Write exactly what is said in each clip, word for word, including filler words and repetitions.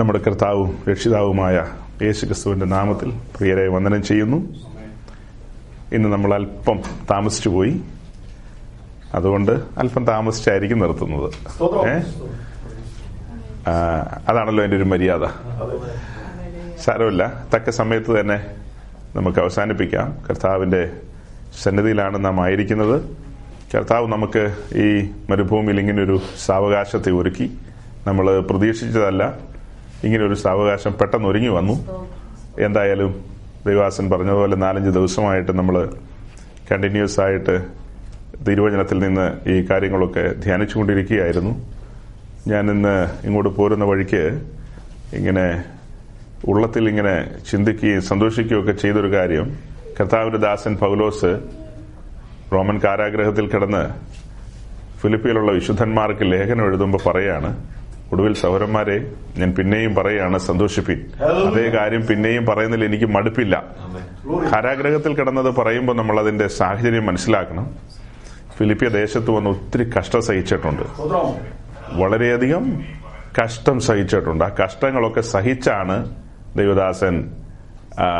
നമ്മുടെ കർത്താവും രക്ഷിതാവുമായ യേശു ക്രിസ്തുവിന്റെ നാമത്തിൽ പ്രിയരെ വന്ദനം ചെയ്യുന്നു. ഇന്ന് നമ്മൾ അല്പം താമസിച്ചു പോയി, അതുകൊണ്ട് അല്പം താമസിച്ചായിരിക്കും നിർത്തുന്നത്. ഏഹ് അതാണല്ലോ എൻ്റെ ഒരു മര്യാദ. സാരമില്ല, തക്ക സമയത്ത് തന്നെ നമുക്ക് അവസാനിപ്പിക്കാം. കർത്താവിൻ്റെ സന്നിധിയിലാണ് നാം ആയിരിക്കുന്നത്. കർത്താവ് നമുക്ക് ഈ മരുഭൂമിയിൽ ഇങ്ങനൊരു സാവകാശത്തെ ഒരുക്കി. നമ്മൾ പ്രതീക്ഷിച്ചതല്ല, ഇങ്ങനൊരു സാവകാശം പെട്ടെന്ന് ഒരുങ്ങി വന്നു. എന്തായാലും ദൈവാസൻ പറഞ്ഞതുപോലെ നാലഞ്ച് ദിവസമായിട്ട് നമ്മൾ കണ്ടിന്യൂസ് ആയിട്ട് തിരുവചനത്തിൽ നിന്ന് ഈ കാര്യങ്ങളൊക്കെ ധ്യാനിച്ചുകൊണ്ടിരിക്കുകയായിരുന്നു. ഞാനിന്ന് ഇങ്ങോട്ട് പോരുന്ന വഴിക്ക് ഇങ്ങനെ ഉള്ളത്തിൽ ഇങ്ങനെ ചിന്തിക്കുകയും സന്തോഷിക്കുകയൊക്കെ ചെയ്തൊരു കാര്യം, കർത്താവിന്റെ ദാസൻ പൗലോസ് റോമൻ കാരാഗ്രഹത്തിൽ കിടന്ന് ഫിലിപ്പിയിലുള്ള വിശുദ്ധന്മാർക്ക് ലേഖനം എഴുതുമ്പോൾ പറയാണ്, ഒടുവിൽ സഹോദരന്മാരെ ഞാൻ പിന്നെയും പറയാണ് സന്തോഷിപ്പിൻ. അതേ കാര്യം പിന്നെയും പറയുന്നതിൽ എനിക്ക് മടുപ്പില്ല. കാരാഗ്രഹത്തിൽ കിടന്നത് പറയുമ്പോൾ നമ്മൾ അതിന്റെ സാഹചര്യം മനസ്സിലാക്കണം. ഫിലിപ്പിയ ദേശത്ത് വന്ന് ഒത്തിരി കഷ്ടം സഹിച്ചിട്ടുണ്ട്, വളരെയധികം കഷ്ടം സഹിച്ചിട്ടുണ്ട്. ആ കഷ്ടങ്ങളൊക്കെ സഹിച്ചാണ് ദൈവദാസൻ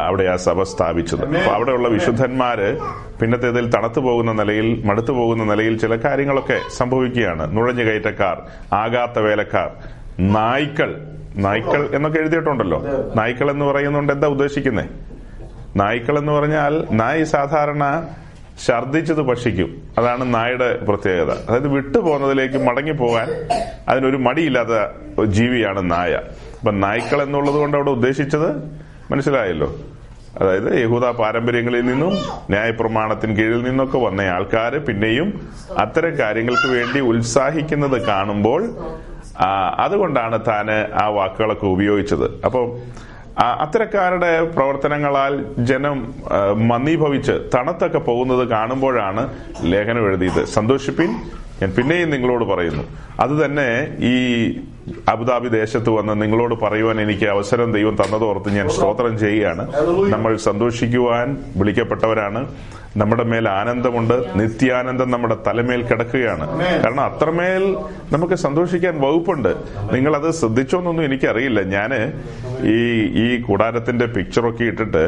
അവിടെ ആ സഭ സ്ഥാപിച്ചത്. അപ്പൊ അവിടെയുള്ള വിശുദ്ധന്മാര് പിന്നത്തേതിൽ തണുത്തു പോകുന്ന നിലയിൽ, മടുത്തു പോകുന്ന നിലയിൽ ചില കാര്യങ്ങളൊക്കെ സംഭവിക്കുകയാണ്. നുഴഞ്ഞു കയറ്റക്കാർ, ആകാത്ത വേലക്കാർ, നായ്ക്കൾ. നായ്ക്കൾ എന്നൊക്കെ എഴുതിയിട്ടുണ്ടല്ലോ. നായ്ക്കൾ എന്ന് പറയുന്നുണ്ട്, എന്താ ഉദ്ദേശിക്കുന്നത്? നായ്ക്കൾ എന്ന് പറഞ്ഞാൽ നായ് സാധാരണ ഛർദ്ദിച്ചത് ഭക്ഷിക്കും, അതാണ് നായുടെ പ്രത്യേകത. അതായത് വിട്ടുപോകുന്നതിലേക്ക് മടങ്ങിപ്പോകാൻ അതിനൊരു മടിയില്ലാത്ത ജീവിയാണ് നായ. അപ്പൊ നായ്ക്കൾ എന്നുള്ളത് കൊണ്ട് അവിടെ ഉദ്ദേശിച്ചത് മനസ്സിലായല്ലോ. അതായത് യഹൂദ പാരമ്പര്യങ്ങളിൽ നിന്നും ന്യായപ്രമാണത്തിന് കീഴിൽ നിന്നൊക്കെ വന്ന ആൾക്കാര് പിന്നെയും അത്തരം കാര്യങ്ങൾക്ക് വേണ്ടി ഉത്സാഹിക്കുന്നത് കാണുമ്പോൾ അതുകൊണ്ടാണ് താന് ആ വാക്കുകളൊക്കെ ഉപയോഗിച്ചത്. അപ്പം അത്തരക്കാരുടെ പ്രവർത്തനങ്ങളാൽ ജനം മന്ദീഭവിച്ച് തണുത്തൊക്കെ പോകുന്നത് കാണുമ്പോഴാണ് ലേഖനം എഴുതിയത്, സന്തോഷിപ്പിൻ ഞാൻ പിന്നെയും നിങ്ങളോട് പറയുന്നു. അത് തന്നെ ഈ അബുദാബി ദേശത്ത് വന്ന് നിങ്ങളോട് പറയുവാൻ എനിക്ക് അവസരം ദൈവം തന്നതോർത്ത് ഞാൻ സ്തോത്രം ചെയ്യുകയാണ്. നമ്മൾ സന്തോഷിക്കുവാൻ വിളിക്കപ്പെട്ടവരാണ്. നമ്മുടെ മേൽ ആനന്ദമുണ്ട്, നിത്യാനന്ദം നമ്മുടെ തലമേൽ കിടക്കുകയാണ്. കാരണം അത്രമേൽ നമുക്ക് സന്തോഷിക്കാൻ വകുപ്പുണ്ട്. നിങ്ങളത് ശ്രദ്ധിച്ചോന്നൊന്നും എനിക്കറിയില്ല. ഞാന് ഈ ഈ കൂടാരത്തിന്റെ പിക്ചറൊക്കെ ഇട്ടിട്ട്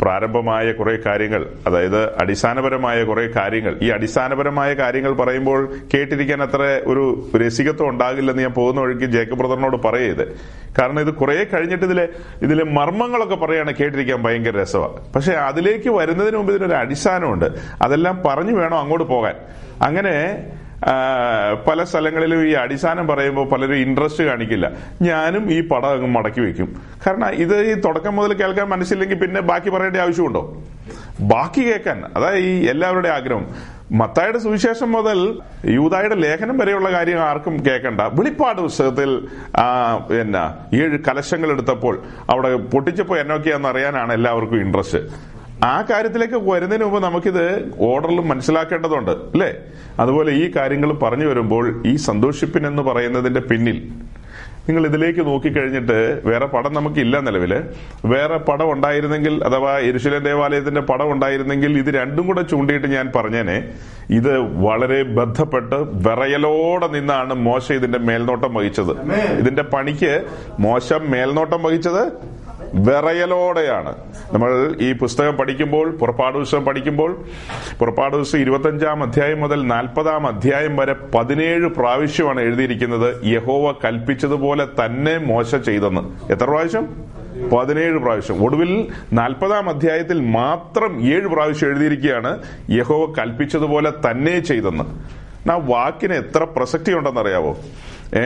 പ്രാരംഭമായ കുറെ കാര്യങ്ങൾ, അതായത് അടിസ്ഥാനപരമായ കുറെ കാര്യങ്ങൾ, ഈ അടിസ്ഥാനപരമായ കാര്യങ്ങൾ പറയുമ്പോൾ കേട്ടിരിക്കാൻ അത്ര ഒരു രസികത്വം ഉണ്ടാകില്ലെന്ന് ഞാൻ പോകുന്ന വഴിക്ക് ജേക്കബ് ബ്രദറിനോട് പറയരുത്. കാരണം ഇത് കുറെ കഴിഞ്ഞിട്ട് ഇതിലെ ഇതിലെ മർമ്മങ്ങളൊക്കെ പറയാണ്, കേട്ടിരിക്കാൻ ഭയങ്കര രസമാണ്. പക്ഷെ അതിലേക്ക് വരുന്നതിന് മുമ്പ് ഇതിനൊരു അടിസ്ഥാനമുണ്ട്, അതെല്ലാം പറഞ്ഞു വേണം അങ്ങോട്ട് പോകാൻ. അങ്ങനെ പല സ്ഥലങ്ങളിലും ഈ അടിസ്ഥാനം പറയുമ്പോൾ പലരും ഇൻട്രസ്റ്റ് കാണിക്കില്ല. ഞാനും ഈ പടം അങ്ങ് മടക്കി വെക്കും. കാരണം ഇത് ഈ തുടക്കം മുതൽ കേൾക്കാൻ മനസ്സില്ലെങ്കിൽ പിന്നെ ബാക്കി പറയേണ്ട ആവശ്യമുണ്ടോ? ബാക്കി കേൾക്കാൻ അതാ ഈ എല്ലാവരുടെയും ആഗ്രഹം. മത്തായിയുടെ സുവിശേഷം മുതൽ യൂദായുടെ ലേഖനം വരെയുള്ള കാര്യം ആർക്കും കേൾക്കണ്ട. വെളിപ്പാട് പുസ്തകത്തിൽ എന്നാ ഏഴ് കലശങ്ങൾ എടുത്തപ്പോൾ അവിടെ പൊട്ടിച്ചപ്പോൾ എന്നൊക്കെയാണെന്ന് അറിയാനാണ് എല്ലാവർക്കും ഇൻട്രസ്റ്റ്. ആ കാര്യത്തിലേക്ക് വരുന്നതിന് മുമ്പ് നമുക്കിത് ഓർഡറിലും മനസ്സിലാക്കേണ്ടതുണ്ട്, അല്ലേ? അതുപോലെ ഈ കാര്യങ്ങൾ പറഞ്ഞു വരുമ്പോൾ ഈ സന്തോഷിപ്പിൻ എന്ന് പറയുന്നതിന്റെ പിന്നിൽ നിങ്ങൾ ഇതിലേക്ക് നോക്കിക്കഴിഞ്ഞിട്ട് വേറെ പടം നമുക്കില്ല നിലവില്. വേറെ പടം ഉണ്ടായിരുന്നെങ്കിൽ, അഥവാ യെരുശലേം ദേവാലയത്തിന്റെ പടം ഉണ്ടായിരുന്നെങ്കിൽ ഇത് രണ്ടും കൂടെ ചൂണ്ടിയിട്ട് ഞാൻ പറഞ്ഞേനെ. ഇത് വളരെ ബന്ധപ്പെട്ട് വിറയലോടെ നിന്നാണ് മോശ ഇതിന്റെ മേൽനോട്ടം വഹിച്ചത്. ഇതിന്റെ പണിക്ക് മോശ മേൽനോട്ടം വഹിച്ചത് വിറയലോടെയാണ്. നമ്മൾ ഈ പുസ്തകം പഠിക്കുമ്പോൾ, പുറപ്പാട് പുസ്തകം പഠിക്കുമ്പോൾ, പുറപ്പാട് പുസ്തകം ഇരുപത്തഞ്ചാം അധ്യായം മുതൽ നാൽപ്പതാം അധ്യായം വരെ പതിനേഴ് പ്രാവശ്യമാണ് എഴുതിയിരിക്കുന്നത് യഹോവ കൽപ്പിച്ചതുപോലെ തന്നെ മോശ ചെയ്തെന്ന്. എത്ര പ്രാവശ്യം? പതിനേഴ് പ്രാവശ്യം. ഒടുവിൽ നാൽപ്പതാം അധ്യായത്തിൽ മാത്രം ഏഴ് പ്രാവശ്യം എഴുതിയിരിക്കുകയാണ് യഹോവ കൽപ്പിച്ചതുപോലെ തന്നെ ചെയ്തെന്ന്. ആ വാക്കിന് എത്ര പ്രസക്തിയുണ്ടെന്നറിയാവോ? ഏ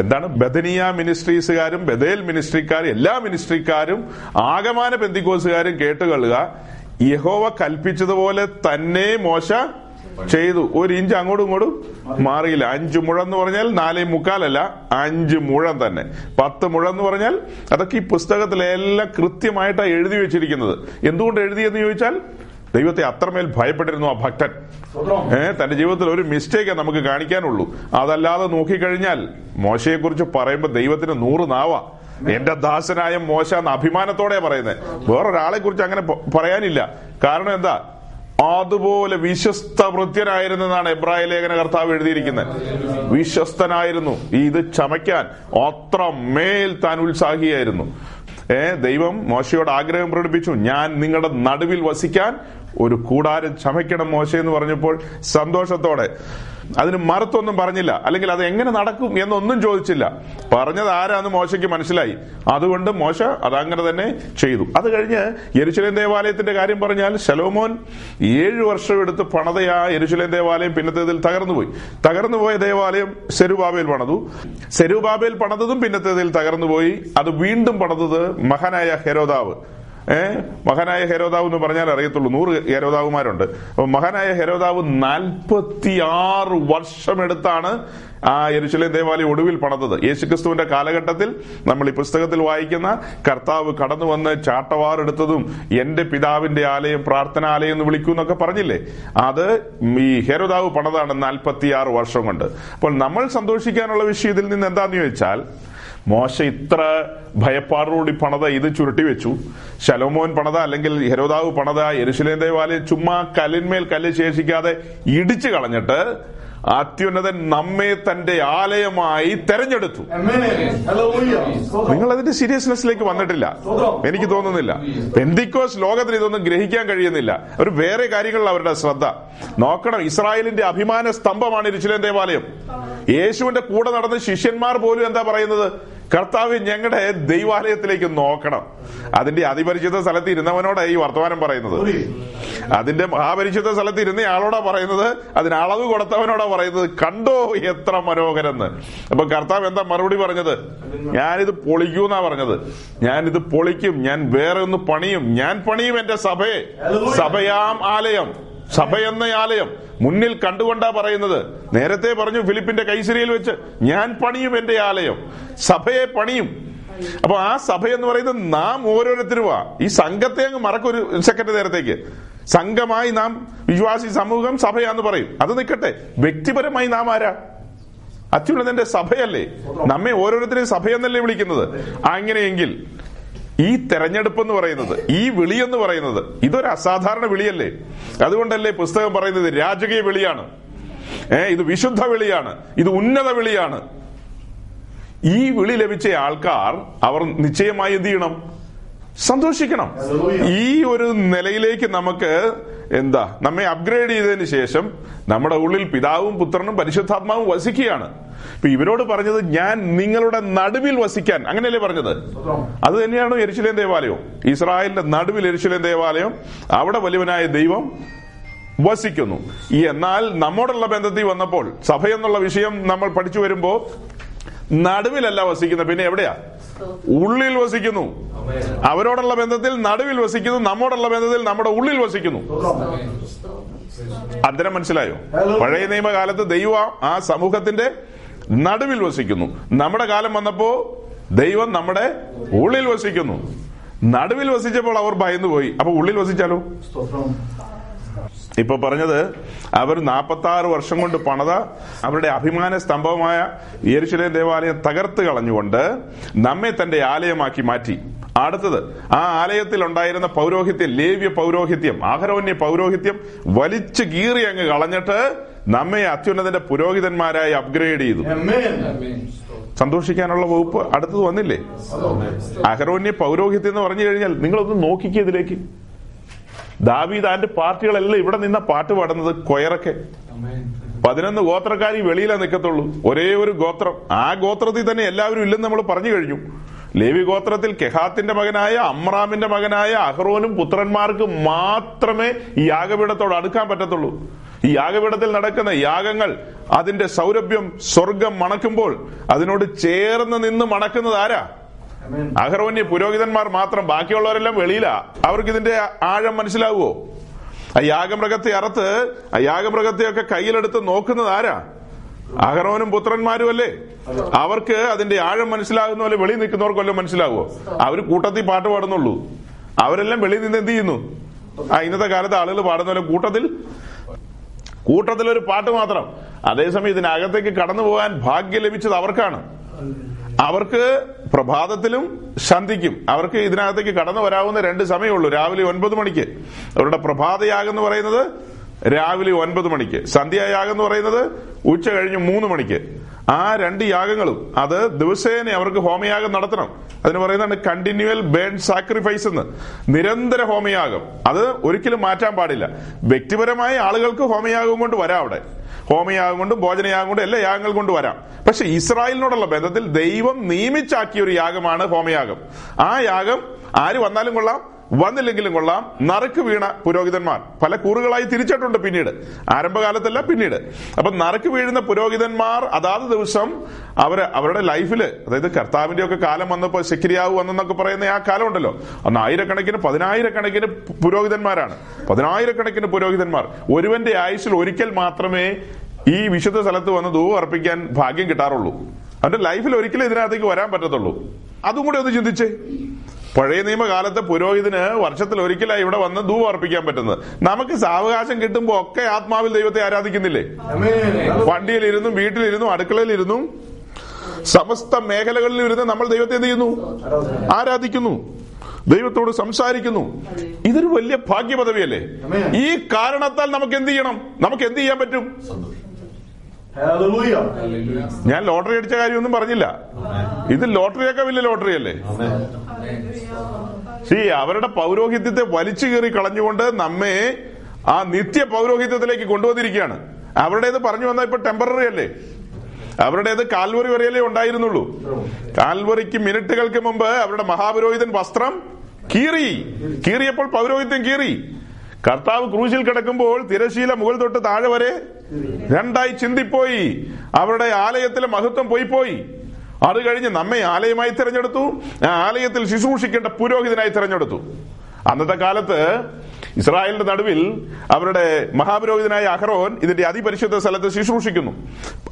എന്താണ് ബദനിയ മിനിസ്ട്രീസുകാരും ബദേൽ മിനിസ്ട്രിക്കാരും എല്ലാ മിനിസ്ട്രിക്കാരും ആകമാന പെന്തിക്കോസുകാരും കേട്ടുകൊള്ളുക, യഹോവ കൽപ്പിച്ചതുപോലെ തന്നെ മോശ ചെയ്തു. ഒരു ഇഞ്ച് അങ്ങോട്ടും ഇങ്ങോട്ടും മാറിയില്ല. അഞ്ചു മുഴം എന്ന് പറഞ്ഞാൽ നാലേ മുക്കാലല്ല, അഞ്ചു മുഴം തന്നെ. പത്ത് മുഴം എന്ന് പറഞ്ഞാൽ അതൊക്കെ ഈ പുസ്തകത്തിലെല്ലാം കൃത്യമായിട്ടാണ് എഴുതി വെച്ചിരിക്കുന്നത്. എന്തുകൊണ്ട് എഴുതിയെന്ന് ചോദിച്ചാൽ ദൈവത്തെ അത്രമേൽ ഭയപ്പെട്ടിരുന്നു ആ ഭക്തൻ. ഏഹ് തന്റെ ജീവിതത്തിൽ ഒരു മിസ്റ്റേക്ക് നമുക്ക് കാണിക്കാനുള്ളൂ. അതല്ലാതെ നോക്കിക്കഴിഞ്ഞാൽ മോശയെ കുറിച്ച് പറയുമ്പോൾ ദൈവത്തിന് നൂറ് നാവാ. എന്റെ ദാസനായ മോശ എന്ന് അഭിമാനത്തോടെ പറയുന്നത്. വേറൊരാളെ കുറിച്ച് അങ്ങനെ പറയാനില്ല. കാരണം എന്താ? അതുപോലെ വിശ്വസ്ത വൃത്യനായിരുന്നെന്നാണ് എബ്രായ ലേഖന കർത്താവ് എഴുതിയിരിക്കുന്നത്. വിശ്വസ്തനായിരുന്നു. ഇത് ചമയ്ക്കാൻ അത്ര മേൽ താൻ ഉത്സാഹിയായിരുന്നു. ഏ ദൈവം മോശയോട് ആഗ്രഹം പ്രകടിപ്പിച്ചു, ഞാൻ നിങ്ങളുടെ നടുവിൽ വസിക്കാൻ ഒരു കൂടാരം ചമയ്ക്കണം മോശ എന്ന് പറഞ്ഞപ്പോൾ സന്തോഷത്തോടെ. അതിന് മറുത്തൊന്നും പറഞ്ഞില്ല, അല്ലെങ്കിൽ അത് എങ്ങനെ നടക്കും എന്നൊന്നും ചോദിച്ചില്ല. പറഞ്ഞത് ആരാന്ന് മോശയ്ക്ക് മനസ്സിലായി, അതുകൊണ്ട് മോശ അതങ്ങനെ തന്നെ ചെയ്തു. അത് കഴിഞ്ഞ് യെരുശലേം ദേവാലയത്തിന്റെ കാര്യം പറഞ്ഞാൽ ശലോമോൻ ഏഴു വർഷം എടുത്ത് പണതയാ യെരുശലേം ദേവാലയം പിന്നത്തേതിൽ തകർന്നുപോയി. തകർന്നുപോയ ദേവാലയം സെരുബാബേൽ പണതു. സെരുബാബേൽ പണതതും പിന്നത്തേതിൽ തകർന്നുപോയി. അത് വീണ്ടും പണതത് മഹാനായ ഹെരോദാവ്. ഏഹ് മഹാനായ ഹെരോദാവ് എന്ന് പറഞ്ഞാൽ അറിയത്തുള്ളൂ, നൂറ് ഹെരോദാവുമാരുണ്ട്. അപ്പൊ മഹാനായ ഹെരോദാവ് നാൽപ്പത്തി ആറ് വർഷമെടുത്താണ് ആ യെരുശലേം ദേവാലയം ഒടുവിൽ പണിതത്. യേശുക്രിസ്തുവിന്റെ കാലഘട്ടത്തിൽ നമ്മൾ ഈ പുസ്തകത്തിൽ വായിക്കുന്ന കർത്താവ് കടന്നു വന്ന് ചാട്ടവാറെടുത്തതും എന്റെ പിതാവിന്റെ ആലയം പ്രാർത്ഥനാലയം എന്ന് വിളിക്കൂന്നൊക്കെ പറഞ്ഞില്ലേ, അത് ഈ ഹെരോദാവ് പണിതാണ് നാൽപ്പത്തി ആറ് വർഷം കൊണ്ട്. അപ്പോൾ നമ്മൾ സന്തോഷിക്കാനുള്ള വിഷയത്തിൽ നിന്ന് എന്താന്ന് ചോദിച്ചാൽ, മോശ ഇത്ര ഭയപ്പാടോടി പണിത ഇത് ചുരുട്ടിവെച്ചു, ശലോമോൻ പണിത അല്ലെങ്കിൽ ഹെരോദാവ് പണിത യെരുശലേം ദേവാലയം ചുമ്മാ കല്ലിന്മേൽ കല്ല് ശേഷിക്കാതെ ഇടിച്ചു കളഞ്ഞിട്ട് അത്യുന്നതൻ നമ്മെ തന്റെ ആലയമായി തെരഞ്ഞെടുത്തു. നിങ്ങൾ അതിന്റെ സീരിയസ്നെസ്സിലേക്ക് വന്നിട്ടില്ല, എനിക്ക് തോന്നുന്നില്ല. പെന്തിക്കോസ് ലോകത്തിന് ഇതൊന്നും ഗ്രഹിക്കാൻ കഴിയുന്നില്ല. അവർ വേറെ കാര്യങ്ങളിൽ അവരുടെ ശ്രദ്ധ. നോക്കണം, ഇസ്രായേലിന്റെ അഭിമാന സ്തംഭമാണ് യെരുശലേം ദേവാലയം. യേശുവിന്റെ കൂടെ നടന്ന ശിഷ്യന്മാർ പോലും എന്താ പറയുന്നത്? കർത്താവ് ഞങ്ങളുടെ ദൈവാലയത്തിലേക്ക് നോക്കണം. അതിന്റെ അതിപരിശുദ്ധ സ്ഥലത്ത് ഇരുന്നവനോടാ ഈ വർത്തമാനം പറയുന്നത്, അതിന്റെ മഹാപരിശുദ്ധ സ്ഥലത്ത് ഇരുന്ന ആളോടാ പറയുന്നത്, അതിന് അളവ് കൊടുത്തവനോടാ പറയുന്നത്, കണ്ടോ എത്ര മനോഹരെന്ന്. അപ്പൊ കർത്താവ് എന്താ മറുപടി പറഞ്ഞത്? ഞാനിത് പൊളിക്കൂന്നാ പറഞ്ഞത്. ഞാനിത് പൊളിക്കും, ഞാൻ വേറെ ഒന്ന് പണിയും, ഞാൻ പണിയും എന്റെ സഭയെ. സഭയാം ആലയം, സഭ എന്ന ആലയം മുന്നിൽ കണ്ടുകൊണ്ടാ പറയുന്നത്. നേരത്തെ പറഞ്ഞു ഫിലിപ്പിന്റെ കൈസരിയിൽ വെച്ച്, ഞാൻ പണിയും എന്റെ ആലയം, സഭയെ പണിയും. അപ്പൊ ആ സഭ എന്ന് പറയുന്നത് നാം ഓരോരുത്തരുവാ. ഈ സംഘത്തെ അങ്ങ് മറക്കൊരു സെക്കൻഡ് നേരത്തേക്ക്. സംഘമായി നാം, വിശ്വാസി സമൂഹം സഭയാന്ന് പറയും, അത് നിൽക്കട്ടെ. വ്യക്തിപരമായി നാം ആരാ? അത്യുന്നതന്റെ സഭയല്ലേ, നമ്മെ ഓരോരുത്തരെയും സഭയെന്നല്ലേ വിളിക്കുന്നത്. അങ്ങനെയെങ്കിൽ ഈ തെരഞ്ഞെടുപ്പ് എന്ന് പറയുന്നത്, ഈ വിളി എന്ന് പറയുന്നത്, ഇതൊരു അസാധാരണ വിളിയല്ലേ? അതുകൊണ്ടല്ലേ പുസ്തകം പറയുന്നത് രാജകീയ വിളിയാണ്, ഏഹ് ഇത് വിശുദ്ധ വിളിയാണ്, ഇത് ഉന്നത വിളിയാണ്. ഈ വിളി ലഭിച്ച ആൾക്കാർ അവർ നിശ്ചയമായി എന്ത് ചെയ്യണം? സന്തോഷിക്കണം. ഈ ഒരു നിലയിലേക്ക് നമുക്ക് എന്താ, നമ്മെ അപ്ഗ്രേഡ് ചെയ്തതിന് ശേഷം നമ്മുടെ ഉള്ളിൽ പിതാവും പുത്രനും പരിശുദ്ധാത്മാവും വസിക്കുകയാണ്. ഇപ്പൊ ഇവരോട് പറഞ്ഞത് ഞാൻ നിങ്ങളുടെ നടുവിൽ വസിക്കാൻ, അങ്ങനെയല്ലേ പറഞ്ഞത്? അത് തന്നെയാണ് യെരുശലേം ദേവാലയം, ഇസ്രായേലിന്റെ നടുവിൽ യെരുശലേം ദേവാലയം. അവിടെ വലിയവനായ ദൈവം വസിക്കുന്നു. എന്നാൽ നമ്മോടുള്ള ബന്ധത്തിൽ വന്നപ്പോൾ സഭ എന്നുള്ള വിഷയം നമ്മൾ പഠിച്ചു വരുമ്പോ നടുവിലല്ല വസിക്കുന്നത്, പിന്നെ എവിടെയാ? ഉള്ളിൽ വസിക്കുന്നു. അവരോടുള്ള ബന്ധത്തിൽ നടുവിൽ വസിക്കുന്നു, നമ്മോടുള്ള ബന്ധത്തിൽ നമ്മുടെ ഉള്ളിൽ വസിക്കുന്നു. അന്തരം മനസ്സിലായോ? പഴയ നിയമകാലത്ത് ദൈവം ആ സമൂഹത്തിന്റെ നടുവിൽ വസിക്കുന്നു. നമ്മുടെ കാലം വന്നപ്പോ ദൈവം നമ്മുടെ ഉള്ളിൽ വസിക്കുന്നു. നടുവിൽ വസിച്ചപ്പോൾ അവർ ഭയന്നു പോയി. അപ്പൊ ഉള്ളിൽ വസിച്ചാലോ? ഇപ്പൊ പറഞ്ഞത് അവർ നാൽപ്പത്തി ആറ് വർഷം കൊണ്ട് പണിത അവരുടെ അഭിമാന സ്തംഭമായ യെരുശലേം ദേവാലയം തകർത്ത് കളഞ്ഞുകൊണ്ട് നമ്മെ തന്റെ ആലയമാക്കി മാറ്റി. അടുത്തത്, ആ ആലയത്തിൽ ഉണ്ടായിരുന്ന പൗരോഹിത്യം, ലേവ്യ പൗരോഹിത്യം, ആഹരോന്യ പൗരോഹിത്യം വലിച്ചു കീറി അങ്ങ് കളഞ്ഞിട്ട് നമ്മെ അത്യുന്നതന്റെ പുരോഹിതന്മാരായി അപ്ഗ്രേഡ് ചെയ്തു. സന്തോഷിക്കാനുള്ള വകുപ്പ് അടുത്തത് വന്നില്ലേ? അഹരോന്യ പൗരോഹിത്യം എന്ന് പറഞ്ഞു കഴിഞ്ഞാൽ നിങ്ങളൊന്ന് നോക്കിക്കുക ഇതിലേക്ക്. ദാവീദ് ആൻഡ് പാർട്ടികളെല്ലാം ഇവിടെ നിന്ന പാട്ട് പാടുന്നത്, കൊയറൊക്കെ. പതിനൊന്ന് ഗോത്രക്കാരി വെളിയിലാ നിൽക്കത്തുള്ളൂ, ഒരേ ഒരു ഗോത്രം. ആ ഗോത്രത്തിൽ തന്നെ എല്ലാവരും ഇല്ലെന്ന് നമ്മൾ പറഞ്ഞു കഴിഞ്ഞു. ലേവി ഗോത്രത്തിൽ കെഹാത്തിന്റെ മകനായ അമ്രാമിന്റെ മകനായ അഹ്റോനും പുത്രന്മാർക്ക് മാത്രമേ ഈ യാഗപീഠത്തോട് അടുക്കാൻ പറ്റത്തുള്ളൂ. ഈ യാഗപീഠത്തിൽ നടക്കുന്ന യാഗങ്ങൾ, അതിന്റെ സൗരഭ്യം, സ്വർഗം മണക്കുമ്പോൾ അതിനോട് ചേർന്ന് നിന്ന് മണക്കുന്നത് ആരാ? അഹരോന്യ പുരോഹിതന്മാർ മാത്രം. ബാക്കിയുള്ളവരെല്ലാം വെളിയിലാ. അവർക്ക് ഇതിന്റെ ആഴം മനസ്സിലാവുമോ? ആ യാഗമൃഗത്തെ അറുത്ത് ആ യാഗമൃഗത്തെയൊക്കെ കയ്യിലെടുത്ത് നോക്കുന്നത് ആരാ? അഹരോനും പുത്രന്മാരും അല്ലേ. അവർക്ക് അതിന്റെ ആഴം മനസ്സിലാകുന്ന പോലെ വെളി നിൽക്കുന്നവർക്കെല്ലാം മനസ്സിലാവുമോ? അവര് കൂട്ടത്തിൽ പാട്ട് പാടുന്നുള്ളൂ. അവരെല്ലാം വെളിയിൽ നിന്ന് എന്ത് ചെയ്യുന്നു? ആ ഇന്നത്തെ കാലത്ത് ആളുകൾ പാടുന്ന പോലെ കൂട്ടത്തിൽ കൂട്ടത്തിൽ ഒരു പാട്ട് മാത്രം. അതേസമയം ഇതിനകത്തേക്ക് കടന്നു പോകാൻ ഭാഗ്യം ലഭിച്ചത് അവർക്കാണ്. അവർക്ക് പ്രഭാതത്തിലും സന്ധിക്കും. അവർക്ക് ഇതിനകത്തേക്ക് കടന്നു വരാവുന്ന രണ്ട് സമയമുള്ളൂ. രാവിലെ ഒൻപത് മണിക്ക് അവരുടെ പ്രഭാതയാഗം എന്ന് പറയുന്നത് രാവിലെ ഒൻപത് മണിക്ക്, സന്ധ്യായാഗം എന്ന് പറയുന്നത് ഉച്ച കഴിഞ്ഞ് മൂന്ന് മണിക്ക്. ആ രണ്ട് യാഗങ്ങളും അത് ദിവസേന അവർക്ക് ഹോമയാഗം നടത്തണം. അതിന് പറയുന്നതാണ് കണ്ടിന്യൂവൽ ബേൺ സാക്രിഫൈസ് എന്ന്, നിരന്തര ഹോമയാഗം. അത് ഒരിക്കലും മാറ്റാൻ പാടില്ല. വ്യക്തിപരമായി ആളുകൾക്ക് ഹോമയാഗം കൊണ്ട് വരാം, അവിടെ ഹോമയാഗം കൊണ്ടും ഭോജനയാഗം കൊണ്ടും എല്ലാ യാഗങ്ങൾ കൊണ്ട് വരാം. പക്ഷെ ഇസ്രായേലിനോടുള്ള ബന്ധത്തിൽ ദൈവം നിയമിച്ചാക്കിയ ഒരു യാഗമാണ് ഹോമയാഗം. ആ യാഗം ആര് വന്നാലും കൊള്ളാം, വന്നില്ലെങ്കിലും കൊള്ളാം. നറുക്ക് വീണ പുരോഹിതന്മാർ പല കൂറുകളായി തിരിച്ചിട്ടുണ്ട് പിന്നീട്, ആരംഭകാലത്തല്ല പിന്നീട്. അപ്പൊ നറുക്ക് വീഴുന്ന പുരോഹിതന്മാർ അതാത് ദിവസം അവർ അവരുടെ ലൈഫില്, അതായത് കർത്താവിന്റെ ഒക്കെ കാലം വന്നപ്പോൾ സെക്രിയാവ് വന്നെന്നൊക്കെ പറയുന്ന ആ കാലം ഉണ്ടല്ലോ, അന്ന് ആയിരക്കണക്കിന് പതിനായിരക്കണക്കിന് പുരോഹിതന്മാരാണ്, പതിനായിരക്കണക്കിന് പുരോഹിതന്മാർ. ഒരുവന്റെ ആയുസ്സിൽ ഒരിക്കൽ മാത്രമേ ഈ വിശുദ്ധ സ്ഥലത്ത് വന്ന് ധൂപം അർപ്പിക്കാൻ ഭാഗ്യം കിട്ടാറുള്ളൂ. അവന്റെ ലൈഫിൽ ഒരിക്കലും ഇതിനകത്തേക്ക് വരാൻ പറ്റത്തുള്ളൂ. അതും കൂടെ ഒന്ന് ചിന്തിച്ചേ. പഴയ നിയമകാലത്തെ പുരോഹിതന് വർഷത്തിൽ ഒരിക്കലായി ഇവിടെ വന്ന് ധൂപം അർപ്പിക്കാൻ പറ്റുന്നത്. നമുക്ക് സാവകാശം കിട്ടുമ്പോ ഒക്കെ ആത്മാവിൽ ദൈവത്തെ ആരാധിക്കുന്നില്ലേ? വണ്ടിയിലിരുന്നും വീട്ടിലിരുന്നും അടുക്കളയിലിരുന്നും സമസ്ത മേഖലകളിൽ ഇരുന്ന് നമ്മൾ ദൈവത്തെ എന്ത് ചെയ്യുന്നു? ആരാധിക്കുന്നു, ദൈവത്തോട് സംസാരിക്കുന്നു. ഇതൊരു വലിയ ഭാഗ്യ പദവിയല്ലേ? ഈ കാരണത്താൽ നമുക്ക് എന്ത് ചെയ്യണം? നമുക്ക് എന്ത് ചെയ്യാൻ പറ്റും? ഞാൻ ലോട്ടറി അടിച്ച കാര്യമൊന്നും പറഞ്ഞില്ല. ഇത് ലോട്ടറിയൊക്കെ വലിയ ലോട്ടറി അല്ലേ? ശരി, അവരുടെ പൗരോഹിത്യത്തെ വലിച്ചു കീറി കളഞ്ഞുകൊണ്ട് നമ്മെ ആ നിത്യ പൗരോഹിത്യത്തിലേക്ക് കൊണ്ടുവന്നിരിക്കുകയാണ്. അവരുടേത് പറഞ്ഞു വന്നാൽ ഇപ്പൊ ടെമ്പററി അല്ലേ? അവരുടേത് കാൽവറി വരെയല്ലേ ഉണ്ടായിരുന്നുള്ളൂ. കാൽവറിക്ക് മിനിറ്റുകൾക്ക് മുമ്പ് അവരുടെ മഹാപുരോഹിതൻ വസ്ത്രം കീറി, കീറിയപ്പോൾ പൗരോഹിത്യം കീറി. കർത്താവ് ക്രൂശിൽ കിടക്കുമ്പോൾ തിരശീല മുകൾ തൊട്ട് താഴെ വരെ രണ്ടായി ചിന്തിപ്പോയി. അവരുടെ ആലയത്തിലെ മഹത്വം പോയിപ്പോയി. അത് കഴിഞ്ഞ് നമ്മെ ആലയമായി തിരഞ്ഞെടുത്തു, ആ ആലയത്തിൽ ശുശ്രൂഷിക്കേണ്ട പുരോഹിതനായി തിരഞ്ഞെടുത്തു. അന്നത്തെ കാലത്ത് ഇസ്രായേലിന്റെ നടുവിൽ അവരുടെ മഹാപുരോഹിതനായ അഹ്റോൻ ഇതിന്റെ അതിപരിശുദ്ധ സ്ഥലത്ത് ശുശ്രൂഷിക്കുന്നു.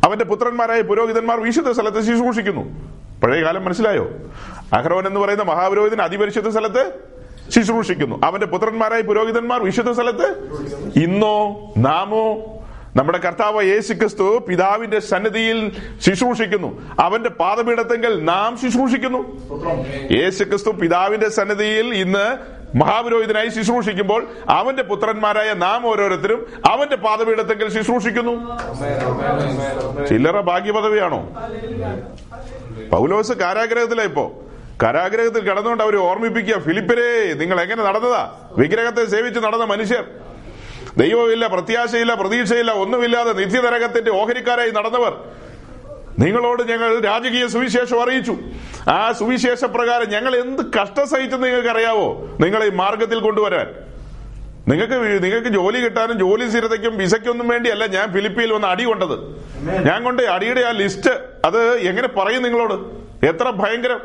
അവന്റെ പുത്രന്മാരായ പുരോഹിതന്മാർ വിശുദ്ധ സ്ഥലത്ത് ശുശ്രൂഷിക്കുന്നു. പഴയകാലം മനസ്സിലായോ? അഹ്റോൻ എന്ന് പറയുന്ന മഹാപുരോഹിതൻ അതിപരിശുദ്ധ സ്ഥലത്ത് ശുശ്രൂഷിക്കുന്നു. അവന്റെ പുത്രന്മാരായ പുരോഹിതന്മാർ വിശുദ്ധ സ്ഥലത്ത്. ഇന്നോ നാമോ നമ്മുടെ കർത്താവ് യേശു ക്രിസ്തു പിതാവിന്റെ സന്നിധിയിൽ ശുശ്രൂഷിക്കുന്നു. അവന്റെ പാദപീഠത്തെങ്കിൽ നാം ശുശ്രൂഷിക്കുന്നു. യേശു ക്രിസ്തു പിതാവിന്റെ സന്നിധിയിൽ ഇന്ന് മഹാപുരോഹിതനായി ശുശ്രൂഷിക്കുമ്പോൾ അവന്റെ പുത്രന്മാരായ നാം ഓരോരുത്തരും അവന്റെ പാദപീഠത്തെങ്കിൽ ശുശ്രൂഷിക്കുന്നു. ചില്ലറ ഭാഗ്യപദവിയാണോ? പൗലോസ് കാരാഗ്രഹത്തിലാ. ഇപ്പോ കാരാഗ്രഹത്തിൽ കിടന്നുകൊണ്ട് അവർ ഓർമ്മിപ്പിക്കുക, ഫിലിപ്പരേ നിങ്ങൾ എങ്ങനെ നടന്നതാ, വിഗ്രഹത്തെ സേവിച്ച് നടന്ന മനുഷ്യർ, ദൈവമില്ല, പ്രത്യാശയില്ല, പ്രതീക്ഷയില്ല, ഒന്നുമില്ലാതെ നിത്യനരകത്തിന്റെ ഓഹരിക്കാരായി നടന്നവർ, നിങ്ങളോട് ഞങ്ങൾ രാജകീയ സുവിശേഷം അറിയിച്ചു. ആ സുവിശേഷ പ്രകാരം ഞങ്ങൾ എന്ത് കഷ്ടം സഹിച്ചെന്ന് നിങ്ങൾക്ക് അറിയാവോ? നിങ്ങളെ ഈ മാർഗത്തിൽ കൊണ്ടുവരാൻ, നിങ്ങൾക്ക് നിങ്ങൾക്ക് ജോലി കിട്ടാനും ജോലി സ്ഥിരതയ്ക്കും വിസയ്ക്കൊന്നും വേണ്ടിയല്ല ഞാൻ ഫിലിപ്പിയിൽ വന്ന് അടി കൊണ്ടത്. ഞാൻ കൊണ്ട് അടിയുടെ ആ ലിസ്റ്റ് അത് എങ്ങനെ പറയും നിങ്ങളോട്? എത്ര ഭയങ്കരം!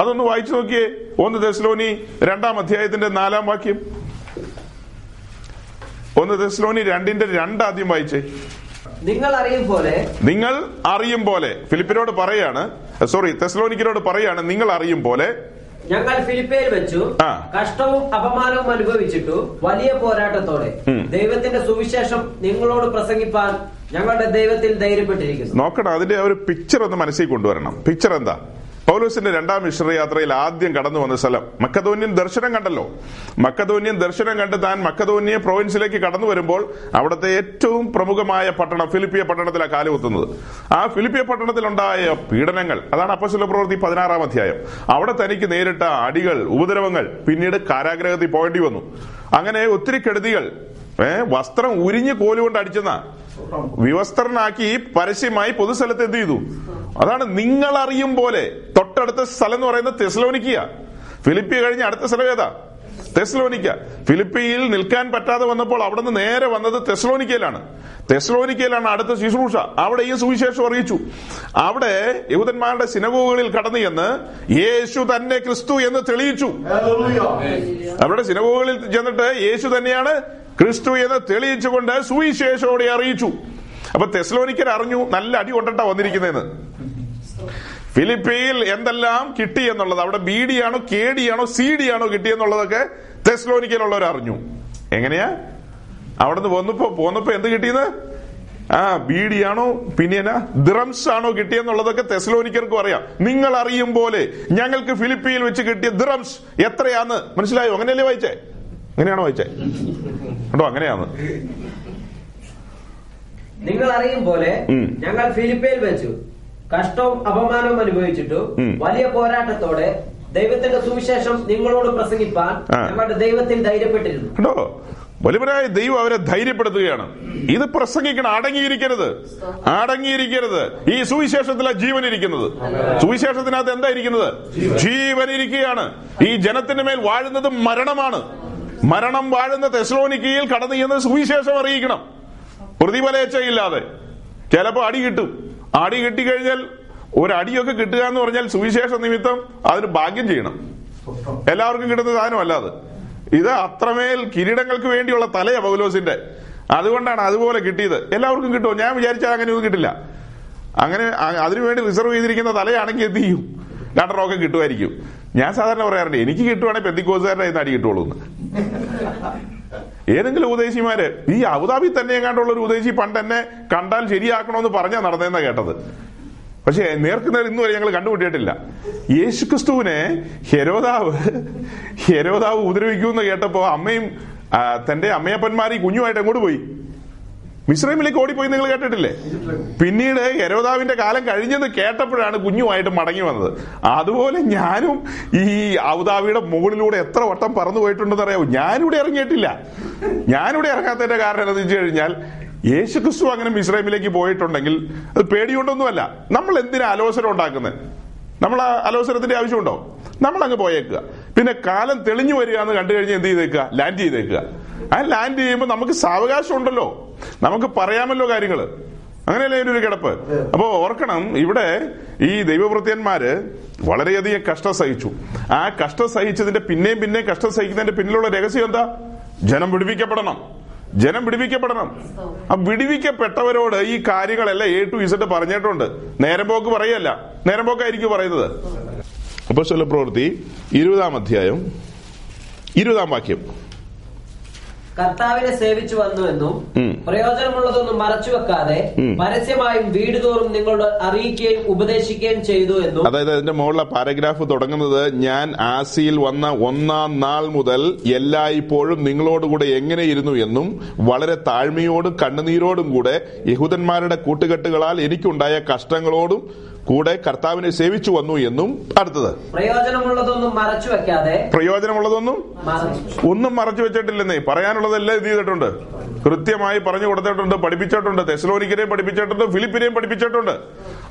അതൊന്ന് വായിച്ചു നോക്കിയേ, ഒന്ന് തെസ്സലോനി രണ്ടാം അധ്യായത്തിന്റെ നാലാം വാക്യം. ഒന്ന് തെസ്സലോനി രണ്ടിന്റെ രണ്ടാദ്യം വായിച്ചേ. നിങ്ങൾ അറിയും പോലെ, നിങ്ങൾ അറിയും പോലെ ഫിലിപ്പിനോട് പറയാണ്, സോറി തെസ്സലോനിക്കരോട് പറയാണ്, നിങ്ങൾ അറിയും പോലെ ഞങ്ങൾ ഫിലിപ്പിയിൽ വെച്ചു കഷ്ടവും അപമാനവും അനുഭവിച്ചിട്ടു വലിയ പോരാട്ടത്തോടെ ദൈവത്തിന്റെ സുവിശേഷം നിങ്ങളോട് പ്രസംഗിപ്പാൻ ഞങ്ങളുടെ ദൈവത്തിൽ ധൈര്യപ്പെട്ടിരിക്കുന്നു. നോക്കണം, അതിന്റെ ഒരു പിക്ചർ ഒന്ന് മനസ്സിൽ കൊണ്ടുവരണം. പിക്ചർ എന്താ? പൗലോസിന്റെ രണ്ടാം മിഷണറി യാത്രയിൽ ആദ്യം കടന്നു വന്ന സ്ഥലം മക്കദോന്യൻ ദർശനം കണ്ടല്ലോ. മക്കദോന്യൻ ദർശനം കണ്ട് താൻ മക്കദോന്യ പ്രൊവിൻസിലേക്ക് കടന്നു വരുമ്പോൾ അവിടുത്തെ ഏറ്റവും പ്രമുഖമായ പട്ടണം ഫിലിപ്പിയ പട്ടണത്തിലാണ് കാലുകുത്തുന്നത്. ആ ഫിലിപ്പിയ പട്ടണത്തിലുണ്ടായ പീഡനങ്ങൾ, അതാണ് അപ്പോസ്തല പ്രവൃത്തി പതിനാറാം അധ്യായം. അവിടെ തനിക്ക് നേരിട്ട അടികൾ, ഉപദ്രവങ്ങൾ, പിന്നീട് കാരാഗ്രഹത്തിൽ പോകേണ്ടി വന്നു. അങ്ങനെ ഒത്തിരി കെടുതികൾ. ഏഹ് വസ്ത്രം ഉരിഞ്ഞ് കോലുകൊണ്ട് അടിച്ചെന്ന വിവസ്ത്രനാക്കി പരസ്യമായി പൊതുസ്ഥലത്ത് എന്ത് ചെയ്തു? അതാണ് നിങ്ങൾ അറിയും പോലെ. തൊട്ടടുത്ത സ്ഥലം എന്ന് പറയുന്നത് തെസ്സലോനിക്ക. ഫിലിപ്പിയ കഴിഞ്ഞ് അടുത്ത സ്ഥലം ഏതാ? തെസ്സലോനിക്ക. ഫിലിപ്പിയിൽ നിൽക്കാൻ പറ്റാതെ വന്നപ്പോൾ അവിടുന്ന് നേരെ വന്നത് തെസ്സലോനിക്കയിലാണ്. തെസ്സലോനിക്കയിലാണ് അടുത്ത ശുശ്രൂഷ. അവിടെ ഈ സുവിശേഷം അറിയിച്ചു. അവിടെ യഹൂദന്മാരുടെ സിനഗോഗുകളിൽ കടന്നു ചെന്ന് യേശു തന്നെ ക്രിസ്തു എന്ന് തെളിയിച്ചു. അവരുടെ സിനഗോഗുകളിൽ ചെന്നിട്ട് യേശു തന്നെയാണ് ക്രിസ്തു എന്ന് തെളിയിച്ചുകൊണ്ട് സുവിശേഷോടെ അറിയിച്ചു. അപ്പൊ തെസ്സലോനിക്കർ അറിഞ്ഞു നല്ല അടി കൊണ്ടിട്ടാ വന്നിരിക്കുന്നതെന്ന്. ഫിലിപ്പിയിൽ എന്തെല്ലാം കിട്ടി എന്നുള്ളത്, അവിടെ ബി ഡി ആണോ കെ ഡി ആണോ സി ഡി ആണോ കിട്ടിയെന്നുള്ളതൊക്കെ തെസ്സലോനിക്കയിലുള്ളവർ അറിഞ്ഞു. എങ്ങനെയാ അവിടുന്ന് വന്നപ്പോ പോന്നപ്പോ എന്ത് കിട്ടിയെന്ന്? ആ ബീഡിയാണോ പിന്നെ എന്നാ ദിറംസ് ആണോ കിട്ടിയെന്നുള്ളതൊക്കെ തെസലോനിക്കർക്കും അറിയാം. നിങ്ങൾ അറിയും പോലെ ഞങ്ങൾക്ക് ഫിലിപ്പിയിൽ വെച്ച് കിട്ടിയ ദിറംസ് എത്രയാന്ന് മനസ്സിലായോ? അങ്ങനെയല്ലേ വായിച്ചേ? അങ്ങനെയാണോ വായിച്ചേ? കേട്ടോ, അങ്ങനെയാന്ന്. നിങ്ങൾ അറിയും പോലെ ഞങ്ങൾ ഫിലിപ്പിയിൽ വെച്ചു കഷ്ടവും അപമാനവും അനുഭവിച്ചിട്ടും വലിയ പോരാട്ടത്തോടെ ദൈവത്തിന്റെ സുവിശേഷം നിങ്ങളോട് പ്രസംഗിപ്പാൻ ഞങ്ങളുടെ ദൈവത്തിൽ ധൈര്യപ്പെട്ടിരുന്നു. കേട്ടോ, വലുവരായ ദൈവം അവരെ ധൈര്യപ്പെടുത്തുകയാണ്. ഇത് പ്രസംഗിക്കണം, അടങ്ങിയിരിക്കരുത്, അടങ്ങിയിരിക്കരുത്. ഈ സുവിശേഷത്തിലെ ജീവനിരിക്കുന്നത്, സുവിശേഷത്തിനകത്ത് എന്തായിരിക്കുന്നത്? ജീവനിരിക്കുകയാണ്. ഈ ജനത്തിന് മേൽ വാഴുന്നത് മരണമാണ്. മരണം വാഴുന്ന തെസ്സലോനിക്കയിൽ കടന്നു ചെന്ന് സുവിശേഷം അറിയിക്കണം, പ്രതിഫലേച്ഛയില്ലാതെ. ചിലപ്പോൾ അടി കിട്ടും. അടി കിട്ടിക്കഴിഞ്ഞാൽ, ഒരടിയൊക്കെ കിട്ടുക എന്ന് പറഞ്ഞാൽ സുവിശേഷ നിമിത്തം അതിന് ഭാഗ്യം ചെയ്യണം. എല്ലാവർക്കും കിട്ടുന്ന സാധനം അല്ലാതെ. ഇത് അത്രമേൽ കിരീടങ്ങൾക്ക് വേണ്ടിയുള്ള തലയ പൗലോസിന്റെ. അതുകൊണ്ടാണ് അതുപോലെ കിട്ടിയത്. എല്ലാവർക്കും കിട്ടുമോ? ഞാൻ വിചാരിച്ചാൽ അങ്ങനെയൊന്നും കിട്ടില്ല. അങ്ങനെ അതിനുവേണ്ടി റിസർവ് ചെയ്തിരിക്കുന്ന തലയാണെങ്കിൽ എന്ത് ചെയ്യും? രണ്ടറൊക്കെ കിട്ടുമായിരിക്കും. ഞാൻ സാധാരണ പറയാറുണ്ട്, എനിക്ക് കിട്ടുവാണെങ്കിൽ പെന്തിക്കോസുകാരുടെ ഇന്ന് അടി കിട്ടുള്ളൂ എന്ന്. ഏതെങ്കിലും ഉപദേശിമാര്, ഈ അബുദാബി തന്നെ കണ്ടുള്ള ഒരു ഉപദേശി പണ്ട് എന്നെ കണ്ടാൽ ശരിയാക്കണമെന്ന് പറഞ്ഞാൽ നടന്നതെന്നാ കേട്ടത്. പക്ഷേ നേർക്കുനേർ ഇന്നുവരെ ഞങ്ങൾ കണ്ടുപിട്ടിട്ടില്ല. യേശുക്രിസ്തുവിനെ ഹെരോദാവ് ഹെരോദാവ് ഉപദ്രവിക്കൂന്ന് കേട്ടപ്പോ അമ്മയും തന്റെ അമ്മയപ്പന്മാരും കുഞ്ഞുമായിട്ട് അങ്ങോട്ട് പോയി, മിശ്രമിലേക്ക് ഓടിപ്പോയി. നിങ്ങൾ കേട്ടിട്ടില്ലേ? പിന്നീട് ഹെരോദാവിന്റെ കാലം കഴിഞ്ഞെന്ന് കേട്ടപ്പോഴാണ് കുഞ്ഞുമായിട്ട് മടങ്ങി വന്നത്. അതുപോലെ ഞാനും ഈ അബുദാബിയുടെ മുകളിലൂടെ എത്ര വട്ടം പറന്നു പോയിട്ടുണ്ടെന്ന് അറിയാവൂ. ഞാനിവിടെ ഇറങ്ങിയിട്ടില്ല. ഞാനിവിടെ ഇറങ്ങാത്തതിന്റെ കാരണം എന്താണെന്ന് വെച്ച് കഴിഞ്ഞാൽ, യേശുക്രിസ്തു അങ്ങനെ മിശ്രമിലേക്ക് പോയിട്ടുണ്ടെങ്കിൽ അത് പേടിയുണ്ടൊന്നുമല്ല. നമ്മൾ എന്തിനാ അലോസരം ഉണ്ടാക്കുന്നത്? നമ്മൾ ആ അലോസരത്തിന്റെ ആവശ്യമുണ്ടോ? നമ്മളങ്ങ് പോയേക്കുക. പിന്നെ കാലം തെളിഞ്ഞു വരിക എന്ന് കണ്ടു കഴിഞ്ഞാൽ എന്ത് ചെയ്തേക്കുക? ലാൻഡ് ചെയ്തേക്കുക. ആ ലാൻഡ് ചെയ്യുമ്പോൾ നമുക്ക് സാവകാശം ഉണ്ടല്ലോ, നമുക്ക് പറയാമല്ലോ കാര്യങ്ങള്. അങ്ങനെയല്ലേ ഒരു കിടപ്പ്? അപ്പൊ ഓർക്കണം, ഇവിടെ ഈ ദൈവവൃത്യന്മാര് വളരെയധികം കഷ്ടം സഹിച്ചു. ആ കഷ്ടം സഹിച്ചതിന്റെ പിന്നെയും പിന്നെയും കഷ്ടം സഹിക്കുന്നതിന്റെ പിന്നിലുള്ള രഹസ്യം എന്താ? ജനം പിടിപ്പിക്കപ്പെടണം, ജനം പിടിപ്പിക്കപ്പെടണം. ആ വിടിവിക്കപ്പെട്ടവരോട് ഈ കാര്യങ്ങളെല്ലാം എ ടു ഇസഡ് പറഞ്ഞിട്ടുണ്ട്. നേരം പോക്ക് പറയല്ല, നേരം പോക്കായിരിക്കും പറയുന്നത്. അപ്പോസ്തല പ്രവൃത്തി ഇരുപതാം അധ്യായം ഇരുപതാം വാക്യം. കർത്താവിനെ സേവിച്ചു വന്നുവെന്നും പ്രയോജനമുള്ളതൊന്നും മറച്ചുവെക്കാതെ പരസ്യമായും വീട് തോറും നിങ്ങളോട് അറിയിക്കുകയും ഉപദേശിക്കുകയും ചെയ്തു എന്നും. അതായത് അതിന്റെ മുകളിലെ പാരഗ്രാഫ് തുടങ്ങുന്നത്, ഞാൻ ആസിയിൽ വന്ന ഒന്നാം നാൾ മുതൽ എല്ലായ്പ്പോഴും നിങ്ങളോടുകൂടെ എങ്ങനെയിരുന്നു എന്നും വളരെ താഴ്മയോടും കണ്ണുനീരോടും കൂടെ യഹൂദന്മാരുടെ കൂട്ടുകെട്ടുകളാൽ എനിക്കുണ്ടായ കഷ്ടങ്ങളോടും കൂടെ കർത്താവിനെ സേവിച്ചു വന്നു എന്നും. അടുത്തത്, പ്രയോജനമുള്ളതൊന്നും മറച്ചു വെക്കാതെ. പ്രയോജനമുള്ളതൊന്നും ഒന്നും മറച്ചു വെച്ചിട്ടില്ലെന്നേ. പറയാനുള്ളതെല്ലാം ഇത് ചെയ്തിട്ടുണ്ട്, കൃത്യമായി പറഞ്ഞു കൊടുത്തിട്ടുണ്ട്, പഠിപ്പിച്ചിട്ടുണ്ട്. തെസ്സലോനിക്കരെയും പഠിപ്പിച്ചിട്ടുണ്ട്, ഫിലിപ്പിനെയും പഠിപ്പിച്ചിട്ടുണ്ട്.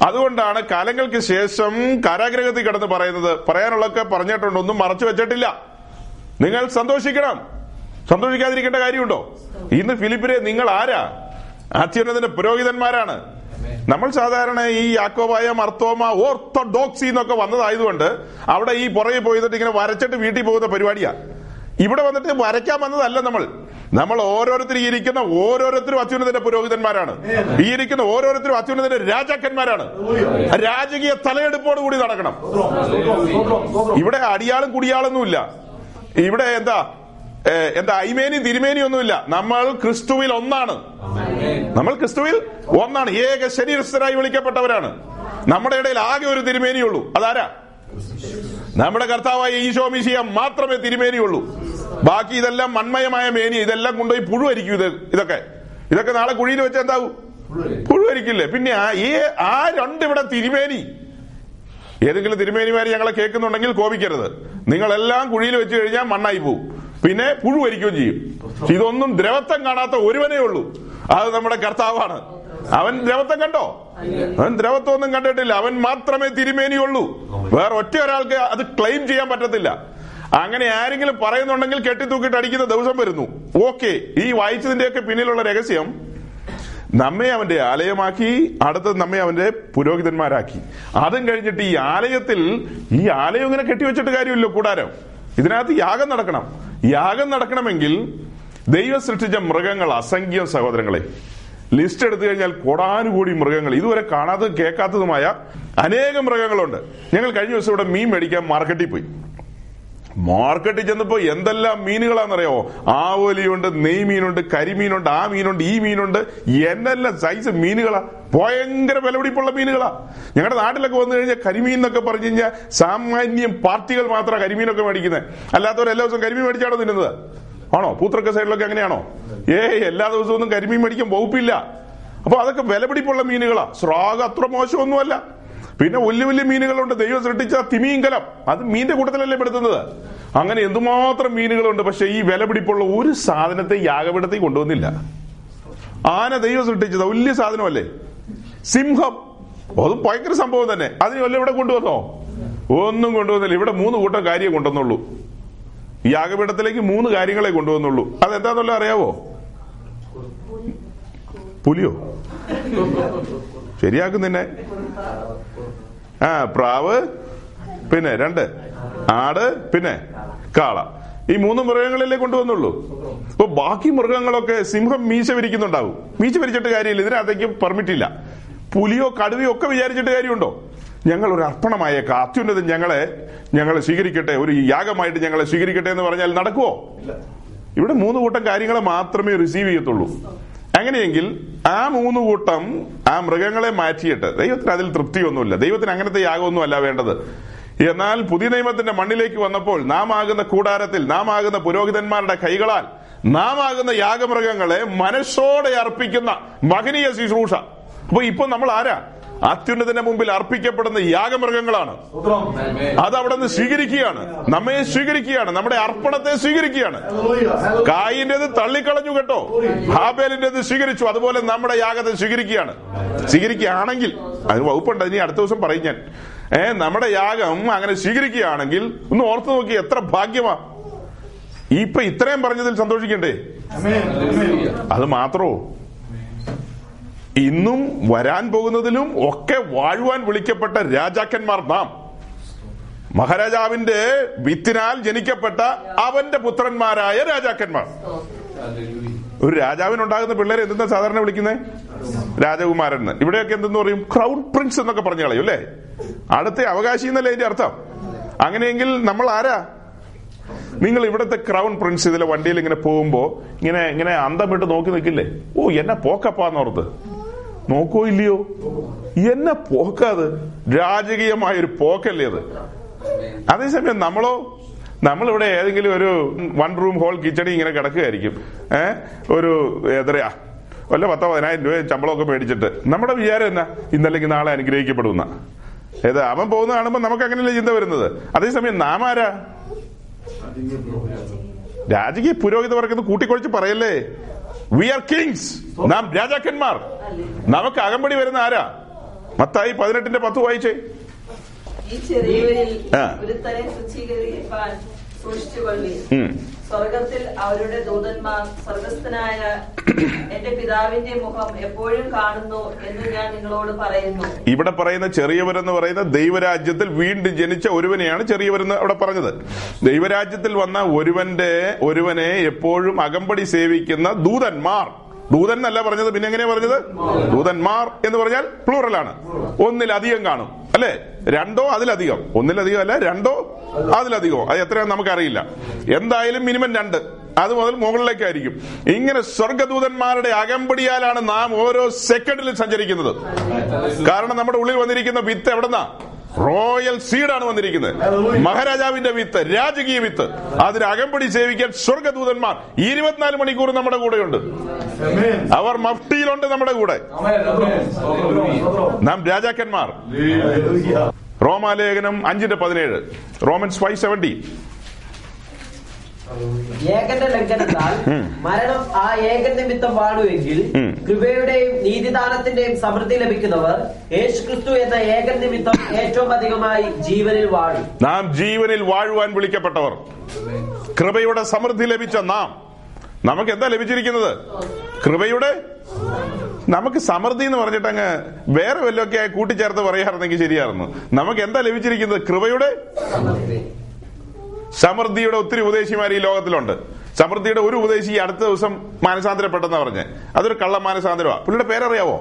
അതുകൊണ്ടാണ് കാലങ്ങൾക്ക് ശേഷം കാരാഗ്രഹത്തിൽ കിടന്ന് പറയുന്നത്, പറയാനുള്ളതൊക്കെ പറഞ്ഞിട്ടുണ്ട്, ഒന്നും മറച്ചു വെച്ചിട്ടില്ല. നിങ്ങൾ സന്തോഷിക്കണം. സന്തോഷിക്കാതിരിക്കേണ്ട കാര്യമുണ്ടോ? ഇന്ന് ഫിലിപ്പിനെ നിങ്ങൾ ആരാ? അത്യുന്നതന്റെ പുരോഹിതന്മാരാണ്. നമ്മൾ സാധാരണ ഈ യാക്കോബായ, മർത്തോമ, ഓർത്തഡോക്സി എന്നൊക്കെ വന്നതായതുകൊണ്ട് അവിടെ ഈ പുറകെ പോയിട്ട് ഇങ്ങനെ വരച്ചിട്ട് വീട്ടിൽ പോകുന്ന പരിപാടിയാണ്. ഇവിടെ വന്നിട്ട് വരയ്ക്കാൻ വന്നതല്ല നമ്മൾ. നമ്മൾ ഓരോരുത്തരും ഇരിക്കുന്ന ഓരോരുത്തരും അത്യുന്നതന്റെ പുരോഹിതന്മാരാണ്. ഈ ഇരിക്കുന്ന ഓരോരുത്തരും അത്യുന്നതന്റെ രാജാക്കന്മാരാണ്. രാജകീയ തലയെടുപ്പോടുകൂടി നടക്കണം. ഇവിടെ അടിയാളും കുടിയാളൊന്നുമില്ല. ഇവിടെ എന്താ എന്താ ഐമേനി തിരുമേനി ഒന്നുമില്ല. നമ്മൾ ക്രിസ്തുവിൽ ഒന്നാണ്. നമ്മൾ ക്രിസ്തുവിൽ ഒന്നാണ്. ഏക ശരീരസ്ഥരായി വിളിക്കപ്പെട്ടവരാണ്. നമ്മുടെ ഇടയിൽ ആകെ ഒരു തിരുമേനിയുള്ളൂ. അതാരാ? നമ്മുടെ കർത്താവായ ഈശോ മിശിഹ മാത്രമേ തിരുമേനിയുള്ളൂ. ബാക്കി ഇതെല്ലാം മൺമയമായ മേനി. ഇതെല്ലാം കൊണ്ടുപോയി പുഴുവരിക്കും. ഇത് ഇതൊക്കെ ഇതൊക്കെ നാളെ കുഴിയിൽ വെച്ച് എന്താവും? പുഴുവരിക്കില്ലേ? പിന്നെ ഈ ആ രണ്ടിവിടെ തിരുമേനി. ഏതെങ്കിലും തിരുമേനിമാര് ഞങ്ങളെ കേൾക്കുന്നുണ്ടെങ്കിൽ കോപിക്കരുത്. നിങ്ങളെല്ലാം കുഴിയിൽ വെച്ച് കഴിഞ്ഞാൽ മണ്ണായി പോവും, പിന്നെ പുഴുവരിക്കുകയും ചെയ്യും. ഇതൊന്നും ദ്രവത്വം കാണാത്ത ഒരുവനേ ഉള്ളൂ, അത് നമ്മുടെ കർത്താവാണ്. അവൻ ദ്രവത്വം കണ്ടോ? അവൻ ദ്രവത്വം ഒന്നും കണ്ടിട്ടില്ല. അവൻ മാത്രമേ തിരുമേനിയുള്ളൂ. വേറെ ഒറ്റ ഒരാൾക്ക് അത് ക്ലെയിം ചെയ്യാൻ പറ്റത്തില്ല. അങ്ങനെ ആരെങ്കിലും പറയുന്നുണ്ടെങ്കിൽ കെട്ടിത്തൂക്കിട്ട് അടിക്കുന്ന ദിവസം വരുന്നു. ഓക്കെ, ഈ വായിച്ചതിന്റെയൊക്കെ പിന്നിലുള്ള രഹസ്യം, നമ്മെ അവന്റെ ആലയമാക്കി, അടുത്തത് നമ്മെ അവന്റെ പുരോഹിതന്മാരാക്കി. അതും കഴിഞ്ഞിട്ട് ഈ ആലയത്തിൽ, ഈ ആലയം ഇങ്ങനെ കെട്ടിവെച്ചിട്ട് കാര്യമില്ല. കൂടാരം, ഇതിനകത്ത് യാഗം നടക്കണം. യാഗം നടക്കണമെങ്കിൽ ദൈവം സൃഷ്ടിച്ച മൃഗങ്ങൾ അസംഖ്യം സഹോദരങ്ങളെ. ലിസ്റ്റ് എടുത്തു കഴിഞ്ഞാൽ കോടാനുകൂടി മൃഗങ്ങൾ, ഇതുവരെ കാണാത്തതും കേൾക്കാത്തതുമായ അനേകം മൃഗങ്ങളുണ്ട്. ഞങ്ങൾ കഴിഞ്ഞ ദിവസം ഇവിടെ മീൻ മേടിക്കാൻ മാർക്കറ്റിൽ പോയി. മാർക്കറ്റിൽ ചെന്നപ്പോ എന്തെല്ലാം മീനുകളാണെന്നറിയോ? ആവോലിയുണ്ട്, നെയ്മീനുണ്ട്, കരിമീനുണ്ട്, ആ മീനുണ്ട്, ഈ മീനുണ്ട്, എന്നെല്ലാം സൈസ് മീനുകളാ, ഭയങ്കര വിലപിടിപ്പുള്ള മീനുകളാ. ഞങ്ങളുടെ നാട്ടിലൊക്കെ വന്നു കഴിഞ്ഞാൽ കരിമീൻ എന്നൊക്കെ പറഞ്ഞു കഴിഞ്ഞാൽ സാമാന്യം പാർട്ടികൾ മാത്രമാണ് കരിമീനൊക്കെ മേടിക്കുന്നത്. അല്ലാത്തവർ എല്ലാ ദിവസവും കരിമീൻ മേടിച്ചാണോ തിന്നുന്നത്? ആണോ? പൂത്തക്ക സൈഡിലൊക്കെ അങ്ങനെയാണോ? ഏയ്, എല്ലാ ദിവസവും ഒന്നും കരിമീൻ മേടിക്കാൻ വകുപ്പില്ല. അപ്പൊ അതൊക്കെ വിലപിടിപ്പുള്ള മീനുകളാ. സ്രാഗ അത്ര മോശമൊന്നുമല്ല. പിന്നെ വലിയ വലിയ മീനുകളുണ്ട്. ദൈവം സൃഷ്ടിച്ച തിമീങ്കലം, അത് മീനിന്റെ കൂട്ടത്തിലല്ലേ പെടുത്തുന്നത്? അങ്ങനെ എന്തുമാത്രം മീനുകളുണ്ട്. പക്ഷെ ഈ വിലപിടിപ്പുള്ള ഒരു സാധനത്തെ യാഗപീഠത്തിൽ കൊണ്ടുവന്നില്ല. ആന ദൈവം സൃഷ്ടിച്ചത് വലിയ സാധനമല്ലേ? സിംഹം അതും ഭയങ്കര സംഭവം തന്നെ. അതിന് വല്ല ഇവിടെ കൊണ്ടുവന്നോ? ഒന്നും കൊണ്ടുവന്നില്ല. ഇവിടെ മൂന്ന് കൂട്ടം കാര്യം കൊണ്ടുവന്നുള്ളൂ. യാഗപീഠത്തിലേക്ക് മൂന്ന് കാര്യങ്ങളെ കൊണ്ടുവന്നുള്ളൂ. അതെന്താന്നല്ലോ അറിയാവോ? പുലിയോ? ശരിയാക്കും തന്നെ. ആ പ്രാവ്, പിന്നെ രണ്ട് ആട്, പിന്നെ കാള. ഈ മൂന്ന് മൃഗങ്ങളിലേ കൊണ്ടുവന്നുള്ളൂ. അപ്പൊ ബാക്കി മൃഗങ്ങളൊക്കെ സിംഹം മീശ വിരിക്കുന്നുണ്ടാവും. മീശ വിരിച്ചിട്ട് കാര്യമില്ല, ഇതിനകത്തേക്ക് പെർമിറ്റില്ല. പുലിയോ കടുവയോ ഒക്കെ വിചാരിച്ചിട്ട് കാര്യമുണ്ടോ? ഞങ്ങൾ ഒരു അർപ്പണമായേക്കാം, അത്യുന്നതൻ ഞങ്ങളെ ഞങ്ങളെ സ്വീകരിക്കട്ടെ, ഒരു യാഗമായിട്ട് ഞങ്ങളെ സ്വീകരിക്കട്ടെ എന്ന് പറഞ്ഞാൽ നടക്കുവോ? ഇവിടെ മൂന്ന് കൂട്ടം കാര്യങ്ങളെ മാത്രമേ റിസീവ് ചെയ്യത്തുള്ളൂ. അങ്ങനെയെങ്കിൽ ആ മൂന്ന് കൂട്ടം ആ മൃഗങ്ങളെ മാറ്റിയിട്ട് ദൈവത്തിന് അതിൽ തൃപ്തിയൊന്നുമില്ല. ദൈവത്തിന് അങ്ങനത്തെ യാഗമൊന്നും അല്ല വേണ്ടത്. എന്നാൽ പുതിയ നിയമത്തിന്റെ മണ്ണിലേക്ക് വന്നപ്പോൾ നാം ആകുന്ന കൂടാരത്തിൽ നാം ആകുന്ന പുരോഹിതന്മാരുടെ കൈകളാൽ നാം ആകുന്ന യാഗമൃഗങ്ങളെ മനസ്സോടെ അർപ്പിക്കുന്ന മഹനീയ ശുശ്രൂഷ. അപ്പൊ ഇപ്പൊ നമ്മൾ ആരാ? അത്യുന്നതിന്റെ മുമ്പിൽ അർപ്പിക്കപ്പെടുന്ന യാഗമൃഗങ്ങളാണ്. അത് അവിടെ നിന്ന് സ്വീകരിക്കുകയാണ്, നമ്മെ സ്വീകരിക്കുകയാണ്, നമ്മുടെ അർപ്പണത്തെ സ്വീകരിക്കുകയാണ്. കായിന്റേത് തള്ളിക്കളഞ്ഞു കേട്ടോ, ഹാബേലിന്റേത് സ്വീകരിച്ചു. അതുപോലെ നമ്മുടെ യാഗത്തെ സ്വീകരിക്കുകയാണ്. സ്വീകരിക്കുകയാണെങ്കിൽ അതിന് വകുപ്പുണ്ട്, ഇനി അടുത്ത ദിവസം പറയും ഞാൻ. ഏഹ് നമ്മുടെ യാഗം അങ്ങനെ സ്വീകരിക്കുകയാണെങ്കിൽ ഒന്ന് ഓർത്തു നോക്കി, എത്ര ഭാഗ്യമാ. ഇപ്പൊ ഇത്രയും പറഞ്ഞതിൽ സന്തോഷിക്കണ്ടേ? അത് മാത്രോ? ഇന്നും വരാൻ പോകുന്നതിലും ഒക്കെ വാഴുവാൻ വിളിക്കപ്പെട്ട രാജാക്കന്മാർ നാം. മഹാരാജാവിന്റെ വിത്തിനാൽ ജനിക്കപ്പെട്ട അവന്റെ പുത്രന്മാരായ രാജാക്കന്മാർ. ഒരു രാജാവിനുണ്ടാകുന്ന പിള്ളേരെ എന്തെന്നാ സാധാരണ വിളിക്കുന്നത്? രാജകുമാരൻ. ഇവിടെയൊക്കെ എന്തെന്ന് പറയും? ക്രൗൺ പ്രിൻസ് എന്നൊക്കെ പറഞ്ഞു കളയും അല്ലേ? അടുത്ത അവകാശി എന്നല്ലേ അതിന്റെ അർത്ഥം? അങ്ങനെയെങ്കിൽ നമ്മൾ ആരാ? നിങ്ങൾ ഇവിടത്തെ ക്രൗൺ പ്രിൻസ് ഇതിലെ വണ്ടിയിൽ ഇങ്ങനെ പോകുമ്പോ ഇങ്ങനെ ഇങ്ങനെ അന്തം വിട്ട് നോക്കി നിൽക്കില്ലേ? ഓ, എന്നെ പോക്കപ്പാന്നോർത്ത് നോക്കോ ഇല്ലയോ? എന്നെ പോക്കാത് രാജകീയമായ ഒരു പോക്കല്ലേ അത്. അതേസമയം നമ്മളോ? നമ്മളിവിടെ ഏതെങ്കിലും ഒരു വൺ റൂം ഹോൾ കിച്ചണിൽ ഇങ്ങനെ കിടക്കുകയായിരിക്കും. ഏഹ് ഒരു എത്രയാ വല്ല പത്തോ പതിനായിരം രൂപ ശമ്പളമൊക്കെ മേടിച്ചിട്ട് നമ്മുടെ വിചാരം എന്നാ, ഇന്നല്ലെങ്കിൽ നാളെ അനുഗ്രഹിക്കപ്പെടുന്ന ഏത് അവൻ പോകുന്ന കാണുമ്പോൾ നമുക്ക് അങ്ങനെയല്ലേ ചിന്ത വരുന്നത്? അതേസമയം നാം ആരാ? രാജകീയ പുരോഹിത വർഗത്ത് കൂട്ടിക്കൊഴിച്ച് പറയല്ലേ, വി ആർ കിങ്സ്, നാം രാജാക്കന്മാർ. നമുക്ക് അകമ്പടി വരുന്ന ആരാ? മത്തായി പതിനെട്ടിന്റെ പത്ത് വായിച്ചേ. സ്വർഗത്തിൽ അവരുടെ ദൂതന്മാർ സ്വർഗസ്ഥനായ എന്റെ പിതാവിന്റെ മുഖം എപ്പോഴും കാണുന്നു എന്ന് ഞാൻ നിങ്ങളോട് പറയുന്നു. ഇവിടെ പറയുന്ന ചെറിയവരെന്ന് പറയുന്ന ദൈവരാജ്യത്തിൽ വീണ്ടും ജനിച്ച ഒരുവനെയാണ് ചെറിയവരെന്ന് അവിടെ പറഞ്ഞത്. ദൈവരാജ്യത്തിൽ വന്ന ഒരുവന്റെ ഒരുവനെ എപ്പോഴും അകമ്പടി സേവിക്കുന്ന ദൂതന്മാർ. ദൂതൻ എന്നല്ല പറഞ്ഞത്, പിന്നെ എങ്ങനെയാ പറഞ്ഞത്? ദൂതന്മാർ എന്ന് പറഞ്ഞാൽ പ്ലൂറലാണ്, ഒന്നിലധികം കാണും അല്ലെ? രണ്ടോ അതിലധികം, ഒന്നിലധികം അല്ല, രണ്ടോ അതിലധികം. അത് എത്രയാണെന്ന് നമുക്കറിയില്ല. എന്തായാലും മിനിമം രണ്ട്, അത് മുതൽ മുകളിലേക്കായിരിക്കും. ഇങ്ങനെ സ്വർഗദൂതന്മാരുടെ അകമ്പടിയാലാണ് നാം ഓരോ സെക്കൻഡിലും സഞ്ചരിക്കുന്നത്. കാരണം നമ്മുടെ ഉള്ളിൽ വന്നിരിക്കുന്ന വിത്ത് എവിടെന്നാ? റോയൽ സീഡാണ് വന്നിരിക്കുന്നത്. മഹാരാജാവിന്റെ വിത്ത്, രാജകീയ വിത്ത്. അതിന് അകമ്പടി സേവിക്കാൻ സ്വർഗദൂതന്മാർ ഇരുപത്തിനാല് മണിക്കൂർ നമ്മുടെ കൂടെയുണ്ട്. അവർ മഫ്തിയിലുണ്ട് നമ്മുടെ കൂടെ. നാം രാജാക്കന്മാർ. റോമാലേഖനം അഞ്ചിന്റെ പതിനേഴ്, റോമൻസ് ഫൈവ് സെവന്റി. ഏകന്റെ ലംഘനത്താൽ മരണം ആ ഏക നിമിത്തം വാഴുവെങ്കിൽ കൃപയുടെയും നീതിദാനത്തിന്റെയും സമൃദ്ധി ലഭിക്കുന്നവർ യേശുക്രിസ്തു എന്ന ഏക നിമിത്തം ഏറ്റവും അധികമായി ജീവനിൽ വാഴും. നാം ജീവനിൽ വാഴുവാൻ വിളിക്കപ്പെട്ടവർ, കൃപയുടെ സമൃദ്ധി ലഭിച്ച നാം. നമുക്ക് എന്താ ലഭിച്ചിരിക്കുന്നത്? കൃപയുടെ നമുക്ക് സമൃദ്ധി എന്ന് പറഞ്ഞിട്ട് അങ്ങ് വേറെ വല്ലതൊക്കെ കൂട്ടിച്ചേർത്ത് പറയാറുണ്ടെങ്കിൽ ശരിയായിരുന്നു. നമുക്ക് എന്താ ലഭിച്ചിരിക്കുന്നത്? കൃപയുടെ സമൃദ്ധിയുടെ ഒത്തിരി ഉപദേശിമാർ ഈ ലോകത്തിലുണ്ട്. സമൃദ്ധിയുടെ ഒരു ഉപദേശി അടുത്ത ദിവസം മാനസാന്തരപ്പെട്ടെന്ന് പറഞ്ഞ്, അതൊരു കള്ള മാനസാന്തരമാ. പുള്ളിയുടെ പേരറിയാവോ?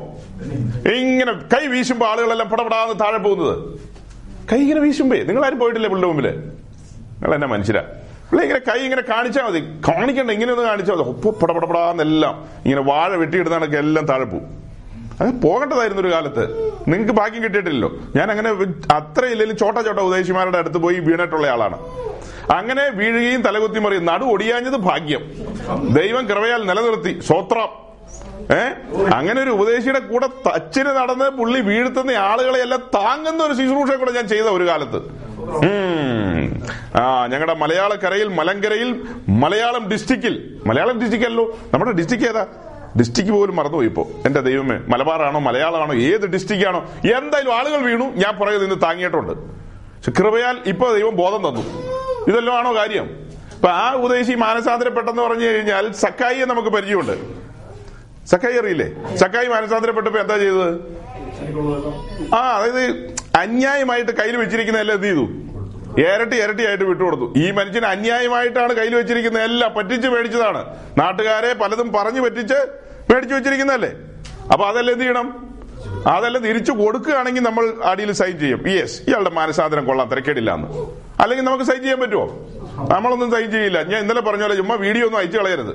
ഇങ്ങനെ കൈ വീശുമ്പോ ആളുകളെല്ലാം പടപടാന്ന് താഴെ പോകുന്നത്. കൈ ഇങ്ങനെ വീശുമ്പേ നിങ്ങൾ ആരും പോയിട്ടില്ലേ പുള്ളിയുടെ മുമ്പില്? നിങ്ങൾ എന്നെ മനുഷ്യരാ. പുള്ളി ഇങ്ങനെ കൈ ഇങ്ങനെ കാണിച്ചാൽ മതി, കാണിക്കണ്ട, ഇങ്ങനെയൊന്ന് കാണിച്ചാൽ മതി, ഒപ്പം പടപടപടാന്നെല്ലാം ഇങ്ങനെ വാഴ വെട്ടിയിടുന്നതൊക്കെ എല്ലാം താഴെ പോവും. അത് പോകേണ്ടതായിരുന്നു ഒരു കാലത്ത്, നിങ്ങൾക്ക് ഭാഗ്യം കിട്ടിയിട്ടില്ലല്ലോ. ഞാൻ അങ്ങനെ അത്ര ഇല്ലെങ്കിലും ചോട്ട ചോട്ട ഉദയശിമാരുടെ അടുത്ത് പോയി വീണിട്ടുള്ള ആളാണ്. അങ്ങനെ വീഴുകയും തലകുത്തി മറിയും നടു ഒടിയാഞ്ഞത് ഭാഗ്യം, ദൈവം കൃപയാൽ നിലനിർത്തി, സ്വോത്രം. ഏഹ് അങ്ങനെ ഒരു ഉപദേശിയുടെ കൂടെ തച്ചിന് നടന്ന് പുള്ളി വീഴ്ത്തുന്ന ആളുകളെ എല്ലാം താങ്ങുന്ന ഒരു ശുശ്രൂഷ കൂടെ ഞാൻ ചെയ്ത ഒരു കാലത്ത്. ഉം ആ ഞങ്ങളുടെ മലയാളക്കരയിൽ മലങ്കരയിൽ മലയാളം ഡിസ്ട്രിക്റ്റിൽ, മലയാളം ഡിസ്ട്രിക്റ്റ് അല്ലോ നമ്മുടെ ഡിസ്ട്രിക്റ്റ്, ഏതാ ഡിസ്ട്രിക്ട് പോലും മറന്നുപോയി ഇപ്പോ. എന്റെ ദൈവമേ, മലബാറാണോ മലയാളമാണോ ഏത് ഡിസ്ട്രിക്റ്റ് ആണോ, എന്തായാലും ആളുകൾ വീണു, ഞാൻ പുറകെ നിന്ന് താങ്ങിയിട്ടുണ്ട്. കൃപയാൽ ഇപ്പൊ ദൈവം ബോധം തന്നു. ഇതെല്ലാം ആണോ കാര്യം? അപ്പൊ ആ ഉപദേശി മാനസാന്തരപ്പെട്ടെന്ന് പറഞ്ഞു കഴിഞ്ഞാൽ സക്കായിയെ നമുക്ക് പരിചയമുണ്ട്. സക്കായി അറിയില്ലേ? സക്കായി മാനസാന്തരപ്പെട്ടപ്പോ എന്താ ചെയ്തത്? ആ അതായത് അന്യായമായിട്ട് കയ്യിൽ വെച്ചിരിക്കുന്നതെല്ലാം എന്ത് ചെയ്തു? ഇരട്ടി ഇരട്ടിയായിട്ട് വിട്ടുകൊടുത്തു. ഈ മനുഷ്യന് അന്യായമായിട്ടാണ് കയ്യിൽ വെച്ചിരിക്കുന്ന എല്ലാം പറ്റിച്ച് മേടിച്ചതാണ്. നാട്ടുകാരെ പലതും പറഞ്ഞു പറ്റിച്ച് മേടിച്ചു വെച്ചിരിക്കുന്നതല്ലേ. അപ്പൊ അതെല്ലാം എന്ത് ചെയ്യണം? അതെല്ലാം തിരിച്ചു കൊടുക്കുകയാണെങ്കിൽ നമ്മൾ അടിയിൽ സൈൻ ചെയ്യും, യെസ് ഇയാളുടെ മാനസാന്തരം കൊള്ളാം, തിരക്കേടില്ലാന്ന്. അല്ലെങ്കിൽ നമുക്ക് സൈൻ ചെയ്യാൻ പറ്റുമോ? നമ്മളൊന്നും സൈൻ ചെയ്യില്ല. ഞാൻ ഇന്നലെ പറഞ്ഞ പോലെ ചുമ്മാ വീഡിയോ ഒന്നും അയച്ചു കളയരുത്.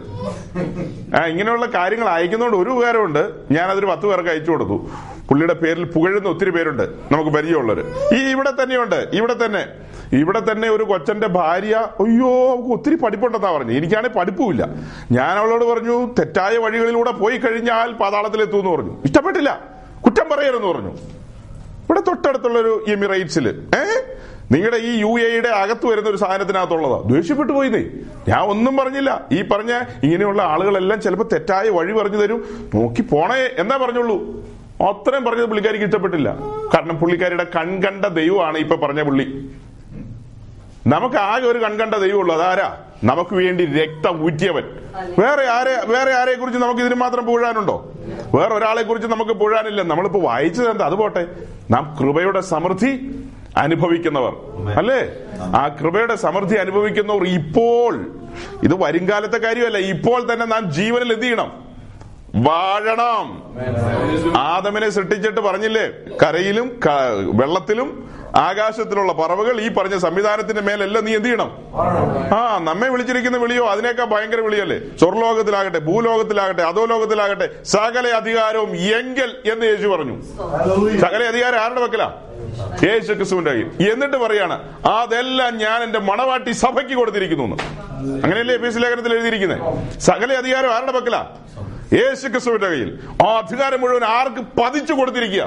ആ ഇങ്ങനെയുള്ള കാര്യങ്ങൾ അയക്കുന്നതുകൊണ്ട് ഒരു ഉപകാരമുണ്ട്. ഞാനതൊരു പത്ത് പേർക്ക് അയച്ചു കൊടുത്തു. പുള്ളിയുടെ പേരിൽ പുകഴുന്ന ഒത്തിരി പേരുണ്ട് നമുക്ക് പരിചയമുള്ളവര്. ഈ ഇവിടെ തന്നെയുണ്ട്, ഇവിടെ തന്നെ ഇവിടെ തന്നെ ഒരു കൊച്ചന്റെ ഭാര്യ, അയ്യോ അവൾക്ക് ഒത്തിരി പഠിപ്പുണ്ടെന്നാ പറഞ്ഞു. എനിക്കാണെങ്കിൽ പഠിപ്പുമില്ല. ഞാൻ അവളോട് പറഞ്ഞു തെറ്റായ വഴികളിലൂടെ പോയി കഴിഞ്ഞാൽ പാതാളത്തിലെത്തുമെന്ന് പറഞ്ഞു. ഇഷ്ടപ്പെട്ടില്ല, കുറ്റം പറയരുതെന്ന് പറഞ്ഞു. ഇവിടെ തൊട്ടടുത്തുള്ളൊരു എമിറേറ്റ്സില് ഏഹ് നിങ്ങളുടെ ഈ യു എയുടെ അകത്ത് വരുന്ന ഒരു സാധനത്തിനകത്തുള്ളതാ. ദേഷ്യപ്പെട്ടു പോയിന്നേ, ഞാൻ ഒന്നും പറഞ്ഞില്ല. ഈ പറഞ്ഞ ഇങ്ങനെയുള്ള ആളുകളെല്ലാം ചിലപ്പോൾ തെറ്റായ വഴി പറഞ്ഞു തരും, നോക്കി പോണേ എന്നാ പറഞ്ഞുള്ളൂ. അത്രയും പറഞ്ഞത് പുള്ളിക്കാരിക്ക് ഇഷ്ടപ്പെട്ടില്ല. കാരണം പുള്ളിക്കാരിയുടെ കൺകണ്ട ദൈവമാണ് ഇപ്പൊ പറഞ്ഞ പുള്ളി. നമുക്ക് ആകെ ഒരു കൺകണ്ട ദൈവമുള്ളൂ, അതാരാ? നമുക്ക് വേണ്ടി രക്തം ഊറ്റിയവൻ. വേറെ ആരെ വേറെ ആരെ കുറിച്ച് നമുക്ക് ഇതിന് മാത്രം പുഴാനുണ്ടോ? വേറെ ഒരാളെ കുറിച്ച് നമുക്ക് പുഴാനില്ല. നമ്മളിപ്പോ വായിച്ചത് എന്താ? അത് പോട്ടെ, നാം കൃപയുടെ സമൃദ്ധി അനുഭവിക്കുന്നവർ അല്ലേ? ആ കൃപയുടെ സമൃദ്ധി അനുഭവിക്കുന്നവർ ഇപ്പോൾ, ഇത് വരുംകാലത്തെ കാര്യമല്ല, ഇപ്പോൾ തന്നെ നാം ജീവനിൽ എന്ത് ചെയ്യണം? വാഴണം. ആദമിനെ സൃഷ്ടിച്ചിട്ട് പറഞ്ഞില്ലേ, കരയിലും വെള്ളത്തിലും ആകാശത്തിലുള്ള പറവകൾ, ഈ പറഞ്ഞ സംവിധാനത്തിന്റെ മേലെല്ലാം നീ എന്ത് ചെയ്യണം? ആ നമ്മെ വിളിച്ചിരിക്കുന്ന വിളിയോ അതിനേക്കാൾ ഭയങ്കര വിളിയല്ലേ? സ്വർലോകത്തിലാകട്ടെ ഭൂലോകത്തിലാകട്ടെ അധോലോകത്തിലാകട്ടെ സകല അധികാരവും എങ്കിൽ എന്ന് യേശു പറഞ്ഞു. സകല അധികാരം ആരുടെ വെക്കലാ? യേശു ക്രിസ്തുവിന്റെ കയ്യിൽ. എന്നിട്ട് പറയാണ് അതെല്ലാം ഞാൻ എന്റെ മണവാട്ടി സഭയ്ക്ക് കൊടുത്തിരിക്കുന്നു. അങ്ങനെയല്ലേ എഫേസ്യ ലേഖനത്തിൽ എഴുതിയിരിക്കുന്നത്? സകല അധികാരം ആരുടെ വെക്കലാ? യേശു ക്രിസ്തുവിന്റെ കയ്യിൽ. ആ അധികാരം മുഴുവൻ ആർക്ക് പതിച്ചു കൊടുത്തിരിക്കുക?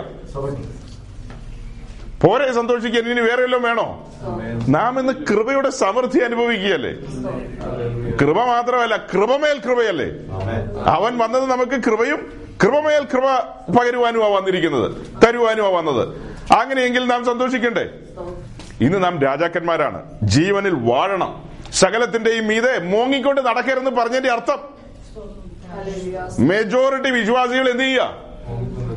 പോരെ സന്തോഷിക്കാൻ, ഇനി വേറെ എല്ലാം വേണോ? നാം ഇന്ന് കൃപയുടെ സമൃദ്ധി അനുഭവിക്കുകയല്ലേ? കൃപ മാത്രമല്ല, കൃപമേൽ കൃപയല്ലേ? അവൻ വന്നത് നമുക്ക് കൃപയും കൃപമേൽ കൃപ പകരുവാനുമാ വന്നിരിക്കുന്നത്, തരുവാനുമാ വന്നത്. അങ്ങനെയെങ്കിൽ നാം സന്തോഷിക്കണ്ടേ? ഇന്ന് നാം രാജാക്കന്മാരാണ്. ജീവനിൽ വാഴണം. സകലത്തിന്റെയും മീതെ മോങ്ങിക്കൊണ്ട് നടക്കരുതെന്ന് പറഞ്ഞതിന്റെ അർത്ഥം, മെജോറിറ്റി വിശ്വാസികൾ എന്ത് ചെയ്യുക?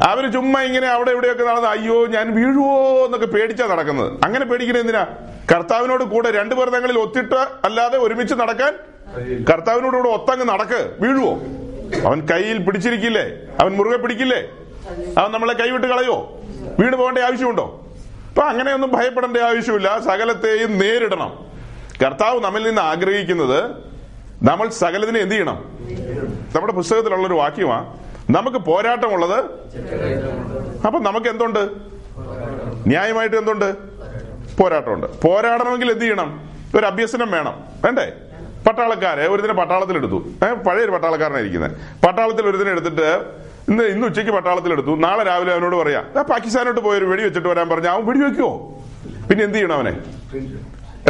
അവര് ചുമ്മാ ഇങ്ങനെ അവിടെ എവിടെയൊക്കെ നടന്ന് അയ്യോ ഞാൻ വീഴുവോ എന്നൊക്കെ പേടിച്ചാ നടക്കുന്നത്. അങ്ങനെ പേടിക്കണേ എന്തിനാ? കർത്താവിനോട് കൂടെ രണ്ടു പേർ തങ്ങളിൽ ഒത്തിട്ട് അല്ലാതെ ഒരുമിച്ച് നടക്കാൻ കർത്താവിനോട് കൂടെ ഒത്തങ്ങ് നടക്ക്. വീഴുവോ? അവൻ കയ്യിൽ പിടിച്ചിരിക്കില്ലേ? അവൻ മുറുകെ പിടിക്കില്ലേ? അവൻ നമ്മളെ കൈവിട്ട് കളയോ? വീണ് പോകേണ്ട ആവശ്യമുണ്ടോ? അപ്പൊ അങ്ങനെയൊന്നും ഭയപ്പെടേണ്ട ആവശ്യമില്ല. സകലത്തെയും നേരിടണം. കർത്താവ് നമ്മിൽ നിന്ന് ആഗ്രഹിക്കുന്നത് നമ്മൾ സകലത്തിനെ എന്ത് ചെയ്യണം. നമ്മുടെ പുസ്തകത്തിലുള്ളൊരു വാക്യമാ, നമുക്ക് പോരാട്ടമുള്ളത്. അപ്പൊ നമുക്ക് എന്തുണ്ട്? ന്യായമായിട്ട് എന്തുണ്ട്? പോരാട്ടമുണ്ട്. പോരാടണമെങ്കിൽ എന്ത് ചെയ്യണം? ഒരു അഭ്യസനം വേണം, വേണ്ടേ? പട്ടാളക്കാരെ ഒരുതിനെ പട്ടാളത്തിലെടുത്തു, ഏഹ് പഴയൊരു പട്ടാളക്കാരനായിരിക്കുന്നത്, പട്ടാളത്തിൽ ഒരുതിനെ എടുത്തിട്ട് ഇന്ന് ഇന്ന് ഉച്ചയ്ക്ക് പട്ടാളത്തിലെടുത്തു. നാളെ രാവിലെ അവനോട് പറയാ പാകിസ്ഥാനോട്ട് പോയൊരു വെടി വെച്ചിട്ട് വരാൻ പറഞ്ഞാൽ അവൻ വെടിവെക്കുവോ? പിന്നെ എന്ത് ചെയ്യണം? അവനെ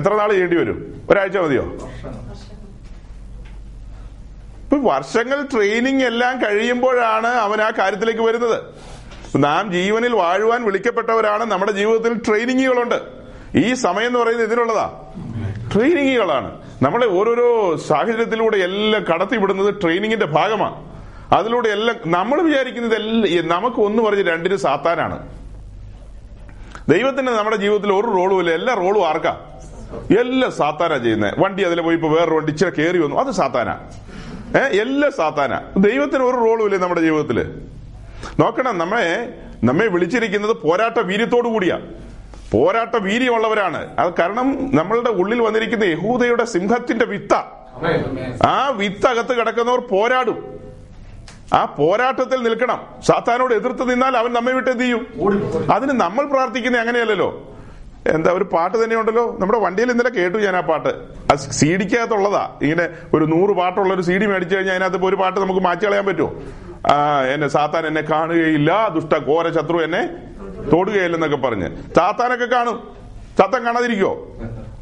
എത്ര നാൾ ചെയ്യേണ്ടി വരും? ഒരാഴ്ച മതിയോ? വർഷങ്ങൾ ട്രെയിനിങ് എല്ലാം കഴിയുമ്പോഴാണ് അവൻ ആ കാര്യത്തിലേക്ക് വരുന്നത്. നാം ജീവനിൽ വാഴുവാൻ വിളിക്കപ്പെട്ടവരാണ്. നമ്മുടെ ജീവിതത്തിൽ ട്രെയിനിങ്ങുകളുണ്ട്. ഈ സമയം എന്ന് പറയുന്നത് ഇതിനുള്ളതാ, ട്രെയിനിങ്ങുകളാണ്. നമ്മളെ ഓരോരോ സാഹചര്യത്തിലൂടെ എല്ലാം കടത്തിവിടുന്നത് ട്രെയിനിങ്ങിന്റെ ഭാഗമാണ്. അതിലൂടെ എല്ലാം നമ്മൾ വിചാരിക്കുന്നത് എല്ലാം നമുക്ക് ഒന്ന് പറഞ്ഞ് രണ്ടിന് സാത്താനാണ്. ദൈവത്തിന് നമ്മുടെ ജീവിതത്തിൽ ഒരു റോളും ഇല്ല. എല്ലാ റോളും ആർക്കാ? എല്ലാം സാത്താനാ ചെയ്യുന്നത്. വണ്ടി അതിലെ പോയി ഇപ്പൊ വേറൊരു വണ്ടി ഇച്ചിരി കയറി വന്നു, അത് സാത്താനാ. ഏഹ് എല്ലാ സാത്താനാ. ദൈവത്തിന് ഒരു റോളും ഇല്ലേ നമ്മുടെ ജീവിതത്തില്? നോക്കണം, നമ്മെ നമ്മെ വിളിച്ചിരിക്കുന്നത് പോരാട്ട വീര്യത്തോടു കൂടിയാ. പോരാട്ട വീര്യമുള്ളവരാണ്. അത് കാരണം നമ്മളുടെ ഉള്ളിൽ വന്നിരിക്കുന്ന യഹൂദയുടെ സിംഹത്തിന്റെ വിത്ത, ആ വിത്ത് അകത്ത് കിടക്കുന്നവർ പോരാടും. ആ പോരാട്ടത്തിൽ നിൽക്കണം. സാത്താനോട് എതിർത്ത് നിന്നാൽ അവൻ നമ്മെ വിട്ട് എന്ത് ചെയ്യും? അതിന് നമ്മൾ പ്രാർത്ഥിക്കുന്നത് അങ്ങനെയല്ലല്ലോ. എന്താ ഒരു പാട്ട് തന്നെയുണ്ടല്ലോ, നമ്മുടെ വണ്ടിയിൽ ഇന്നലെ കേട്ടു ഞാൻ ആ പാട്ട്. ആ സി ഡിക്കകത്തുള്ളതാ. ഇങ്ങനെ ഒരു നൂറ് പാട്ടുള്ള ഒരു സി ഡി മേടിച്ചു കഴിഞ്ഞാൽ അതിനകത്ത് ഒരു പാട്ട് നമുക്ക് മാറ്റി കളയാൻ പറ്റുമോ? ആ എന്നെ സാത്താൻ എന്നെ കാണുകയില്ല, ദുഷ്ട ഘോര ശത്രു എന്നെ തൊടുകയില്ലെന്നൊക്കെ പറഞ്ഞ് സാത്താനൊക്കെ കാണും. സാത്താൻ കാണാതിരിക്കോ?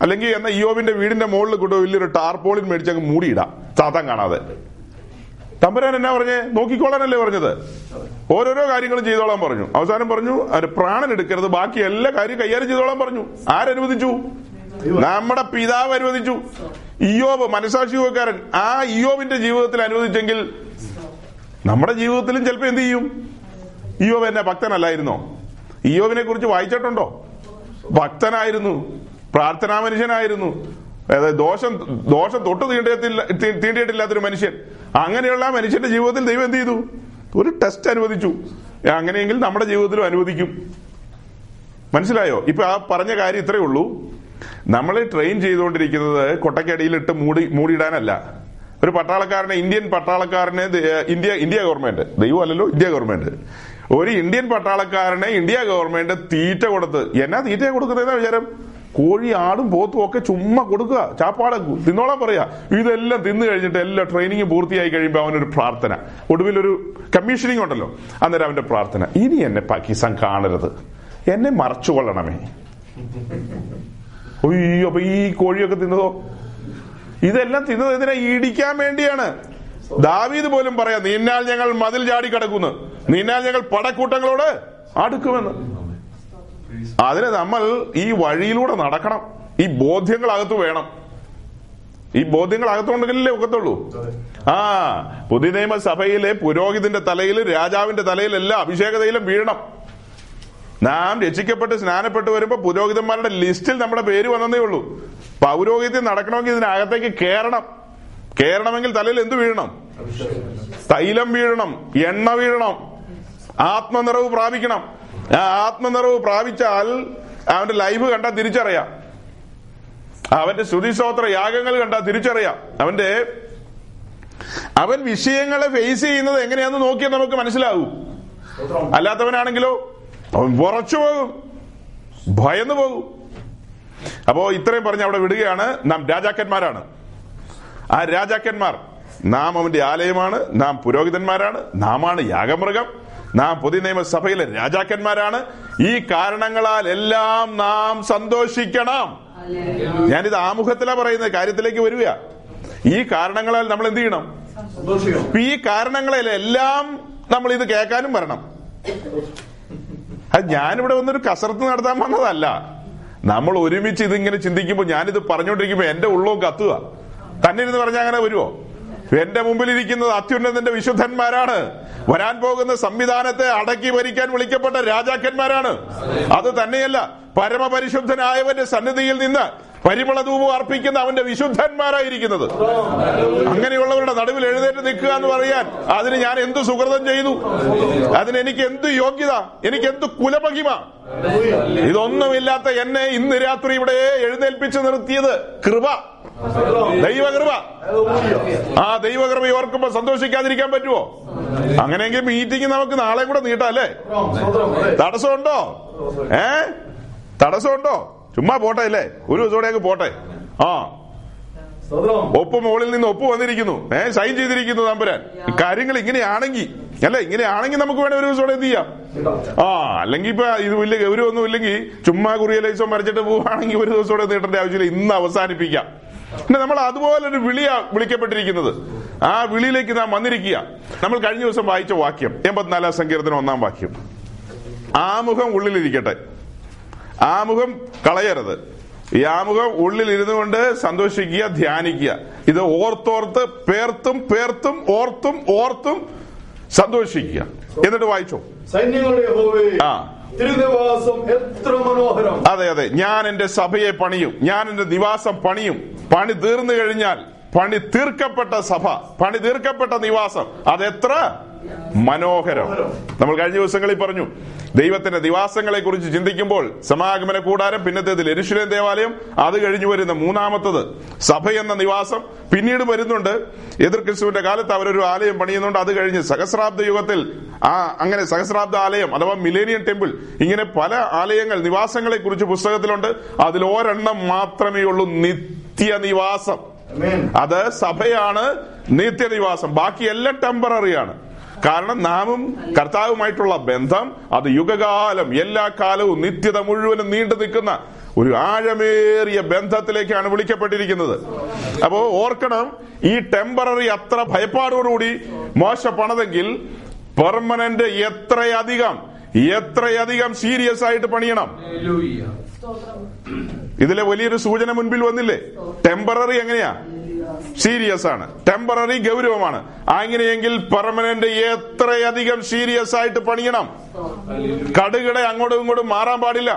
അല്ലെങ്കിൽ എന്നാ ഇയോബിന്റെ വീടിന്റെ മുകളിൽ കൂടെ വലിയൊരു ടാർപോളിൻ മേടിച്ചങ്ങ് മൂടിയിടാം, സാത്താൻ കാണാതെ. തമ്പുരാൻ എന്നാ പറഞ്ഞേ? നോക്കിക്കോളാനല്ലേ പറഞ്ഞത്? ഓരോരോ കാര്യങ്ങളും ചെയ്തോളാൻ പറഞ്ഞു. അവസാനം പറഞ്ഞു അവര് പ്രാണൻ എടുക്കരുത്, ബാക്കി എല്ലാ കാര്യവും കൈകാര്യം ചെയ്തോളാൻ പറഞ്ഞു. ആരനുവദിച്ചു? നമ്മുടെ പിതാവ് അനുവദിച്ചു. ഇയ്യോബ് മനസാക്ഷി വെക്കാരൻ ആ ഇയ്യോബിന്റെ ജീവിതത്തിൽ അനുവദിച്ചെങ്കിൽ നമ്മുടെ ജീവിതത്തിലും ചിലപ്പോ എന്ത് ചെയ്യും? ഇയ്യോബ് എന്നെ ഭക്തനല്ലായിരുന്നോ? ഇയ്യോബിനെ കുറിച്ച് വായിച്ചിട്ടുണ്ടോ? ഭക്തനായിരുന്നു, പ്രാർത്ഥനാ മനുഷ്യനായിരുന്നു, അതായത് ദോഷം ദോഷം തൊട്ട് തീണ്ടിയിട്ടില്ല തീണ്ടിയിട്ടില്ലാത്തൊരു മനുഷ്യൻ. അങ്ങനെയുള്ള ആ മനുഷ്യന്റെ ജീവിതത്തിൽ ദൈവം എന്ത് ചെയ്തു? ഒരു ടെസ്റ്റ് അനുവദിച്ചു. അങ്ങനെയെങ്കിൽ നമ്മുടെ ജീവിതത്തിലും അനുവദിക്കും. മനസ്സിലായോ? ഇപ്പൊ ആ പറഞ്ഞ കാര്യം ഇത്രയേ ഉള്ളൂ. നമ്മൾ ട്രെയിൻ ചെയ്തുകൊണ്ടിരിക്കുന്നത് കൊട്ടക്കടിയിലിട്ട് മൂടി മൂടിയിടാനല്ല. ഒരു പട്ടാളക്കാരനെ, ഇന്ത്യൻ പട്ടാളക്കാരനെ ഇന്ത്യ ഇന്ത്യ ഗവൺമെന്റ്, ദൈവം അല്ലല്ലോ, ഇന്ത്യ ഗവൺമെന്റ്, ഒരു ഇന്ത്യൻ പട്ടാളക്കാരനെ ഇന്ത്യ ഗവൺമെന്റ് തീറ്റ കൊടുത്ത്, എന്നാ തീറ്റ കൊടുക്കുന്നതെന്നാ വിചാരം? കോഴി, ആടും പോത്തും ഒക്കെ ചുമ്മാ കൊടുക്കുക, ചാപ്പാടക്കൂ, തിന്നോളാൻ പറയാ. ഇതെല്ലാം തിന്നു കഴിഞ്ഞിട്ട് എല്ലാ ട്രെയിനിങ് പൂർത്തിയായി കഴിയുമ്പോൾ അവനൊരു പ്രാർത്ഥന, ഒടുവിലൊരു കമ്മീഷനിങ് ഉണ്ടല്ലോ, അന്നേരം അവന്റെ പ്രാർത്ഥന, ഇനി എന്നെ പാകിസ്ഥാൻ കാണരുത്, എന്നെ മറച്ചുകൊള്ളണമേ. ഒയ്യോ, അപ്പൊ ഈ കോഴിയൊക്കെ തിന്നതോ? ഇതെല്ലാം തിന്നത് എന്തിനാ? ഇടിക്കാൻ വേണ്ടിയാണ്. ദാവീദ് പോലും പറയാ, നിന്നാൽ ഞങ്ങൾ മതിൽ ചാടി കിടക്കുന്നു, നിന്നാൽ ഞങ്ങൾ പടക്കൂട്ടങ്ങളോട് അടുക്കുമെന്ന്. അതിന് നമ്മൾ ഈ വഴിയിലൂടെ നടക്കണം. ഈ ബോധ്യങ്ങളകത്ത് വേണം. ഈ ബോധ്യങ്ങളകത്തുണ്ടെങ്കിലല്ലേ ഒക്കത്തുള്ളൂ. ആ പുതിയ നിയമസഭയിലെ പുരോഹിതന്റെ തലയിലും രാജാവിന്റെ തലയിലെല്ലാം അഭിഷേക തൈലം വീഴണം. നാം രക്ഷിക്കപ്പെട്ട് സ്നാനപ്പെട്ട് വരുമ്പോ പുരോഹിതന്മാരുടെ ലിസ്റ്റിൽ നമ്മുടെ പേര് വന്നതേ ഉള്ളൂ. പൗരോഹിത്യം നടക്കണമെങ്കിൽ ഇതിനകത്തേക്ക് കയറണം. കയറണമെങ്കിൽ തലയിൽ എന്ത് വീഴണം? തൈലം വീഴണം, എണ്ണ വീഴണം, ആത്മനിറവ് പ്രാപിക്കണം. ആ ആത്മനിറവ് പ്രാപിച്ചാൽ അവന്റെ ലൈഫ് കണ്ടാൽ തിരിച്ചറിയാം, അവന്റെ സ്തുതിസ്തോത്ര യാഗങ്ങൾ കണ്ടാൽ തിരിച്ചറിയാം, അവന്റെ അവൻ വിഷയങ്ങളെ ഫേസ് ചെയ്യുന്നത് എങ്ങനെയാന്ന് നോക്കിയാൽ നമുക്ക് മനസ്സിലാവും. അല്ലാത്തവനാണെങ്കിലോ അവൻ ഉറച്ചു പോകും, ഭയന്നു പോകും. അപ്പോ ഇത്രയും പറഞ്ഞ് അവിടെ വിടുകയാണ്. നാം രാജാക്കന്മാരാണ്. ആ രാജാക്കന്മാർ, നാം അവന്റെ ആലയമാണ്, നാം പുരോഹിതന്മാരാണ്, നാം ആണ് യാഗമൃഗം, നാം പുതിയ നിയമസഭയിലെ രാജാക്കന്മാരാണ്. ഈ കാരണങ്ങളാൽ എല്ലാം നാം സന്തോഷിക്കണം. ഞാനിത് ആമുഖത്തിലാ പറയുന്ന കാര്യത്തിലേക്ക് വരിക. ഈ കാരണങ്ങളാൽ നമ്മൾ എന്ത് ചെയ്യണം? ഈ കാരണങ്ങളെല്ലാം നമ്മൾ ഇത് കേൾക്കാനും വരണം. അത് ഞാനിവിടെ വന്നൊരു കസർത്ത് നടത്താൻ വന്നതല്ല. നമ്മൾ ഒരുമിച്ച് ഇതിങ്ങനെ ചിന്തിക്കുമ്പോൾ, ഞാനിത് പറഞ്ഞുകൊണ്ടിരിക്കുമ്പോൾ എന്റെ ഉള്ളവും കത്തുക. തന്നെ ഇരുന്ന് പറഞ്ഞാൽ അങ്ങനെ വരുമോ? എന്റെ മുമ്പിലിരിക്കുന്നത് അത്യുന്നതന്റെ വിശുദ്ധന്മാരാണ്. വരാൻ പോകുന്ന സംവിധാനത്തെ അടക്കി ഭരിക്കാൻ വിളിക്കപ്പെട്ട രാജാക്കന്മാരാണ്. അത് തന്നെയല്ല, പരമപരിശുദ്ധനായവന്റെ സന്നിധിയിൽ നിന്ന് പരിമള ധൂപം അർപ്പിക്കുന്ന അവന്റെ വിശുദ്ധന്മാരായിരിക്കുന്നത്. അങ്ങനെയുള്ളവരുടെ നടുവിൽ എഴുന്നേറ്റ് നിൽക്കുക എന്ന് പറയാൻ, അതിന് ഞാൻ എന്ത് സുകൃതം ചെയ്തു? അതിനെനിക്ക് എന്ത് യോഗ്യത? എനിക്ക് എന്ത് കുലമഹിമ? ഇതൊന്നുമില്ലാത്ത എന്നെ ഇന്ന് രാത്രി ഇവിടെ എഴുന്നേൽപ്പിച്ചു നിർത്തിയത് കൃപ, ദൈവകൃപ. ആ ദൈവകൃപ ഓർക്കുമ്പോ സന്തോഷിക്കാതിരിക്കാൻ പറ്റുമോ? അങ്ങനെയെങ്കിൽ മീറ്റിംഗ് നമുക്ക് നാളെ കൂടെ നീട്ടാം അല്ലേ? തടസ്സമുണ്ടോ? ഏ തടസ്സമുണ്ടോ? ചുമ്മാ പോട്ടെ അല്ലേ? ഒരു ദിവസോടെയൊക്കെ പോട്ടെ. ആ ഒപ്പ് മുകളിൽ നിന്ന് ഒപ്പ് വന്നിരിക്കുന്നു, ഏഹ് സൈൻ ചെയ്തിരിക്കുന്നു തമ്പുരാൻ. കാര്യങ്ങൾ ഇങ്ങനെയാണെങ്കിൽ അല്ലെ, ഇങ്ങനെയാണെങ്കിൽ നമുക്ക് വേണേൽ ഒരു ദിവസോടെ എന്ത് ചെയ്യാം? ആ അല്ലെങ്കിൽ ഇപ്പൊ ഇത് വലിയ ഗൗരവൊന്നും ഇല്ലെങ്കിൽ ചുമ്മാ കുറിയലേശം വരച്ചിട്ട് പോവുകയാണെങ്കിൽ ഒരു ദിവസോടെ നീട്ടേണ്ട ആവശ്യമില്ല, ഇന്ന് അവസാനിപ്പിക്കാം. പിന്നെ നമ്മൾ അതുപോലൊരു വിളിയാ വിളിക്കപ്പെട്ടിരിക്കുന്നത്. ആ വിളിയിലേക്ക് നാം വന്നിരിക്കുക. നമ്മൾ കഴിഞ്ഞ ദിവസം വായിച്ച വാക്യം, എൺപത്തിനാലാം സങ്കീർത്തനം ഒന്നാം വാക്യം, ആമുഖം ഉള്ളിലിരിക്കട്ടെ, ആമുഖം കളയരുത്, ഈ ആമുഖം ഉള്ളിലിരുന്നു കൊണ്ട് സന്തോഷിക്കുക, ധ്യാനിക്കുക. ഇത് ഓർത്തോർത്ത് പേർത്തും പേർത്തും ഓർത്തും ഓർത്തും സന്തോഷിക്കുക. എന്നിട്ട് വായിച്ചോ, സൈന്യങ്ങളുടെ യഹോവേ തിരുനിവാസം എത്ര മനോഹരം. അതെ അതെ, ഞാൻ എന്റെ സഭയെ പണിയും, ഞാൻ എന്റെ നിവാസം പണിയും. പണി തീർന്നു കഴിഞ്ഞാൽ പണി തീർക്കപ്പെട്ട സഭ, പണി തീർക്കപ്പെട്ട നിവാസം, അതെത്ര മനോഹരം. നമ്മൾ കഴിഞ്ഞ ദിവസങ്ങളിൽ പറഞ്ഞു, ദൈവത്തിന്റെ ദിവാസങ്ങളെ കുറിച്ച് ചിന്തിക്കുമ്പോൾ സമാഗമന കൂടാരം, പിന്നത്തേതിൽ യെരുശലേം ദേവാലയം, അത് കഴിഞ്ഞു വരുന്ന മൂന്നാമത്തത് സഭ എന്ന നിവാസം, പിന്നീട് വരുന്നുണ്ട് എതിർ ക്രിസ്തുവിന്റെ കാലത്ത് അവരൊരു ആലയം പണിയുന്നുണ്ട്, അത് കഴിഞ്ഞ് സഹസ്രാബ്ദ യുഗത്തിൽ ആ അങ്ങനെ സഹസ്രാബ്ദ ആലയം അഥവാ മിലേനിയം ടെമ്പിൾ, ഇങ്ങനെ പല ആലയങ്ങൾ നിവാസങ്ങളെ കുറിച്ച് പുസ്തകത്തിലുണ്ട്. അതിൽ ഒരെണ്ണം മാത്രമേ ഉള്ളൂ നിത്യനിവാസം, അത് സഭയാണ് നിത്യനിവാസം. ബാക്കിയെല്ലാം ടെമ്പററിയാണ്. കാരണം നാമും കർത്താവുമായിട്ടുള്ള ബന്ധം അത് യുഗകാലം, എല്ലാ കാലവും, നിത്യത മുഴുവനും നീണ്ടു നിൽക്കുന്ന ഒരു ആഴമേറിയ ബന്ധത്തിലേക്കാണ് വിളിക്കപ്പെട്ടിരിക്കുന്നത്. അപ്പോ ഓർക്കണം, ഈ ടെമ്പററി അത്ര ഭയപ്പാടോടുകൂടി മോശ പണിതെങ്കിൽ പെർമനന്റ് എത്രയധികം എത്രയധികം സീരിയസ് ആയിട്ട് പണിയണം. ഇതിലെ വലിയൊരു സൂചന മുൻപിൽ വന്നില്ലേ? ടെമ്പററി എങ്ങനെയാ? സീരിയസ് ആണ്. ടെമ്പററി ഗൗരവമാണ്. അങ്ങനെയെങ്കിൽ പെർമനന്റ് എത്രയധികം സീരിയസ് ആയിട്ട് പണിയണം. കടുകടെ അങ്ങോട്ടും ഇങ്ങോട്ടും മാറാൻ പാടില്ല.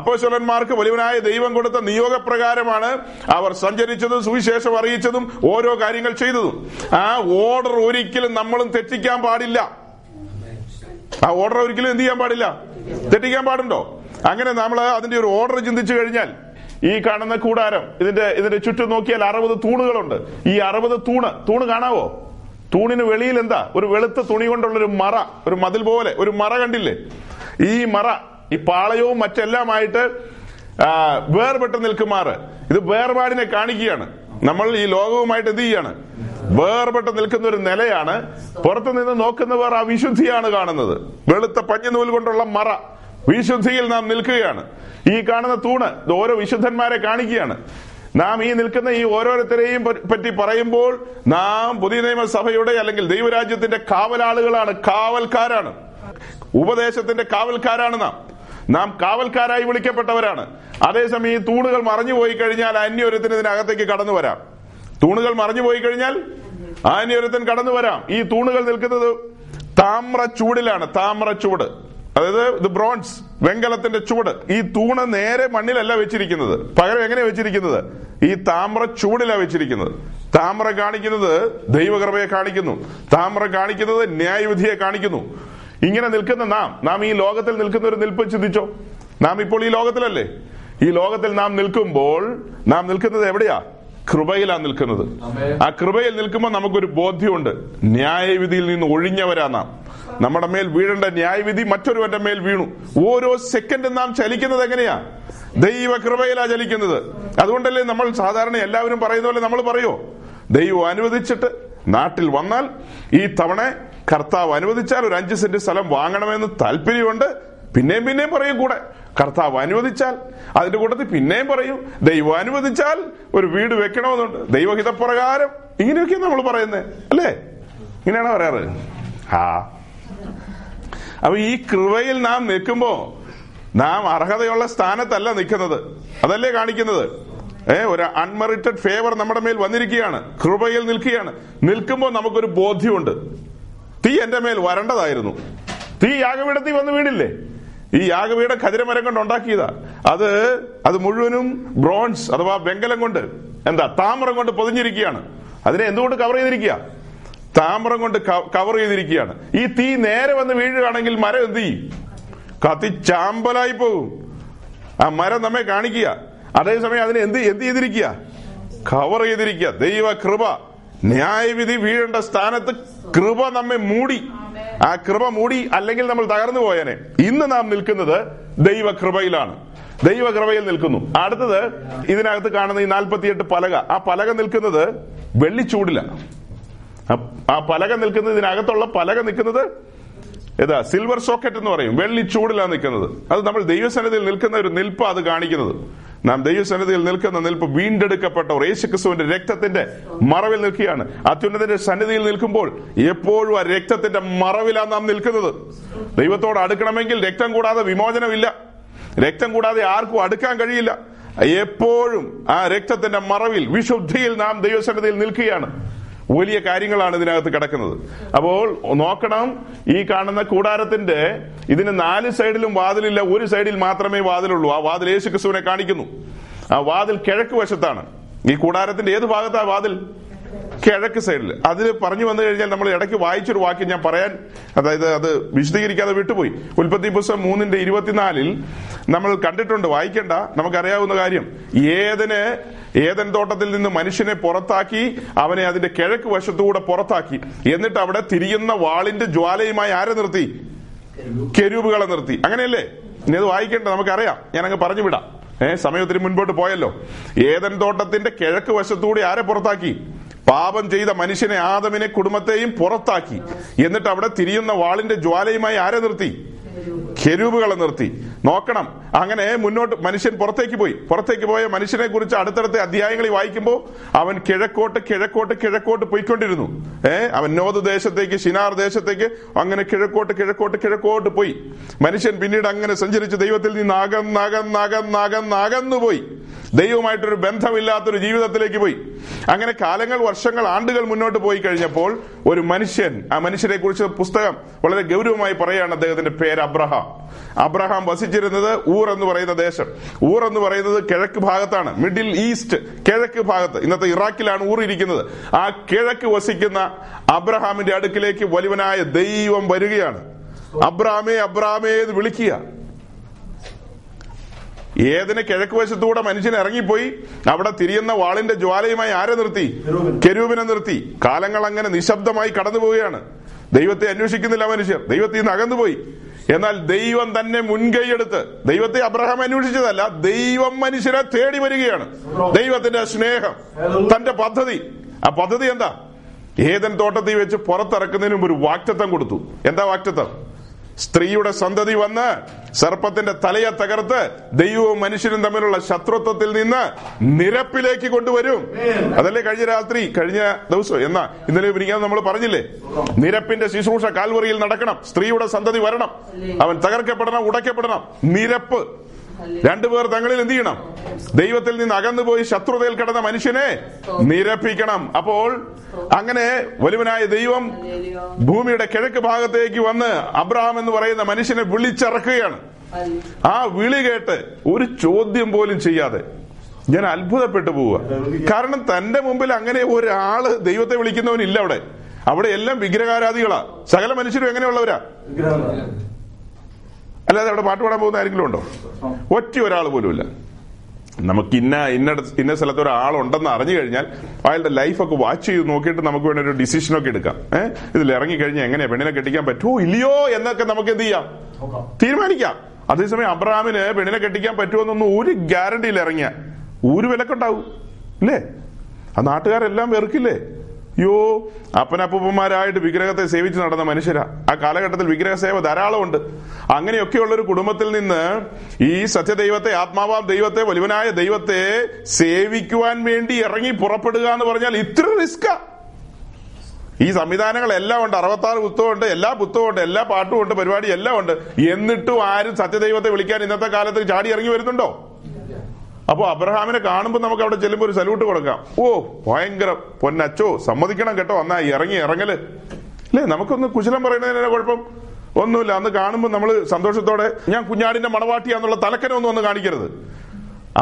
അപ്പോസ്തലന്മാർക്ക് വലിയവനായ ദൈവം കൊടുത്ത നിയോഗപ്രകാരമാണ് അവർ സഞ്ചരിച്ചതും സുവിശേഷം അറിയിച്ചതും ഓരോ കാര്യങ്ങൾ ചെയ്തതും. ആ ഓർഡർ ഒരിക്കലും നമ്മളും തെറ്റിക്കാൻ പാടില്ല. ആ ഓർഡർ ഒരിക്കലും എന്ത് ചെയ്യാൻ പാടില്ല, തെറ്റിക്കാൻ പാടുണ്ടോ? അങ്ങനെ നമ്മൾ അതിന്റെ ഒരു ഓർഡർ ചിന്തിച്ചു കഴിഞ്ഞാൽ, ഈ കാണുന്ന കൂടാരം, ഇതിന്റെ ഇതിന്റെ ചുറ്റും നോക്കിയാൽ അറുപത് തൂണുകളുണ്ട്. ഈ അറുപത് തൂണ് തൂണ് കാണാവോ? തൂണിന് വെളിയിൽ എന്താ? ഒരു വെളുത്ത തുണി കൊണ്ടുള്ളൊരു മറ, ഒരു മതിൽ പോലെ ഒരു മറ കണ്ടില്ലേ? ഈ മറ ഈ പാളയവും മറ്റെല്ലാമായിട്ട് വേർപെട്ട് നിൽക്കുമാറ്. ഇത് വേർപാടിനെ കാണിക്കുകയാണ്. നമ്മൾ ഈ ലോകവുമായിട്ട് എന്ത് ചെയ്യാണ്? വേർപെട്ട് നിൽക്കുന്ന ഒരു നിലയാണ്. പുറത്തു നിന്ന് നോക്കുന്നവർ ആ വിശുദ്ധിയാണ് കാണുന്നത്, വെളുത്ത പഞ്ഞിനൂൽ കൊണ്ടുള്ള മറ. വിശുദ്ധിയിൽ നാം നിൽക്കുകയാണ്. ഈ കാണുന്ന തൂണ് ഇത് ഓരോ വിശുദ്ധന്മാരെ കാണിക്കുകയാണ്. നാം ഈ നിൽക്കുന്ന ഈ ഓരോരുത്തരെയും പറ്റി പറയുമ്പോൾ നാം പുതിയ നിയമസഭയുടെ അല്ലെങ്കിൽ ദൈവരാജ്യത്തിന്റെ കാവലാളുകളാണ്, കാവൽക്കാരാണ്, ഉപദേശത്തിന്റെ കാവൽക്കാരാണ്. നാം നാം കാവൽക്കാരായി വിളിക്കപ്പെട്ടവരാണ്. അതേസമയം ഈ തൂണുകൾ മറഞ്ഞു പോയി കഴിഞ്ഞാൽ അന്യൊരുത്തിന് ഇതിനകത്തേക്ക് കടന്നു വരാം. തൂണുകൾ മറഞ്ഞു പോയി കഴിഞ്ഞാൽ അന്യൊരുത്തൻ കടന്നു വരാം. ഈ തൂണുകൾ നിൽക്കുന്നത് താമ്രച്ചൂടിലാണ്. താമ്രച്ചൂട്, അതായത് ഇത് ബ്രോൺസ്, വെങ്കലത്തിന്റെ ചൂട്. ഈ തൂണ് നേരെ മണ്ണിലല്ല വെച്ചിരിക്കുന്നത്, പകരം എങ്ങനെ വെച്ചിരിക്കുന്നത്? ഈ താമ്ര ചൂടിലാണ് വെച്ചിരിക്കുന്നത്. താമ്ര കാണിക്കുന്നത് ദൈവകൃപയെ കാണിക്കുന്നു, താമ്ര കാണിക്കുന്നത് ന്യായവിധിയെ കാണിക്കുന്നു. ഇങ്ങനെ നിൽക്കുന്ന നാം നാം ഈ ലോകത്തിൽ നിൽക്കുന്ന ഒരു നിൽപ്പ് ചിന്തിച്ചോ. നാം ഇപ്പോൾ ഈ ലോകത്തിലല്ലേ? ഈ ലോകത്തിൽ നാം നിൽക്കുമ്പോൾ നാം നിൽക്കുന്നത് എവിടെയാ? കൃപയിലാണ് നിൽക്കുന്നത്. ആ കൃപയിൽ നിൽക്കുമ്പോൾ നമുക്കൊരു ബോധ്യമുണ്ട്, ന്യായവിധിയിൽ നിന്ന് ഒഴിഞ്ഞവരാ നാം. നമ്മുടെ മേൽ വീഴേണ്ട ന്യായവിധി മറ്റൊരുവന്റെ മേൽ വീണു. ഓരോ സെക്കൻഡും നാം ചലിക്കുന്നത് എങ്ങനെയാ? ദൈവ കൃപയിലാ ചലിക്കുന്നത്. അതുകൊണ്ടല്ലേ നമ്മൾ സാധാരണ എല്ലാവരും പറയുന്ന പോലെ നമ്മൾ പറയോ, ദൈവം അനുവദിച്ചിട്ട് നാട്ടിൽ വന്നാൽ ഈ തവണ കർത്താവ് അനുവദിച്ചാൽ ഒരു അഞ്ച് സെന്റ് സ്ഥലം വാങ്ങണമെന്ന് താല്പര്യമുണ്ട്. പിന്നെയും പിന്നെയും പറയും കൂടെ, കർത്താവ് അനുവദിച്ചാൽ. അതിന്റെ കൂട്ടത്തിൽ പിന്നെയും പറയും, ദൈവം അനുവദിച്ചാൽ ഒരു വീട് വെക്കണമെന്നുണ്ട്, ദൈവഹിതപ്രകാരം. ഇങ്ങനെയൊക്കെയാണ് നമ്മൾ പറയുന്നത് അല്ലേ? ഇങ്ങനെയാണോ പറയാറ്? ആ അപ്പൊ ഈ കൃപയിൽ നാം നിൽക്കുമ്പോ നാം അർഹതയുള്ള സ്ഥാനത്തല്ല നിൽക്കുന്നത്. അതല്ലേ കാണിക്കുന്നത്? ഏഹ് ഒരു അൺമെറിറ്റഡ് ഫേവർ നമ്മുടെ മേൽ വന്നിരിക്കുകയാണ്. കൃപയിൽ നിൽക്കുകയാണ്. നിൽക്കുമ്പോൾ നമുക്കൊരു ബോധ്യമുണ്ട്, തീ എന്റെ മേൽ വരേണ്ടതായിരുന്നു. തീ യാഗപീഠത്തിൽ വന്ന് വീണില്ലേ? ഈ യാഗപീഠ ഖദിരമരം കൊണ്ട് ഉണ്ടാക്കിയതാ. അത് അത് മുഴുവനും ബ്രോൺസ് അഥവാ വെങ്കലം കൊണ്ട്, എന്താ, താമ്രം കൊണ്ട് പൊതിഞ്ഞിരിക്കുകയാണ്. അതിനെ എന്തുകൊണ്ട് കവർ ചെയ്തിരിക്കുക? താമ്രം കൊണ്ട് കവർ ചെയ്തിരിക്കുകയാണ്. ഈ തീ നേരെ വന്ന് വീഴുകയാണെങ്കിൽ മരം എന്ത് ചെയ്യും? കത്തി ചാമ്പലായി പോകും. ആ മരം നമ്മെ കാണിക്കുക. അതേസമയം അതിനെ എന്ത് എന്ത് ചെയ്തിരിക്കുക? കവർ ചെയ്തിരിക്കുക. ദൈവ കൃപ, ന്യായവിധി വീഴേണ്ട സ്ഥാനത്ത് കൃപ നമ്മെ മൂടി. ആ കൃപ മൂടി, അല്ലെങ്കിൽ നമ്മൾ തകർന്നു പോയേനെ. ഇന്ന് നാം നിൽക്കുന്നത് ദൈവ കൃപയിലാണ്, ദൈവ കൃപയിൽ നിൽക്കുന്നു. അടുത്തത് ഇതിനകത്ത് കാണുന്ന ഈ നാൽപ്പത്തിയെട്ട് പലക. ആ പലക നിൽക്കുന്നത് വെള്ളിച്ചൂടിലാണ്. ആ പലക നിൽക്കുന്നത്, ഇതിനകത്തുള്ള പലക നിൽക്കുന്നത് ഏതാ? സിൽവർ സോക്കറ്റ് എന്ന് പറയും, വെള്ളിച്ചൂടിലാണ് നിൽക്കുന്നത്. അത് നമ്മൾ ദൈവസന്നിധിയിൽ നിൽക്കുന്ന ഒരു നിൽപ്പ് അത് കാണിക്കുന്നത്. നാം ദൈവസന്നിധിയിൽ നിൽക്കുന്ന നിൽപ്പ് വീണ്ടെടുക്കപ്പെട്ടവർ യേശുക്രിസ്തുവിന്റെ രക്തത്തിന്റെ മറവിൽ നിൽക്കുകയാണ്. അത്യുന്നതന്റെ സന്നിധിയിൽ നിൽക്കുമ്പോൾ എപ്പോഴും ആ രക്തത്തിന്റെ മറവിലാണ് നാം നിൽക്കുന്നത്. ദൈവത്തോട് അടുക്കണമെങ്കിൽ രക്തം കൂടാതെ വിമോചനമില്ല. രക്തം കൂടാതെ ആർക്കും അടുക്കാൻ കഴിയില്ല. എപ്പോഴും ആ രക്തത്തിന്റെ മറവിൽ, വിശുദ്ധിയിൽ നാം ദൈവസന്നിധിയിൽ നിൽക്കുകയാണ്. വലിയ കാര്യങ്ങളാണ് ഇതിനകത്ത് കിടക്കുന്നത്. അപ്പോൾ നോക്കണം, ഈ കാണുന്ന കൂടാരത്തിന്റെ ഇതിന് നാല് സൈഡിലും വാതിലില്ല, ഒരു സൈഡിൽ മാത്രമേ വാതിലുള്ളൂ. ആ വാതിൽ യേശുക്രിസ്തുവിനെ കാണിക്കുന്നു. ആ വാതിൽ കിഴക്ക് വശത്താണ്. ഈ കൂടാരത്തിന്റെ ഏത് ഭാഗത്താ വാതിൽ? കിഴക്ക് സൈഡിൽ. അതിൽ പറഞ്ഞു വന്നു കഴിഞ്ഞാൽ നമ്മൾ ഇടയ്ക്ക് വായിച്ചൊരു വാക്യം ഞാൻ പറയാൻ, അതായത് അത് വിശദീകരിക്കാതെ വിട്ടുപോയി. ഉൽപ്പത്തി പുസ്തകം മൂന്നിന്റെ ഇരുപത്തിനാലിൽ നമ്മൾ കണ്ടിട്ടുണ്ട്, വായിക്കേണ്ട, നമുക്കറിയാവുന്ന കാര്യം. ഏദനെ ഏദൻ തോട്ടത്തിൽ നിന്ന് മനുഷ്യനെ പുറത്താക്കി, അവനെ അതിന്റെ കിഴക്ക് വശത്തുകൂടെ പുറത്താക്കി. എന്നിട്ട് അവിടെ തിരിയുന്ന വാളിന്റെ ജ്വാലയുമായി ആരെ നിർത്തി? കെരൂബുകളെ നിർത്തി. അങ്ങനെയല്ലേ? ഇനി അത് വായിക്കേണ്ട, നമുക്കറിയാം. ഞാനങ്ങ് പറഞ്ഞു വിടാം, ഏഹ് സമയം ഒത്തിരി മുൻപോട്ട് പോയല്ലോ. ഏദൻ തോട്ടത്തിന്റെ കിഴക്ക് വശത്തുകൂടി ആരെ പുറത്താക്കി? പാപം ചെയ്ത മനുഷ്യനെ, ആദമിനെ, കുടുംബത്തെയും പുറത്താക്കി. എന്നിട്ട് അവിടെ തിരിയുന്ന വാളിന്റെ ജ്വാലയുമായി ആരെ നിർത്തി? കെരൂബുകളെ നിർത്തി. നോക്കണം, അങ്ങനെ മുന്നോട്ട് മനുഷ്യൻ പുറത്തേക്ക് പോയി. പുറത്തേക്ക് പോയ മനുഷ്യനെ കുറിച്ച് അടുത്തടുത്ത അധ്യായങ്ങളിൽ വായിക്കുമ്പോൾ അവൻ കിഴക്കോട്ട് കിഴക്കോട്ട് കിഴക്കോട്ട് പോയിക്കൊണ്ടിരുന്നു. ഏഹ് അവൻ നോദ് ദേശത്തേക്ക്, ശിനാർ ദേശത്തേക്ക്, അങ്ങനെ കിഴക്കോട്ട് കിഴക്കോട്ട് കിഴക്കോട്ട് പോയി മനുഷ്യൻ. പിന്നീട് അങ്ങനെ സഞ്ചരിച്ച് ദൈവത്തിൽ നിന്ന് അകന്നകന്നകന്നകന്നകന്നുപോയി. ദൈവമായിട്ടൊരു ബന്ധമില്ലാത്തൊരു ജീവിതത്തിലേക്ക് പോയി. അങ്ങനെ കാലങ്ങൾ, വർഷങ്ങൾ, ആണ്ടുകൾ മുന്നോട്ട് പോയി കഴിഞ്ഞപ്പോൾ ഒരു മനുഷ്യൻ, ആ മനുഷ്യനെ കുറിച്ച് പുസ്തകം വളരെ ഗൗരവമായി പറയുകയാണ്. അദ്ദേഹത്തിന്റെ പേര് അബ്രഹാം. അബ്രഹാം വസിച്ചിരുന്നത് ഊർ എന്ന് പറയുന്ന ദേശം. ഊർ എന്ന് പറയുന്നത് കിഴക്ക് ഭാഗത്താണ്, മിഡിൽ ഈസ്റ്റ് കിഴക്ക് ഭാഗത്ത്. ഇന്നത്തെ ഇറാഖിലാണ് ഊർ ഇരിക്കുന്നത്. ആ കിഴക്ക് വസിക്കുന്ന അബ്രഹാമിന്റെ അടുക്കിലേക്ക് വലിയവനായ ദൈവം വരികയാണ്. അബ്രഹാമേ, അബ്രഹാമേ എന്ന് വിളിക്കുക. ഏതിന് കിഴക്ക് വശത്തൂടെ മനുഷ്യൻ ഇറങ്ങിപ്പോയി. അവിടെ തിരിയുന്ന വാളിന്റെ ജ്വാലയുമായി ആരെ നിർത്തി? കെരൂബിനെ നിർത്തി. കാലങ്ങൾ അങ്ങനെ നിശബ്ദമായി കടന്നു പോവുകയാണ്. ദൈവത്തെ അന്വേഷിക്കുന്നില്ല മനുഷ്യർ, ദൈവത്തിൽ നിന്ന് അകന്നുപോയി. എന്നാൽ ദൈവം തന്നെ മുൻകൈയെടുത്ത്, ദൈവത്തെ അബ്രഹാം അന്വേഷിച്ചതല്ല, ദൈവം മനുഷ്യനെ തേടി വരികയാണ്. ദൈവത്തിന്റെ സ്നേഹം, തന്റെ പദ്ധതി. ആ പദ്ധതി എന്താ? ഏദൻ തോട്ടത്തിൽ വെച്ച് പുറത്തിറക്കുന്നതിന് മുമ്പ് ഒരു വാഗ്ദത്തം കൊടുത്തു. എന്താ വാഗ്ദത്തം? സ്ത്രീയുടെ സന്തതി വന്ന് സർപ്പത്തിന്റെ തലയെ തകർത്ത് ദൈവവും മനുഷ്യനും തമ്മിലുള്ള ശത്രുത്വത്തിൽ നിന്ന് നിരപ്പിലേക്ക് കൊണ്ടുവരും. അതല്ലേ കഴിഞ്ഞ രാത്രി, കഴിഞ്ഞ ദിവസം, എന്നാ ഇന്നലെ വിരിക്കാൻ നമ്മൾ പറഞ്ഞില്ലേ, നിരപ്പിന്റെ ശുശ്രൂഷ കാൽവറിയിൽ നടക്കണം. സ്ത്രീയുടെ സന്തതി വരണം, അവൻ തകർക്കപ്പെടണം, ഉടയ്ക്കപ്പെടണം. നിരപ്പ്. രണ്ടുപേർ തങ്ങളിൽ എന്ത് ചെയ്യണം? ദൈവത്തിൽ നിന്ന് അകന്നുപോയി ശത്രുതയിൽ കിടന്ന മനുഷ്യനെ നിരപ്പിക്കണം. അപ്പോൾ അങ്ങനെ വലിയവനായ ദൈവം ഭൂമിയുടെ കിഴക്ക് ഭാഗത്തേക്ക് വന്ന് അബ്രഹാം എന്ന് പറയുന്ന മനുഷ്യനെ വിളിച്ചിറക്കുകയാണ്. ആ വിളി കേട്ട് ഒരു ചോദ്യം പോലും ചെയ്യാതെ ഞാൻ അത്ഭുതപ്പെട്ടു പോവുക. കാരണം തന്റെ മുമ്പിൽ അങ്ങനെ ഒരാള്, ദൈവത്തെ വിളിക്കുന്നവനില്ല അവിടെ. അവിടെ എല്ലാം വിഗ്രഹാരാധികളാ. സകല മനുഷ്യരും എങ്ങനെയുള്ളവരാ? അല്ലാതെ അവിടെ പാട്ട് പാടാൻ പോകുന്ന ആരെങ്കിലും ഉണ്ടോ? ഒറ്റ ഒരാൾ പോലും ഇല്ല. നമുക്ക് ഇന്ന ഇന്ന ഇന്ന സ്ഥലത്ത് ഒരാളുണ്ടെന്ന് അറിഞ്ഞു കഴിഞ്ഞാൽ അയാളുടെ ലൈഫൊക്കെ വാച്ച് ചെയ്ത് നോക്കിയിട്ട് നമുക്ക് വേണ്ട ഒരു ഡിസിഷനൊക്കെ എടുക്കാം. ഏഹ് ഇതിൽ ഇറങ്ങിക്കഴിഞ്ഞാൽ എങ്ങനെയാ പെണ്ണിനെ കെട്ടിക്കാൻ പറ്റുമോ ഇല്ലയോ എന്നൊക്കെ നമുക്ക് എന്ത് ചെയ്യാം? തീരുമാനിക്കാം. അതേസമയം അബ്രഹാമിന് പെണ്ണിനെ കെട്ടിക്കാൻ പറ്റുമോ എന്നൊന്നും ഒരു ഗ്യാരണ്ടിയിൽ ഇറങ്ങിയാൽ ഒരു വിലക്കുണ്ടാവും ഇല്ലേ? ആ നാട്ടുകാരെല്ലാം വെറുക്കില്ലേ? യോ, അപ്പനപ്പൂപ്പന്മാരായിട്ട് വിഗ്രഹത്തെ സേവിച്ച് നടന്ന മനുഷ്യരാ. ആ കാലഘട്ടത്തിൽ വിഗ്രഹസേവ ധാരാളമുണ്ട്. അങ്ങനെയൊക്കെയുള്ളൊരു കുടുംബത്തിൽ നിന്ന് ഈ സത്യദൈവത്തെ, ആത്മാവാം ദൈവത്തെ, വലിയവനായ ദൈവത്തെ സേവിക്കുവാൻ വേണ്ടി ഇറങ്ങി പുറപ്പെടുക എന്ന് പറഞ്ഞാൽ ഇത്ര റിസ്കാ. ഈ സംവിധാനങ്ങളെല്ലാം ഉണ്ട്, അറുപത്താറ് പുസ്തകമുണ്ട്, എല്ലാ പുസ്തകമുണ്ട്, എല്ലാ പാട്ടുമുണ്ട്, പരിപാടി എല്ലാം ഉണ്ട്. എന്നിട്ടും ആരും സത്യദൈവത്തെ വിളിക്കാൻ ഇന്നത്തെ കാലത്ത് ചാടി ഇറങ്ങി വരുന്നുണ്ടോ? അപ്പൊ അബ്രഹാമിനെ കാണുമ്പോൾ നമുക്ക് അവിടെ ചെല്ലുമ്പോൾ ഒരു സല്യൂട്ട് കൊടുക്കാം. ഓ ഭയങ്കര പൊന്നച്ചോ, സമ്മതിക്കണം കേട്ടോ, എന്നാ ഇറങ്ങി ഇറങ്ങല് അല്ലേ? നമുക്കൊന്ന് കുശലം പറയുന്നതിന് കുഴപ്പം ഒന്നുമില്ല. അന്ന് കാണുമ്പോൾ നമ്മൾ സന്തോഷത്തോടെ ഞാൻ കുഞ്ഞാടിന്റെ മണവാട്ടിയാന്നുള്ള തലക്കനം ഒന്നും ഒന്ന് കാണിക്കരുത്.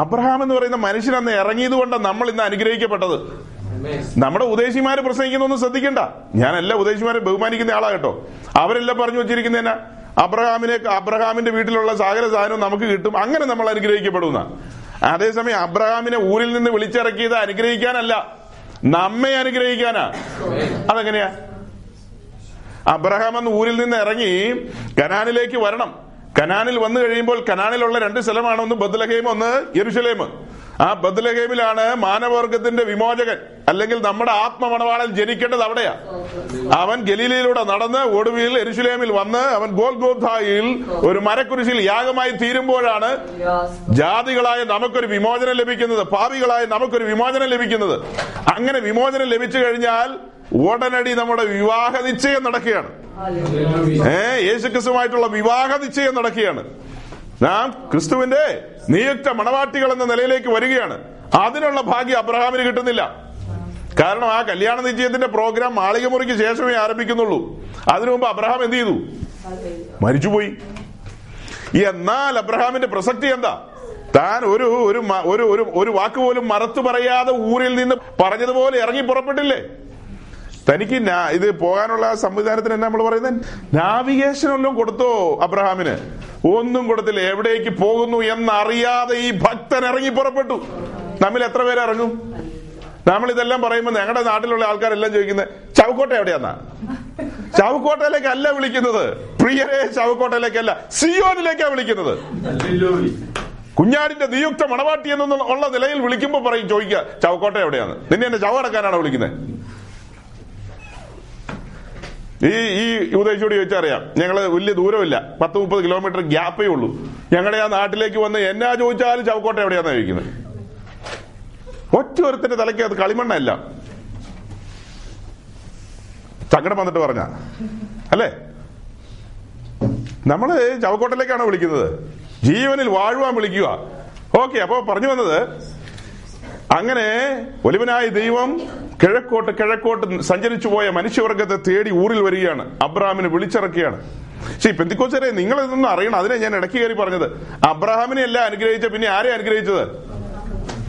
അബ്രഹാം എന്ന് പറയുന്ന മനുഷ്യൻ അന്ന് ഇറങ്ങിയത് കൊണ്ടാണ് നമ്മൾ ഇന്ന് അനുഗ്രഹിക്കപ്പെട്ടത്. നമ്മുടെ ഉദ്ദേശിമാര് പ്രസംഗിക്കുന്നൊന്നും ശ്രദ്ധിക്കണ്ട. ഞാനല്ല ഉദ്ദേശിമാരെ ബഹുമാനിക്കുന്ന ആളാ കേട്ടോ. അവരെല്ലാം പറഞ്ഞു വെച്ചിരിക്കുന്നതിനാ അബ്രഹാമിനെ, അബ്രഹാമിന്റെ വീട്ടിലുള്ള സകല സാധനവും നമുക്ക് കിട്ടും, അങ്ങനെ നമ്മൾ അനുഗ്രഹിക്കപ്പെടുന്ന. അതേസമയം അബ്രഹാമിനെ ഊരിൽ നിന്ന് വിളിച്ചിറക്കിയത് അനുഗ്രഹിക്കാനല്ല, നമ്മെ അനുഗ്രഹിക്കാനാ. അതെങ്ങനെയാ? അബ്രഹാം എന്ന് ഊരിൽ നിന്ന് ഇറങ്ങി കനാനിലേക്ക് വരണം. കനാനിൽ വന്നു കഴിയുമ്പോൾ കനാനിലുള്ള രണ്ട് സ്ഥലമാണ്, ഒന്ന് ബത്ലഹേം, ഒന്ന് യെരുശലേം. ആ ബത്ലഹേമിലാണ് മാനവവർഗത്തിന്റെ വിമോചകൻ, അല്ലെങ്കിൽ നമ്മുടെ ആത്മമണവാളൻ ജനിക്കേണ്ടത് അവിടെയാ. അവൻ ഗലീലയിലൂടെ നടന്ന് ഒടുവിൽ യെരുശലേമിൽ വന്ന് അവൻ ഗോൽഗോഥായിൽ ഒരു മരക്കുരിശിൽ യാഗമായി തീരുമ്പോഴാണ് ജാതികളായ നമുക്കൊരു വിമോചനം ലഭിക്കുന്നത്, പാപികളായ നമുക്കൊരു വിമോചനം ലഭിക്കുന്നത്. അങ്ങനെ വിമോചനം ലഭിച്ചു കഴിഞ്ഞാൽ ഉടനടി നമ്മുടെ വിവാഹ നിശ്ചയം നടക്കുകയാണ്. ഏഹ് യേശുക്രിസ്തുവായിട്ടുള്ള വിവാഹ നിശ്ചയം നടക്കുകയാണ്. നാം ക്രിസ്തുവിന്റെ നിയുക്ത മണവാട്ടികൾ എന്ന നിലയിലേക്ക് വരികയാണ്. അതിനുള്ള ഭാഗ്യം അബ്രഹാമിന് കിട്ടുന്നില്ല. കാരണം ആ കല്യാണ നിശ്ചയത്തിന്റെ പ്രോഗ്രാം മാളികമുറിക്ക് ശേഷമേ ആരംഭിക്കുന്നുള്ളൂ. അതിനു മുമ്പ് അബ്രഹാം എന്ത് ചെയ്തു? മരിച്ചുപോയി. എന്നാൽ അബ്രഹാമിന്റെ പ്രസക്തി എന്താ? താൻ ഒരു ഒരു ഒരു വാക്ക് പോലും മറത്തു പറയാതെ ഊരിൽ നിന്ന് പറഞ്ഞതുപോലെ ഇറങ്ങി പുറപ്പെട്ടില്ലേ? തനിക്ക് ഇത് പോകാനുള്ള സംവിധാനത്തിന് എന്നാ നമ്മൾ പറയുന്നത്? നാവിഗേഷൻ ഒന്നും കൊടുത്തോ അബ്രഹാമിന്? ഒന്നും കൊടുത്തില്ല. എവിടേക്ക് പോകുന്നു എന്നറിയാതെ ഈ ഭക്തൻ ഇറങ്ങി പുറപ്പെട്ടു. നമ്മിൽ എത്ര പേര് ഇറങ്ങും? നമ്മളിതെല്ലാം പറയുമ്പോൾ ഞങ്ങളുടെ നാട്ടിലുള്ള ആൾക്കാരെല്ലാം ചോദിക്കുന്നത് ചവക്കോട്ട എവിടെയാന്നാ. ചവക്കോട്ടയിലേക്കല്ല വിളിക്കുന്നത് പ്രിയരെ, ചവക്കോട്ടയിലേക്കല്ല, സിയോനിലേക്കാണ് വിളിക്കുന്നത്. കുഞ്ഞാടിന്റെ നിയുക്ത മണവാട്ടി എന്നുള്ള നിലയിൽ വിളിക്കുമ്പോ പറയും, ചോദിക്കുക ചവക്കോട്ട എവിടെയാണ്, നിന്നെ എന്നെ ചവടക്കാനാണോ വിളിക്കുന്നത്? ഈ ഈ ഉദ്ദേശിച്ചോട് ചോദിച്ചാൽ അറിയാം, ഞങ്ങള് വലിയ ദൂരമില്ല, പത്ത് മുപ്പത് കിലോമീറ്റർ ഗ്യാപ്പേ ഉള്ളൂ. ഞങ്ങളുടെ ആ നാട്ടിലേക്ക് വന്ന് എന്നാ ചോദിച്ചാലും ചവക്കോട്ട എവിടെയാന്നാ ചോദിക്കുന്നത്. ഒറ്റ ഒരുത്തിന്റെ തലയ്ക്ക് അത് കളിമണ്ണല്ല. ചങ്കടം വന്നിട്ട് പറഞ്ഞ അല്ലേ, നമ്മള് ചവക്കോട്ടയിലേക്കാണോ വിളിക്കുന്നത്? ജീവനിൽ വാഴുവാൻ വിളിക്കുക. ഓക്കെ, അപ്പൊ പറഞ്ഞു വന്നത്, അങ്ങനെ ഒലിവനായ ദൈവം കിഴക്കോട്ട് കിഴക്കോട്ട് സഞ്ചരിച്ചു പോയ മനുഷ്യവർഗത്തെ തേടി ഊരിൽ വരികയാണ്, അബ്രഹാമിനെ വിളിച്ചിറക്കുകയാണ്. ശരി, പെന്തിക്കോസ്തരെ നിങ്ങൾ ഇതൊന്നും അറിയണം. അതിനെ ഞാൻ ഇടയ്ക്ക് കയറി പറഞ്ഞത്, അബ്രഹാമിനെ അല്ല അനുഗ്രഹിച്ച, പിന്നെ ആരെ അനുഗ്രഹിച്ചത്?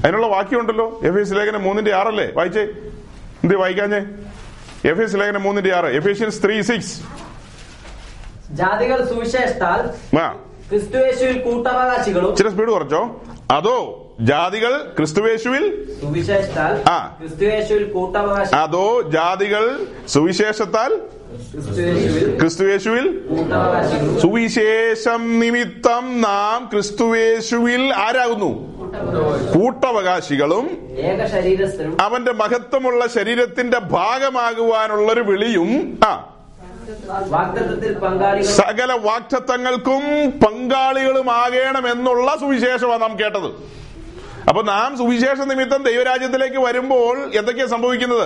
അതിനുള്ള വാക്യമുണ്ടല്ലോ, എഫേസ്യ ലേഖനം മൂന്നിന്റെ ആറല്ലേ വായിച്ചേ, എന്ത് വായിക്കാഞ്ഞേ? എഫേസ്യ ലേഖനം മൂന്നിന്റെ ആറ്, എഫേഷ്യൻസ് ത്രീ സിക്സ്. ജാതികൾ സുവിശേഷത്താൽ ക്രിസ്തുയേശുവിൽ കൂട്ടവകാശികളും, ചില സ്പീഡ് കുറച്ചോ, അതോ ജാതികൾ ക്രിസ്തുയേശുവിൽ സുവിശേഷത്താൽ ക്രിസ്തുയേശുവിൽ കൂട്ടവകാശികൾ, അതോ ജാതികൾ സുവിശേഷത്താൽ ക്രിസ്തുയേശുവിൽ കൂട്ടവകാശികളും. സുവിശേഷം നിമിത്തം നാം ക്രിസ്തുയേശുവിൽ ആരാകുന്നു? കൂട്ടവകാശികളും അവന്റെ മഹത്വമുള്ള ശരീരത്തിന്റെ ഭാഗമാകുവാനുള്ളൊരു വിളിയും ആ സകല വാഗ്ദത്തങ്ങൾക്കും പങ്കാളികളുമാകണമെന്നുള്ള സുവിശേഷമാണ് നാം കേട്ടത്. അപ്പൊ നാം സുവിശേഷ നിമിത്തം ദൈവരാജ്യത്തിലേക്ക് വരുമ്പോൾ എന്തൊക്കെയാ സംഭവിക്കുന്നത്?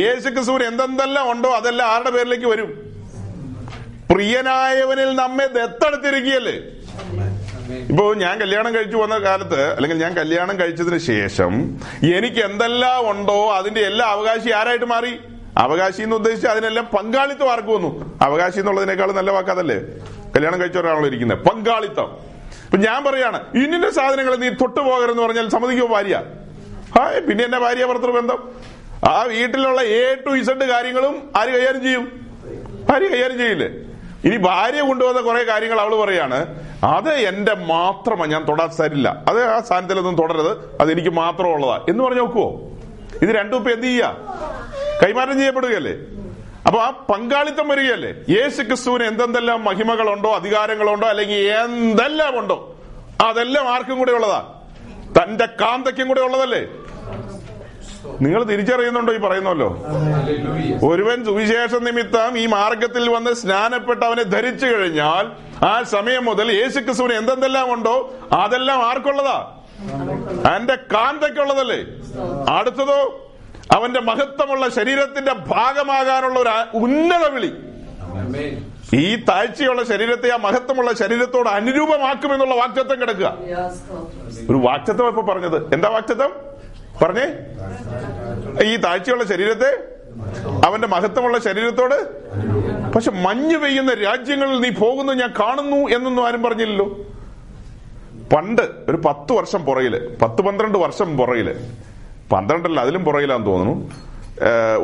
യേശുക്രിസ്തുവിന് എന്തെന്തെല്ലാം ഉണ്ടോ അതെല്ലാം ആരുടെ പേരിലേക്ക് വരും? പ്രിയനായവനിൽ നമ്മെ ദത്തെടുത്തിരിക്കുകയല്ലേ. ഇപ്പോ ഞാൻ കല്യാണം കഴിച്ചു വന്ന കാലത്ത്, അല്ലെങ്കിൽ ഞാൻ കല്യാണം കഴിച്ചതിന് ശേഷം എനിക്ക് എന്തെല്ലാം ഉണ്ടോ അതിന്റെ എല്ലാ അവകാശി ആരായിട്ട് മാറി? അവകാശി എന്ന് ഉദ്ദേശിച്ച് അതിനെല്ലാം പങ്കാളിത്തം ആർക്ക് വന്നു? അവകാശി എന്നുള്ളതിനേക്കാൾ നല്ല വാക്കാതല്ലേ കല്യാണം കഴിച്ചവരാണല്ലോ ഇരിക്കുന്നത്, പങ്കാളിത്തം. ഇപ്പൊ ഞാൻ പറയാണ് ഇന്നിന്റെ സാധനങ്ങൾ നീ തൊട്ടുപോകരുതെന്ന് പറഞ്ഞാൽ സമ്മതിക്കോ ഭാര്യ? ആ പിന്നെ എന്റെ ഭാര്യ ഭർത്തൃ ബന്ധം. ആ വീട്ടിലുള്ള എ ടു ഇസഡ് കാര്യങ്ങളും ആര് കൈകാര്യം ചെയ്യും? ഭാര്യ കൈകാര്യം ചെയ്യില്ലേ? ഇനി ഭാര്യ കൊണ്ടുവന്ന കുറെ കാര്യങ്ങൾ അവള് പറയാണ് അത് എന്റെ മാത്രമാണ്, ഞാൻ തൊടാൻ തരില്ല, അത് ആ സ്ഥാനത്തിലൊന്നും തുടരരുത്, അത് എനിക്ക് മാത്രമുള്ളതാ എന്ന് പറഞ്ഞു നോക്കുവോ? ഇത് രണ്ടും ഇപ്പൊ എന്ത് ചെയ്യാ? കൈമാറ്റം ചെയ്യപ്പെടുകയല്ലേ. അപ്പൊ ആ പങ്കാളിത്തം വരികയല്ലേ. യേശു ക്രിസ്തുവിന് എന്തെന്തെല്ലാം മഹിമകളുണ്ടോ അധികാരങ്ങളുണ്ടോ അല്ലെങ്കിൽ എന്തെല്ലാം ഉണ്ടോ അതെല്ലാം ആർക്കും കൂടെ ഉള്ളതാ? തന്റെ കാന്തയ്ക്കും കൂടെ ഉള്ളതല്ലേ. നിങ്ങൾ തിരിച്ചറിയുന്നുണ്ടോ ഈ പറയുന്നല്ലോ? ഒരുവൻ സുവിശേഷ നിമിത്തം ഈ മാർഗത്തിൽ വന്ന് സ്നാനപ്പെട്ട് അവനെ ധരിച്ചു കഴിഞ്ഞാൽ ആ സമയം മുതൽ യേശു ക്രിസ്തുവിന് എന്തെന്തെല്ലാം ഉണ്ടോ അതെല്ലാം ആർക്കുള്ളതാ? തന്റെ കാന്തയ്ക്കുള്ളതല്ലേ. അടുത്തതോ അവന്റെ മഹത്വമുള്ള ശരീരത്തിന്റെ ഭാഗമാകാനുള്ള ഒരു ഉന്നത വിളി. ഈ താഴ്ചയുള്ള ശരീരത്തെ ആ മഹത്വമുള്ള ശരീരത്തോട് അനുരൂപമാക്കുമെന്നുള്ള വാഗ്ദത്തം കിടക്കുക. ഒരു വാഗ്ദത്തം ഇപ്പൊ പറഞ്ഞത് എന്താ വാഗ്ദത്തം പറഞ്ഞേ? ഈ താഴ്ചയുള്ള ശരീരത്തെ അവന്റെ മഹത്വമുള്ള ശരീരത്തോട്. പക്ഷെ മഞ്ഞ് പെയ്യുന്ന രാജ്യങ്ങളിൽ നീ പോകുന്നു ഞാൻ കാണുന്നു എന്നൊന്നും ആരും പറഞ്ഞില്ലല്ലോ. പണ്ട് ഒരു പത്ത് വർഷം പുറകില്, പത്ത് പന്ത്രണ്ട് വർഷം പുറകില്, പന്ത്രണ്ടല്ല അതിലും പുറകിലാന്ന് തോന്നുന്നു,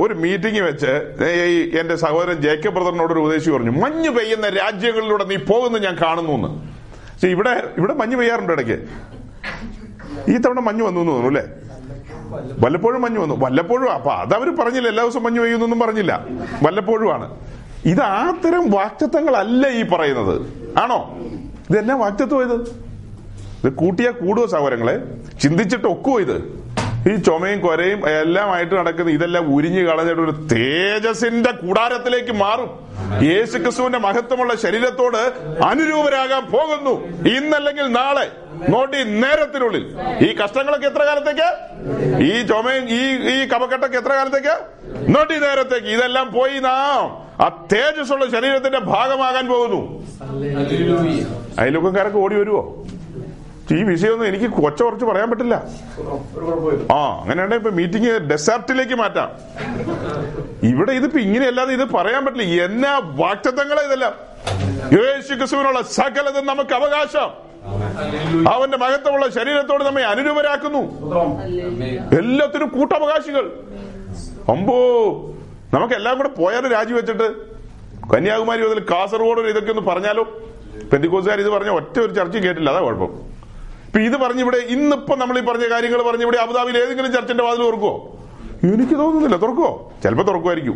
ഒരു മീറ്റിംഗ് വെച്ച് എന്റെ സഹോദരൻ ജേക്കബ് ബ്രദറിനോടൊരു ഉപദേശി പറഞ്ഞു, മഞ്ഞ് പെയ്യുന്ന രാജ്യങ്ങളിലൂടെ നീ പോകുന്നു ഞാൻ കാണുന്നു എന്ന്. പക്ഷെ ഇവിടെ ഇവിടെ മഞ്ഞ് പെയ്യാറുണ്ട് ഇടയ്ക്ക്. ഈ തവണ മഞ്ഞ് വന്നു എന്ന് തോന്നുന്നു അല്ലേ? വല്ലപ്പോഴും മഞ്ഞ് വന്നു, വല്ലപ്പോഴും. അപ്പൊ അതവര് പറഞ്ഞില്ല എല്ലാ ദിവസവും മഞ്ഞ് പെയ്യുന്നൊന്നും പറഞ്ഞില്ല, വല്ലപ്പോഴും ആണ്. ഇത് ആ തരം വാക്തത്വങ്ങളല്ല ഈ പറയുന്നത്, ആണോ? ഇതെന്നാ വാക്തത്വം? ഇത് ഇത് കൂട്ടിയാ കൂടുവോ സഹോദരങ്ങളെ? ചിന്തിച്ചിട്ട് ഒക്കുവോ? ഇത് ഈ ചുമയും കൊരയും എല്ലാമായിട്ട് നടക്കുന്ന ഇതെല്ലാം ഉരിഞ്ഞു കളഞ്ഞിട്ട് ഒരു തേജസിന്റെ കൂടാരത്തിലേക്ക് മാറും. യേശുക്രിസ്തുവിന്റെ മഹത്വമുള്ള ശരീരത്തോട് അനുരൂപരാകാൻ പോകുന്നു ഇന്നല്ലെങ്കിൽ നാളെ, നോട്ടി നേരത്തിനുള്ളിൽ. ഈ കഷ്ടങ്ങളൊക്കെ എത്ര കാലത്തേക്ക്? ഈ ചുമയും ഈ ഈ കപക്കെട്ടൊക്കെ എത്ര കാലത്തേക്ക്? നോട്ടി നേരത്തേക്ക്. ഇതെല്ലാം പോയി നാം ആ തേജസ്സുള്ള ശരീരത്തിന്റെ ഭാഗമാകാൻ പോകുന്നു. അയൽവക്കക്കാരൊക്കെ ഓടി വരുവോ? ഈ വിഷയമൊന്നും എനിക്ക് കൊച്ച കുറച്ച് പറയാൻ പറ്റില്ല. ആ അങ്ങനെയാണെ ഇപ്പൊ മീറ്റിംഗ് ഡെസേർട്ടിലേക്ക് മാറ്റാം. ഇവിടെ ഇതിപ്പോ ഇങ്ങനെയല്ലാതെ ഇത് പറയാൻ പറ്റില്ല. എന്നാ വാക്തത്വങ്ങളെ ഇതെല്ലാം! യേശു ക്രിസ്തുവിനുള്ള സകലതും നമുക്ക് അവകാശം. അവന്റെ മഹത്വമുള്ള ശരീരത്തോട് നമ്മെ അനുരൂപരാക്കുന്നു. എല്ലാത്തിനും കൂട്ടവകാശികൾ. അമ്പോ നമുക്കെല്ലാം കൂടെ പോയാലും രാജിവെച്ചിട്ട് കന്യാകുമാരി മുതൽ കാസർഗോഡ് ഇതൊക്കെ ഒന്ന് പറഞ്ഞാലോ? പെന്തിക്കോസുകാർ ഇത് പറഞ്ഞ ഒറ്റ ഒരു ചർച്ച കേട്ടില്ല, അതാ കുഴപ്പം. ഇപ്പൊ ഇത് പറഞ്ഞിവിടെ ഇന്നിപ്പോ നമ്മൾ ഈ പറഞ്ഞ കാര്യങ്ങൾ പറഞ്ഞിവിടെ അബുദാബിയിൽ ഏതെങ്കിലും ചർച്ചിന്റെ വാതിൽ തുറക്കുവോ? എനിക്ക് തോന്നുന്നില്ല. തുറക്കുവോ? ചിലപ്പോ തുറക്കുമായിരിക്കും.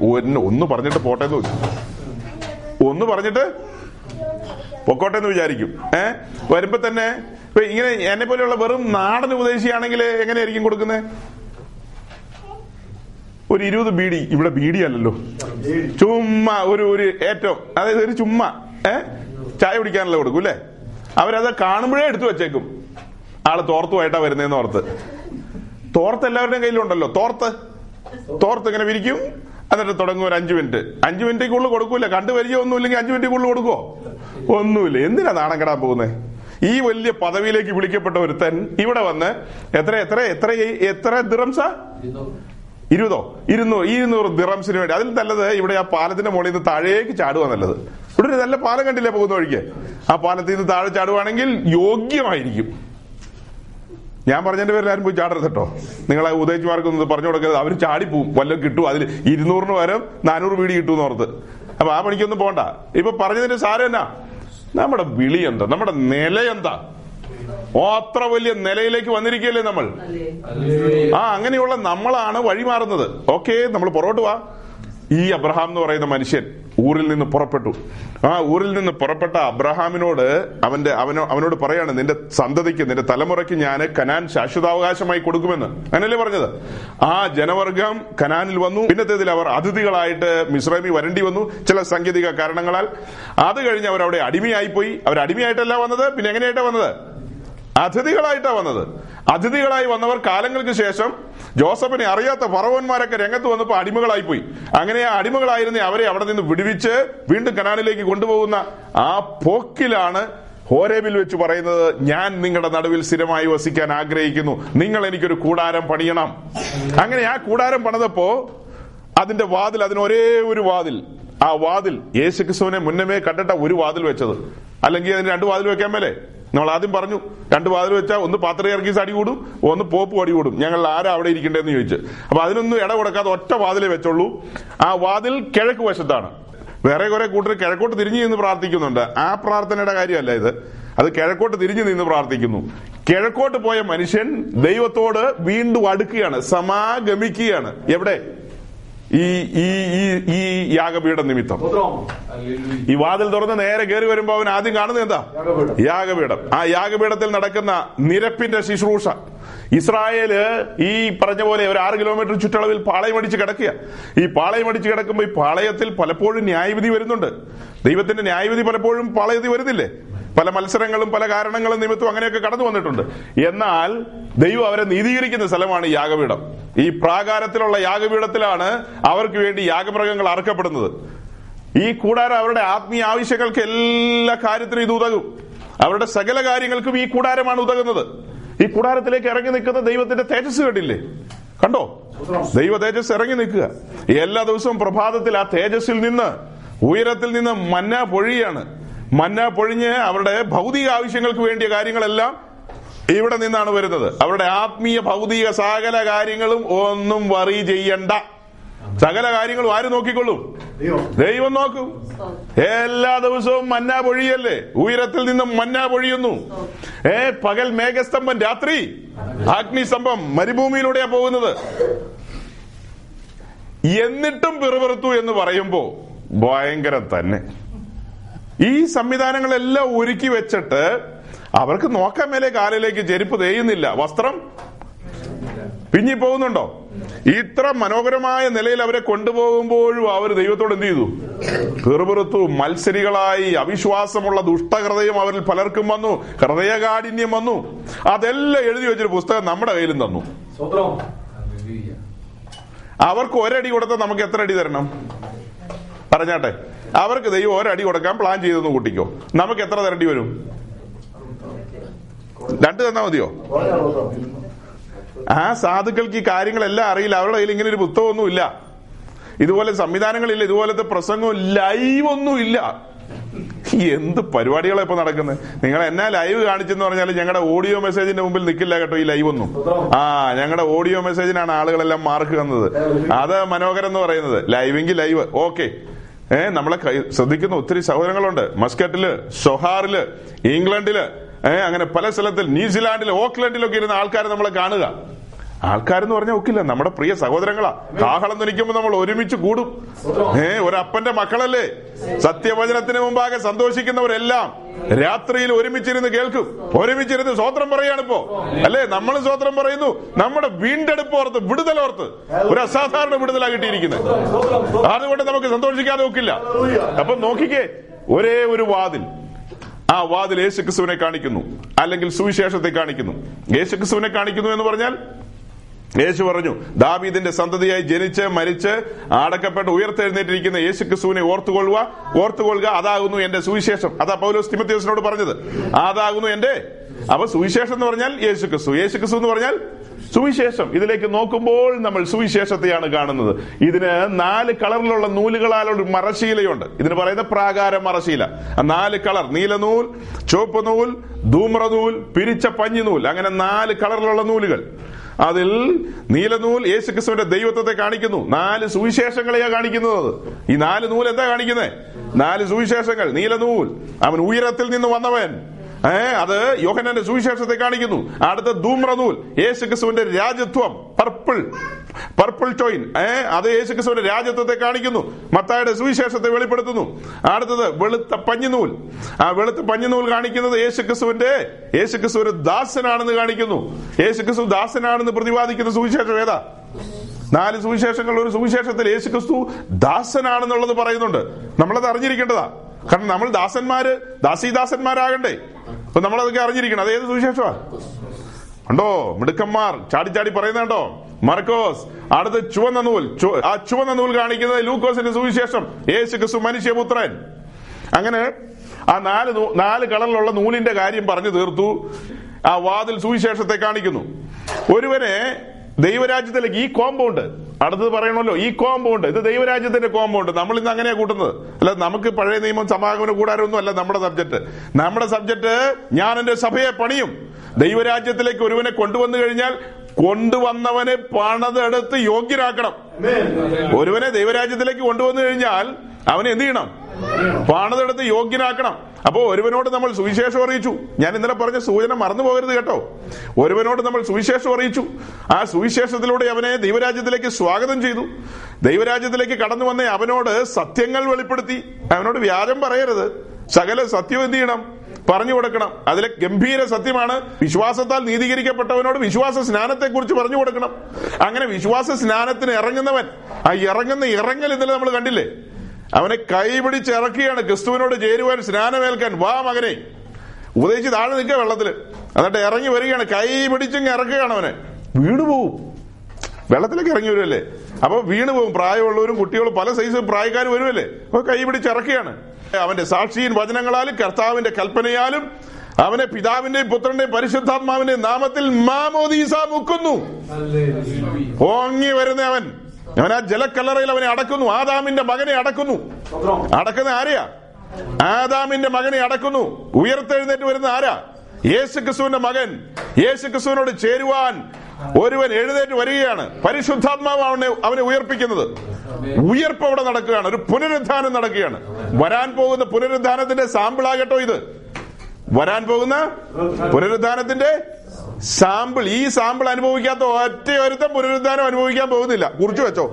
ഒന്ന് പറഞ്ഞിട്ട് പോട്ടെ എന്ന് വെച്ചു, ഒന്ന് പറഞ്ഞിട്ട് പൊക്കോട്ടെ എന്ന് വിചാരിക്കും. ഏർ വരുമ്പോ തന്നെ ഇങ്ങനെ എന്നെ പോലെയുള്ള വെറും നാടൻ ഉപദേശിയാണെങ്കിൽ എങ്ങനെയായിരിക്കും കൊടുക്കുന്നത്? ഒരു ഇരുപത് ബീഡി. ഇവിടെ ബീഡി അല്ലല്ലോ, ചുമ്മാ ഒരു ഒരു ഏറ്റവും, അതായത് ഒരു ചുമ്മാ ഏഹ് ചായ കുടിക്കാനല്ല കൊടുക്കും അല്ലേ? അവരത് കാണുമ്പോഴേ എടുത്തു വെച്ചേക്കും. ആള് തോർത്തുമായിട്ടാ വരുന്നതെന്ന് ഓർത്ത്. തോർത്ത് എല്ലാവരുടെയും കയ്യിലുണ്ടല്ലോ. തോർത്ത് തോർത്ത് ഇങ്ങനെ വിരിക്കും, എന്നിട്ട് തുടങ്ങും ഒരു അഞ്ചു മിനിറ്റ്. അഞ്ചു മിനിറ്റ് കൂടുതൽ കൊടുക്കൂല. കണ്ടു വരികയോ ഒന്നും ഇല്ലെങ്കിൽ അഞ്ചു മിനിറ്റ് കൂടുതൽ കൊടുക്കുവോ? ഒന്നുമില്ല. എന്തിനാ നാണം കെടാൻ പോകുന്നത്? ഈ വലിയ പദവിയിലേക്ക് വിളിക്കപ്പെട്ട ഒരുത്തൻ ഇവിടെ വന്ന് എത്ര എത്ര എത്ര എത്ര ദിറംസ ഇരുപതോ ഇരുന്നൂ ഇരുന്നൂറ് ദിറംസിന് വേണ്ടി. അതിൽ നല്ലത് ഇവിടെ ആ പാലത്തിന്റെ മുകളിൽ നിന്ന് താഴേക്ക് ചാടുക നല്ലത്. ഇവിടെ ഒരു നല്ല പാലം കണ്ടില്ലേ പോകുന്ന വഴിക്ക്? ആ പാലത്തിൽ നിന്ന് താഴെ ചാടുവാണെങ്കിൽ യോഗ്യമായിരിക്കും. ഞാൻ പറഞ്ഞതിന്റെ പേരിൽ ആരും പോയി ചാടരുത് കേട്ടോ. നിങ്ങളെ ഉദയകുമാർക്കൊന്നും പറഞ്ഞു കൊടുക്കരുത്. അവർ ചാടിപ്പോവും. വല്ലതും കിട്ടും. അതിൽ ഇരുന്നൂറിന് പകരം നാനൂറ് വീടി കിട്ടുമെന്ന് ഓർത്ത്. അപ്പൊ ആ പണിക്കൊന്നും പോകണ്ട. ഇപ്പൊ പറഞ്ഞതിന്റെ സാരം എന്നാ? നമ്മുടെ വിളി എന്താ? നമ്മുടെ നില എന്താ? ഓ അത്ര വലിയ നിലയിലേക്ക് വന്നിരിക്കുകയല്ലേ നമ്മൾ. ആ അങ്ങനെയുള്ള നമ്മളാണ് വഴി മാറുന്നത്. ഓക്കെ, നമ്മൾ പുറകോട്ട് വാ. ഈ അബ്രഹാം എന്ന് പറയുന്ന മനുഷ്യൻ ഊരിൽ നിന്ന് പുറപ്പെട്ടു. ആ ഊരിൽ നിന്ന് പുറപ്പെട്ട അബ്രഹാമിനോട് അവന്റെ അവനോ അവനോട് പറയാണ്, നിന്റെ സന്തതിക്ക് നിന്റെ തലമുറയ്ക്ക് ഞാൻ കനാൻ ശാശ്വതാവകാശമായി കൊടുക്കുമെന്ന്. അങ്ങനല്ലേ പറഞ്ഞത്? ആ ജനവർഗം കനാനിൽ വന്നു. പിന്നത്തേതിൽ അവർ അതിഥികളായിട്ട് മിസ്രൈമിൽ വരേണ്ടി വന്നു ചില സാങ്കേതിക കാരണങ്ങളാൽ. അത് കഴിഞ്ഞ് അവർ അവിടെ അടിമയായിപ്പോയി. അവർ അടിമയായിട്ടല്ല വന്നത്, പിന്നെ എങ്ങനെയായിട്ടാ വന്നത്? അതിഥികളായിട്ടാണ് വന്നത്. അതിഥികളായി വന്നവർ കാലങ്ങൾക്ക് ശേഷം ജോസഫിനെ അറിയാത്ത ഫറവോന്മാരൊക്കെ രംഗത്ത് വന്നപ്പോൾ അടിമകളായി പോയി. അങ്ങനെ ആ അടിമകളായിരുന്ന അവരെ അവിടെ നിന്ന് വിടുവിച്ച് വീണ്ടും കനാനിലേക്ക് കൊണ്ടുപോകുന്ന ആ പോക്കിലാണ് ഹോരേബിൽ വെച്ച് പറയുന്നത്, ഞാൻ നിങ്ങളുടെ നടുവിൽ സ്ഥിരമായി വസിക്കാൻ ആഗ്രഹിക്കുന്നു, നിങ്ങൾ എനിക്കൊരു കൂടാരം പണിയണം. അങ്ങനെ ആ കൂടാരം പണിതപ്പോ അതിന്റെ വാതിൽ, അതിനൊരേ ഒരു വാതിൽ, ആ വാതിൽ യേശുക്രിസ്തുവിനെ മുന്നമേ കണ്ടിട്ട ഒരു വാതിൽ വെച്ചത്. അല്ലെങ്കിൽ അതിന് രണ്ട് വാതിൽ വെക്കാൻ മേലെ? നമ്മൾ ആദ്യം പറഞ്ഞു, രണ്ട് വാതിൽ വെച്ചാൽ ഒന്ന് പാത്രീസ് അടി കൂടും, ഒന്ന് പോപ്പ് അടി കൂടും. ഞങ്ങൾ ആരാ അവിടെ ഇരിക്കേണ്ടതെന്ന് ചോദിച്ചു. അപ്പൊ അതിനൊന്നും ഇട കൊടുക്കാതെ ഒറ്റ വാതിലേ വെച്ചുള്ളൂ. ആ വാതിൽ കിഴക്ക് വശത്താണ്. വേറെ കുറെ കൂട്ടർ കിഴക്കോട്ട് തിരിഞ്ഞു നിന്ന് പ്രാർത്ഥിക്കുന്നുണ്ട്. ആ പ്രാർത്ഥനയുടെ കാര്യമല്ല ഇത്. അത് കിഴക്കോട്ട് തിരിഞ്ഞു നിന്ന് പ്രാർത്ഥിക്കുന്നു. കിഴക്കോട്ട് പോയ മനുഷ്യൻ ദൈവത്തോട് വീണ്ടും അടുക്കുകയാണ്, സമാഗമിക്കുകയാണ്. എവിടെ? ഈ ഈ ഈ യാഗപീഠ നിമിത്തം. ഈ വാതിൽ തുറന്ന് നേരെ കയറി വരുമ്പോ അവൻ ആദ്യം കാണുന്നത് എന്താ? യാഗപീഠം. ആ യാഗപീഠത്തിൽ നടക്കുന്ന നിരപ്പിന്റെ ശുശ്രൂഷ. ഇസ്രായേല് ഈ പറഞ്ഞ പോലെ ഒരു ആറ് കിലോമീറ്റർ ചുറ്റളവിൽ പാളയമടിച്ച് കിടക്കുക. ഈ പാളയമടിച്ച് കിടക്കുമ്പോൾ ഈ പാളയത്തിൽ പലപ്പോഴും ന്യായവിധി വരുന്നുണ്ട്. ദൈവത്തിന്റെ ന്യായവിധി പലപ്പോഴും പാളയത്തിൽ വരുന്നില്ലേ? പല മത്സരങ്ങളും പല കാരണങ്ങളും നിമിത്തം അങ്ങനെയൊക്കെ കടന്നു വന്നിട്ടുണ്ട്. എന്നാൽ ദൈവം അവരെ നീതീകരിക്കുന്ന സ്ഥലമാണ് യാഗപീഠം. ഈ പ്രാകാരത്തിലുള്ള യാഗപീഠത്തിലാണ് അവർക്ക് വേണ്ടി യാഗമൃഗങ്ങൾ അറക്കപ്പെടുന്നത്. ഈ കൂടാരം അവരുടെ ആത്മീയ ആവശ്യങ്ങൾക്ക് എല്ലാ കാര്യത്തിനും ഇത് ഉതകും. അവരുടെ സകല കാര്യങ്ങൾക്കും ഈ കൂടാരമാണ് ഉതകുന്നത്. ഈ കൂടാരത്തിലേക്ക് ഇറങ്ങി നിൽക്കുന്ന ദൈവത്തിന്റെ തേജസ് കണ്ടില്ലേ? കണ്ടോ? ദൈവ തേജസ് ഇറങ്ങി നിൽക്കുക. എല്ലാ ദിവസവും പ്രഭാതത്തിൽ ആ തേജസ്സിൽ നിന്ന്, ഉയരത്തിൽ നിന്ന് മന്ന പൊഴിയാണ്. മന്ന പൊഴിഞ്ഞ് അവരുടെ ഭൗതിക ആവശ്യങ്ങൾക്ക് വേണ്ടിയ കാര്യങ്ങളെല്ലാം ഇവിടെ നിന്നാണ് വരുന്നത്. അവരുടെ ആത്മീയ ഭൗതിക സകല കാര്യങ്ങളും ഒന്നും വറി ചെയ്യണ്ട. സകല കാര്യങ്ങളും ആര് നോക്കിക്കൊള്ളും? ദൈവം നോക്കും. എല്ലാ ദിവസവും മന്ന പൊഴിയല്ലേ? ഉയരത്തിൽ നിന്നും മന്ന പൊഴിയുന്നു. ഏ പകൽ മേഘസ്തംഭം, രാത്രി അഗ്നിസ്തംഭം. മരുഭൂമിയിലൂടെയാ പോകുന്നത്. എന്നിട്ടും പിറുപിറുത്തു എന്ന് പറയുമ്പോ ഭയങ്കരം തന്നെ. ഈ സംവിധാനങ്ങളെല്ലാം ഒരുക്കി വെച്ചിട്ട് അവർക്ക് നോക്കാൻ മേലെ കാലിലേക്ക് ചെരുപ്പ് തേയുന്നില്ല, വസ്ത്രം പിഞ്ഞി പോകുന്നുണ്ടോ? ഇത്ര മനോഹരമായ നിലയിൽ അവരെ കൊണ്ടുപോകുമ്പോഴും അവർ ദൈവത്തോട് എന്ത് ചെയ്തു? പിറുപിറുത്തു. മത്സരികളായി അവിശ്വാസമുള്ള ദുഷ്ടഹൃദയം അവരിൽ പലർക്കും വന്നു. ഹൃദയകാഠിന്യം വന്നു. അതെല്ലാം എഴുതി വെച്ചൊരു പുസ്തകം നമ്മുടെ കയ്യിലും തന്നു. അവർക്ക് ഒരടി കൊടുത്താൽ നമുക്ക് എത്ര അടി തരണം? പറഞ്ഞാട്ടെ, അവർക്ക് ദൈവം ഒരടി കൊടുക്കാൻ പ്ലാൻ ചെയ്തെന്ന് കൂട്ടിക്കോ, നമുക്ക് എത്ര തരേണ്ടി വരും? രണ്ട് തന്നാ മതിയോ? ആ സാധുക്കൾക്ക് ഈ കാര്യങ്ങളെല്ലാം അറിയില്ല. അവരുടെ കയ്യിൽ ഇങ്ങനെ ഒരു പുസ്തകമൊന്നും ഇല്ല, ഇതുപോലെ സംവിധാനങ്ങളില്ല, ഇതുപോലത്തെ പ്രസംഗവും ലൈവ് ഒന്നും ഇല്ല. എന്ത് പരിപാടികളാണ് ഇപ്പൊ നടക്കുന്നത്. നിങ്ങൾ എന്നാ ലൈവ് കാണിച്ചെന്ന് പറഞ്ഞാൽ ഞങ്ങളുടെ ഓഡിയോ മെസ്സേജിന്റെ മുമ്പിൽ നിൽക്കില്ല കേട്ടോ ഈ ലൈവ് ഒന്നും. ആ ഞങ്ങളുടെ ഓഡിയോ മെസ്സേജിനാണ് ആളുകളെല്ലാം മാർക്ക് തന്നത്. അത് മനോഹരം എന്ന് പറയുന്നത്. ലൈവെങ്കിൽ ലൈവ് ഓക്കെ. ഏഹ് നമ്മളെ ശ്രദ്ധിക്കുന്ന ഒത്തിരി സഹോദരങ്ങളുണ്ട് മസ്കറ്റില്, സൊഹാറില്, ഇംഗ്ലണ്ടില്, ഏഹ് അങ്ങനെ പല സ്ഥലത്തിൽ, ന്യൂസിലാൻഡില്, ഓക്ലൻഡിലൊക്കെ ഇരുന്ന ആൾക്കാർ നമ്മളെ കാണുക. ആൾക്കാരെന്ന് പറഞ്ഞാൽ ഒക്കില്ല, നമ്മുടെ പ്രിയ സഹോദരങ്ങളാ. കാഹളം ധനിക്കുമ്പോൾ നമ്മൾ ഒരുമിച്ച് കൂടും. ഏ ഒരപ്പന്റെ മക്കളല്ലേ. സത്യവചനത്തിന് മുമ്പാകെ സന്തോഷിക്കുന്നവരെല്ലാം രാത്രിയിൽ ഒരുമിച്ചിരുന്ന് കേൾക്കും, ഒരുമിച്ചിരുന്ന് സ്വോത്രം പറയാണിപ്പോ അല്ലേ. നമ്മൾ സ്വോത്രം പറയുന്നു നമ്മുടെ വീണ്ടെടുപ്പ് ഓർത്ത്, വിടുതലോർത്ത്. ഒരു അസാധാരണ വിടുതലാ കിട്ടിയിരിക്കുന്നത്. അതുകൊണ്ട് നമുക്ക് സന്തോഷിക്കാതെ ഒക്കില്ല. അപ്പൊ നോക്കിക്കേ, ഒരേ ഒരു വാതിൽ. ആ വാതിൽ യേശുക്രിസ്തുവിനെ കാണിക്കുന്നു, അല്ലെങ്കിൽ സുവിശേഷത്തെ കാണിക്കുന്നു. യേശുക്രിസ്തുവിനെ കാണിക്കുന്നു എന്ന് പറഞ്ഞാൽ യേശു പറഞ്ഞു, ദാവീദിന്റെ സന്തതിയായി ജനിച്ച് മരിച്ച് അടക്കപ്പെട്ട് ഉയർത്തെഴുന്നേറ്റിരിക്കുന്ന യേശു ക്രിസ്തുവിനെ ഓർത്തുകൊള്ളുക ഓർത്തുകൊള്ളുക അതാകുന്നു എന്റെ സുവിശേഷം. അതാ പൗലോസ് തിമോത്തിയോസിനോട് പറഞ്ഞത്, അതാകുന്നു എന്റെ. അപ്പൊ സുവിശേഷം എന്ന് പറഞ്ഞാൽ യേശു ക്രിസ്തു, യേശു ക്രിസ്തു എന്ന് പറഞ്ഞാൽ സുവിശേഷം. ഇതിലേക്ക് നോക്കുമ്പോൾ നമ്മൾ സുവിശേഷത്തെയാണ് കാണുന്നത്. ഇതിന് നാല് കളറിലുള്ള നൂലുകളാൽ ഒരു മറശീലയുണ്ട്. ഇതിന് പറയുന്ന പ്രാകാര മറശീല. നാല് കളർ, നീലനൂൽ, ചുവപ്പ് നൂൽ, ധൂമ്രനൂൽ, പിരിച്ച പഞ്ഞിനൂൽ, അങ്ങനെ നാല് കളറിലുള്ള നൂലുകൾ. അതിൽ നീലനൂൽ യേശുക്രിസ്തുവിന്റെ ദൈവത്വത്തെ കാണിക്കുന്നു. നാല് സുവിശേഷങ്ങളെയാ കാണിക്കുന്നത്. ഈ നാല് നൂൽ എന്താ കാണിക്കുന്നത്? നാല് സുവിശേഷങ്ങൾ. നീലനൂൽ, അവൻ ഉയരത്തിൽ നിന്ന് വന്നവൻ, ഏഹ് അത് യോഹന്നാന്റെ സുവിശേഷത്തെ കാണിക്കുന്നു. അടുത്ത ധൂമ്രനൂൽ, യേശുക്രിസ്തുവിന്റെ രാജ്യത്വം, പർപ്പിൾ പർപ്പിൾ ടോയിൻ, ഏഹ് അത് യേശുക്രിസ്തുവിന്റെ രാജ്യത്വത്തെ കാണിക്കുന്നു, മത്തായിയുടെ സുവിശേഷത്തെ വെളിപ്പെടുത്തുന്നു. അടുത്തത് വെളുത്ത പഞ്ഞിനൂൽ. ആ വെളുത്ത പഞ്ഞിനൂൽ കാണിക്കുന്നത് യേശുക്രിസ്തുവിന്റെ യേശുക്രിസ്തു ദാസനാണെന്ന് കാണിക്കുന്നു. യേശുക്രിസ്തു ദാസനാണെന്ന് പ്രതിപാദിക്കുന്ന സുവിശേഷം ഏതാ? നാല് സുവിശേഷങ്ങൾ ഒരു സുവിശേഷത്തിൽ യേശുക്രിസ്തു ദാസനാണെന്നുള്ളത് പറയുന്നുണ്ട്. നമ്മളത് അറിഞ്ഞിരിക്കേണ്ടതാ. കാരണം നമ്മൾ ദാസന്മാര്, ദാസീദാസന്മാരാകണ്ടേ? അപ്പൊ നമ്മളതൊക്കെ അറിഞ്ഞിരിക്കണം. അതേത് സുവിശേഷമാ ഉണ്ടോ? മിടുക്കന്മാർ ചാടി ചാടി പറയുന്നുണ്ടോ? മർക്കോസ്. അടുത്ത ചുവന്ന നൂൽ. ആ ചുവന്ന നൂൽ കാണിക്കുന്നത് ലൂക്കോസിന്റെ സുവിശേഷം, യേശുക്രിസ്തു മനുഷ്യപുത്രൻ. അങ്ങനെ ആ നാല് നാല് കളറിലുള്ള നൂലിന്റെ കാര്യം പറഞ്ഞു തീർത്തു. ആ വാതിൽ സുവിശേഷത്തെ കാണിക്കുന്നു. ഒരുവനെ ദൈവരാജ്യത്തിലേക്ക് ഈ കോമ്പൗണ്ട്, അടുത്തത് പറയണമല്ലോ ഈ കോമ്പൗണ്ട്, ഇത് ദൈവരാജ്യത്തിന്റെ കോമ്പൗണ്ട്. നമ്മൾ ഇന്ന് അങ്ങനെയാ കൂട്ടുന്നത്. അല്ല, നമുക്ക് പഴയ നിയമം സമാഗമന കൂടാരൊന്നും അല്ല നമ്മുടെ സബ്ജക്ട്. നമ്മുടെ സബ്ജക്ട് ഞാൻ എന്റെ സഭയെ പണിയും. ദൈവരാജ്യത്തിലേക്ക് ഒരുവനെ കൊണ്ടുവന്നു കഴിഞ്ഞാൽ കൊണ്ടുവന്നവനെ പണതെടുത്ത് യോഗ്യരാക്കണം. ഒരുവനെ ദൈവരാജ്യത്തിലേക്ക് കൊണ്ടുവന്നു കഴിഞ്ഞാൽ അവനെ എന്ത് ചെയ്യണം? പണതെടുത്ത് യോഗ്യനാക്കണം. അപ്പോ ഒരുവനോട് നമ്മൾ സുവിശേഷം അറിയിച്ചു. ഞാൻ ഇന്നലെ പറഞ്ഞ സൂചന മറന്നു പോകരുത് കേട്ടോ. ഒരുവനോട് നമ്മൾ സുവിശേഷം അറിയിച്ചു. ആ സുവിശേഷത്തിലൂടെ അവനെ ദൈവരാജ്യത്തിലേക്ക് സ്വാഗതം ചെയ്തു. ദൈവരാജ്യത്തിലേക്ക് കടന്നു വന്ന അവനോട് സത്യങ്ങൾ വെളിപ്പെടുത്തി. അവനോട് വ്യാജം പറയരുത്. സകല സത്യം എന്ത് ചെയ്യണം? പറഞ്ഞു കൊടുക്കണം. അതിലെ ഗംഭീര സത്യമാണ് വിശ്വാസത്താൽ നീതീകരിക്കപ്പെട്ടവനോട് വിശ്വാസ സ്നാനത്തെ കുറിച്ച് പറഞ്ഞു കൊടുക്കണം. അങ്ങനെ വിശ്വാസ സ്നാനത്തിന് ഇറങ്ങുന്നവൻ, ആ ഇറങ്ങുന്ന ഇറങ്ങൽ ഇന്നലെ നമ്മൾ കണ്ടില്ലേ, അവനെ കൈപിടിച്ച് ഇറക്കുകയാണ് ക്രിസ്തുവിനോട് ചേരുവാൻ, സ്നാനമേൽക്കാൻ. വാ മകനെ, ഉപദേശിച്ച് താഴെ നിൽക്കുക വെള്ളത്തില്. എന്നിട്ട് ഇറങ്ങി വരികയാണ്, കൈ പിടിച്ചിങ് ഇറക്കുകയാണ്. അവനെ വീണു പോവും. വെള്ളത്തിലേക്ക് ഇറങ്ങി വരുമല്ലേ, അപ്പൊ വീണു പോവും. പ്രായമുള്ളവരും കുട്ടികളും പല സൈസ് പ്രായക്കാർ വരുമല്ലേ. അപ്പൊ കൈ പിടിച്ച് ഇറക്കുകയാണ്. അവന്റെ സാക്ഷിയും വചനങ്ങളാലും കർത്താവിന്റെ കൽപ്പനയാലും അവനെ പിതാവിന്റെയും പുത്രന്റെയും പരിശുദ്ധാത്മാവിന്റെയും നാമത്തിൽ മാമോദീസ മുക്കുന്നു. ഓങ്ങി വരുന്ന അവൻ അവൻ ആ ജലക്കല്ലറയിൽ അവനെ അടക്കുന്നു. ആദാമിന്റെ മകനെ അടക്കുന്നു. അടക്കുന്ന ആരെയാ? ആദാമിന്റെ മകനെ അടക്കുന്നു. ഉയർത്തെഴുന്നേറ്റ് വരുന്ന ആരാ? യേശുക്രിസ്തുവിന്റെ മകൻ. യേശുക്രിസ്തുവിനോട് ചേരുവാൻ ഒരുവൻ എഴുന്നേറ്റ് വരികയാണ്. പരിശുദ്ധാത്മാവ് അവനെ അവനെ ഉയർപ്പിക്കുന്നത്. ഉയർപ്പ് അവിടെ നടക്കുകയാണ്. ഒരു പുനരുദ്ധാനം നടക്കുകയാണ്. വരാൻ പോകുന്ന പുനരുദ്ധാനത്തിന്റെ സാമ്പിളാകട്ടോ ഇത്. വരാൻ പോകുന്ന പുനരുദ്ധാനത്തിന്റെ സാമ്പിൾ. ഈ സാമ്പിൾ അനുഭവിക്കാത്ത ഒറ്റയൊരുത്തം പുനരുദ്ധാനം അനുഭവിക്കാൻ പോകുന്നില്ല. കുറിച്ചു വെച്ചോ,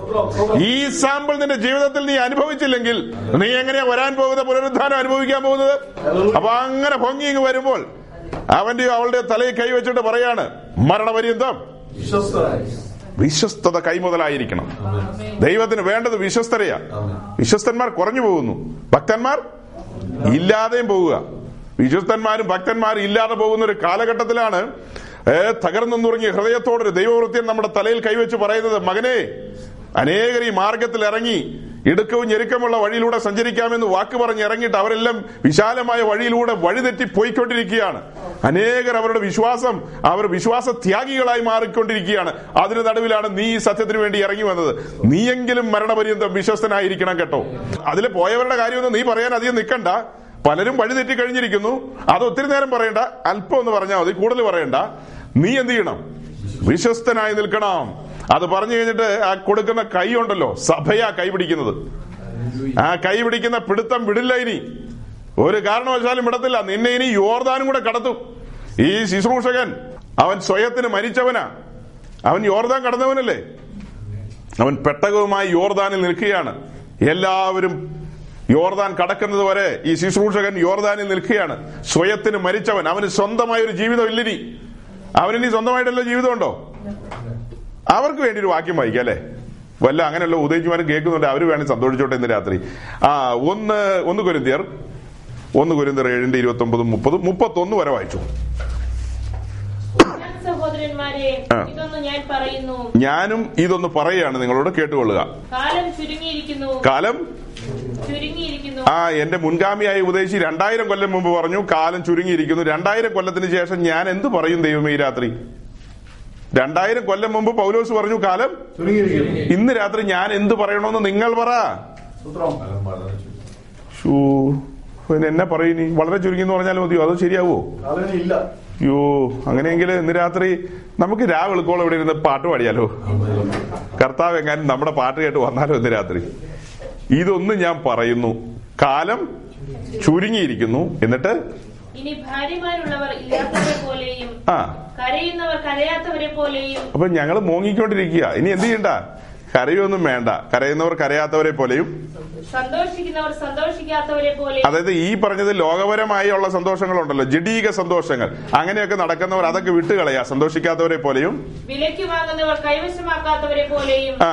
ഈ സാമ്പിൾ നിന്റെ ജീവിതത്തിൽ നീ അനുഭവിച്ചില്ലെങ്കിൽ നീ എങ്ങനെയാ വരാൻ പോകുന്ന പുനരുദ്ധാനം അനുഭവിക്കാൻ പോകുന്നത്? അപ്പൊ അങ്ങനെ പൊങ്ങി ഇങ്ങ് വരുമ്പോൾ അവന്റെയോ അവളുടെയോ തലയിൽ കൈവച്ചിട്ട് പറയാണ്, മരണപര്യന്തം വിശ്വസ്തത കൈമുതലായിരിക്കണം. ദൈവത്തിന് വേണ്ടത് വിശ്വസ്തരയാ. വിശ്വസ്തന്മാർ കുറഞ്ഞു പോകുന്നു, ഭക്തന്മാർ ഇല്ലാതെയും പോവുക. വിശ്വസ്തന്മാരും ഭക്തന്മാരും ഇല്ലാതെ പോകുന്ന ഒരു കാലഘട്ടത്തിലാണ് തകർന്നു തുടങ്ങിയ ഹൃദയത്തോടൊരു ദൈവവൃത്തിയൻ നമ്മുടെ തലയിൽ കൈവച്ച് പറയുന്നത്, മകനെ, അനേകർ ഈ മാർഗത്തിൽ ഇറങ്ങി ഇടുക്കവും ഞെരുക്കമുള്ള വഴിയിലൂടെ സഞ്ചരിക്കാമെന്ന് വാക്ക് പറഞ്ഞ് ഇറങ്ങിയിട്ട് അവരെല്ലാം വിശാലമായ വഴിയിലൂടെ വഴിതെറ്റി പോയിക്കൊണ്ടിരിക്കുകയാണ്. അനേകർ അവരുടെ വിശ്വാസം അവർ വിശ്വാസത്യാഗികളായി മാറിക്കൊണ്ടിരിക്കുകയാണ്. അതിന് നടുവിലാണ് നീ സത്യത്തിന് വേണ്ടി ഇറങ്ങി വന്നത്. നീയെങ്കിലും മരണപര്യന്തം വിശ്വസ്തനായിരിക്കണം കേട്ടോ. അതിൽ പോയവരുടെ കാര്യമൊന്നും നീ പറയാൻ അധികം നിൽക്കണ്ട. പലരും വഴി തെറ്റിക്കഴിഞ്ഞിരിക്കുന്നു. അത് ഒത്തിരി നേരം പറയണ്ട, അല്പം ഒന്ന് പറഞ്ഞാൽ മതി, കൂടുതൽ പറയണ്ട. നീ എന്ത് ചെയ്യണം? വിശ്വസ്തനായി നിൽക്കണം. അത് പറഞ്ഞു കഴിഞ്ഞിട്ട് ആ കൊടുക്കുന്ന കൈ ഉണ്ടല്ലോ, സഭയാ കൈ പിടിക്കുന്നത്. ആ കൈ പിടിക്കുന്ന പിടുത്തം വിടില്ല, ഇനി ഒരു കാരണവശാലും വിടത്തില്ല. നിന്നെ ഇനി യോർദാനും കൂടെ കടത്തും. ഈ ശുശ്രൂഷകൻ അവൻ സ്വയത്തിന് മരിച്ചവനാ, അവൻ യോർദാൻ കടന്നവനല്ലേ. അവൻ പെട്ടകവുമായി യോർദാനിൽ നിൽക്കുകയാണ്. എല്ലാവരും യോർദാൻ കടക്കുന്നത് വരെ ഈ ശുശ്രൂഷകൻ യോർദാനിൽ നിൽക്കുകയാണ്. സ്വയത്തിന് മരിച്ചവൻ. അവന് സ്വന്തമായ ഒരു ജീവിതം ഇല്ലിനി. അവനിനി സ്വന്തമായിട്ടല്ലോ ജീവിതമുണ്ടോ? അവർക്ക് വേണ്ടി ഒരു വാക്യം വായിക്കാം അല്ലെ. വല്ല അങ്ങനെയുള്ള ഉദയിച്ചുമാരും കേൾക്കുന്നുണ്ട്, അവര് വേണേൽ സന്തോഷിച്ചോട്ടെ ഇന്ന് രാത്രി. ആ ഒന്ന് ഒന്ന് കൊരിന്ത്യർ ഒന്ന് കൊരിന്ത്യർ ഏഴിന്റെ ഇരുപത്തി ഒമ്പതും മുപ്പതും മുപ്പത്തൊന്ന് വരെ വായിച്ചു. ഞാനും ഇതൊന്ന് പറയാണ്, നിങ്ങളോട് കേട്ടുകൊള്ളുക. കാലം ആ എന്റെ മുൻഗാമിയായ ഉപദേശി രണ്ടായിരം കൊല്ലം മുമ്പ് പറഞ്ഞു കാലം ചുരുങ്ങിയിരിക്കുന്നു. രണ്ടായിരം കൊല്ലത്തിന് ശേഷം ഞാൻ എന്ത് പറയും ദൈവമേ ഈ രാത്രി? രണ്ടായിരം കൊല്ലം മുമ്പ് പൗലോസ് പറഞ്ഞു കാലം ചുരുങ്ങിയിരിക്കുന്നു. ഇന്ന് രാത്രി ഞാൻ എന്ത് പറയണമെന്ന് നിങ്ങൾ പറ. എന്നെ പറയുന്നീ വളരെ ചുരുങ്ങി എന്ന് പറഞ്ഞാലും മതിയോ? അത് ശരിയാവോ? യോ, അങ്ങനെയെങ്കിൽ ഇന്ന് രാത്രി നമുക്ക് രാവ് എളുക്കോളം ഇവിടെ ഇരുന്ന് പാട്ട് പാടിയാലോ? കർത്താവ് എങ്ങാനും നമ്മുടെ പാട്ട് കേട്ട് വന്നാലോ ഇന്ന് രാത്രി? ഇതൊന്നും ഞാൻ പറയുന്നു, കാലം ചുരുങ്ങിയിരിക്കുന്നു. എന്നിട്ട് ആ അപ്പൊ ഞങ്ങള് മോങ്ങിക്കൊണ്ടിരിക്കുക. ഇനി എന്ത് ചെയ്യണ്ട? കരയൊന്നും വേണ്ട. കരയുന്നവർ കരയാത്തവരെ പോലെയും സന്തോഷിക്കുന്നവർ സന്തോഷിക്കാത്തവരെ പോലെയും, അതായത് ഈ പറഞ്ഞത് ലോകപരമായുള്ള സന്തോഷങ്ങളുണ്ടല്ലോ, ജഡിക സന്തോഷങ്ങൾ, അങ്ങനെയൊക്കെ നടക്കുന്നവർ അതൊക്കെ വിട്ടുകളയാ. സന്തോഷിക്കാത്തവരെ പോലെയും വിലയ്ക്ക് വാങ്ങുന്നവർ കൈവശമാക്കാത്തവരെ പോലെയും ആ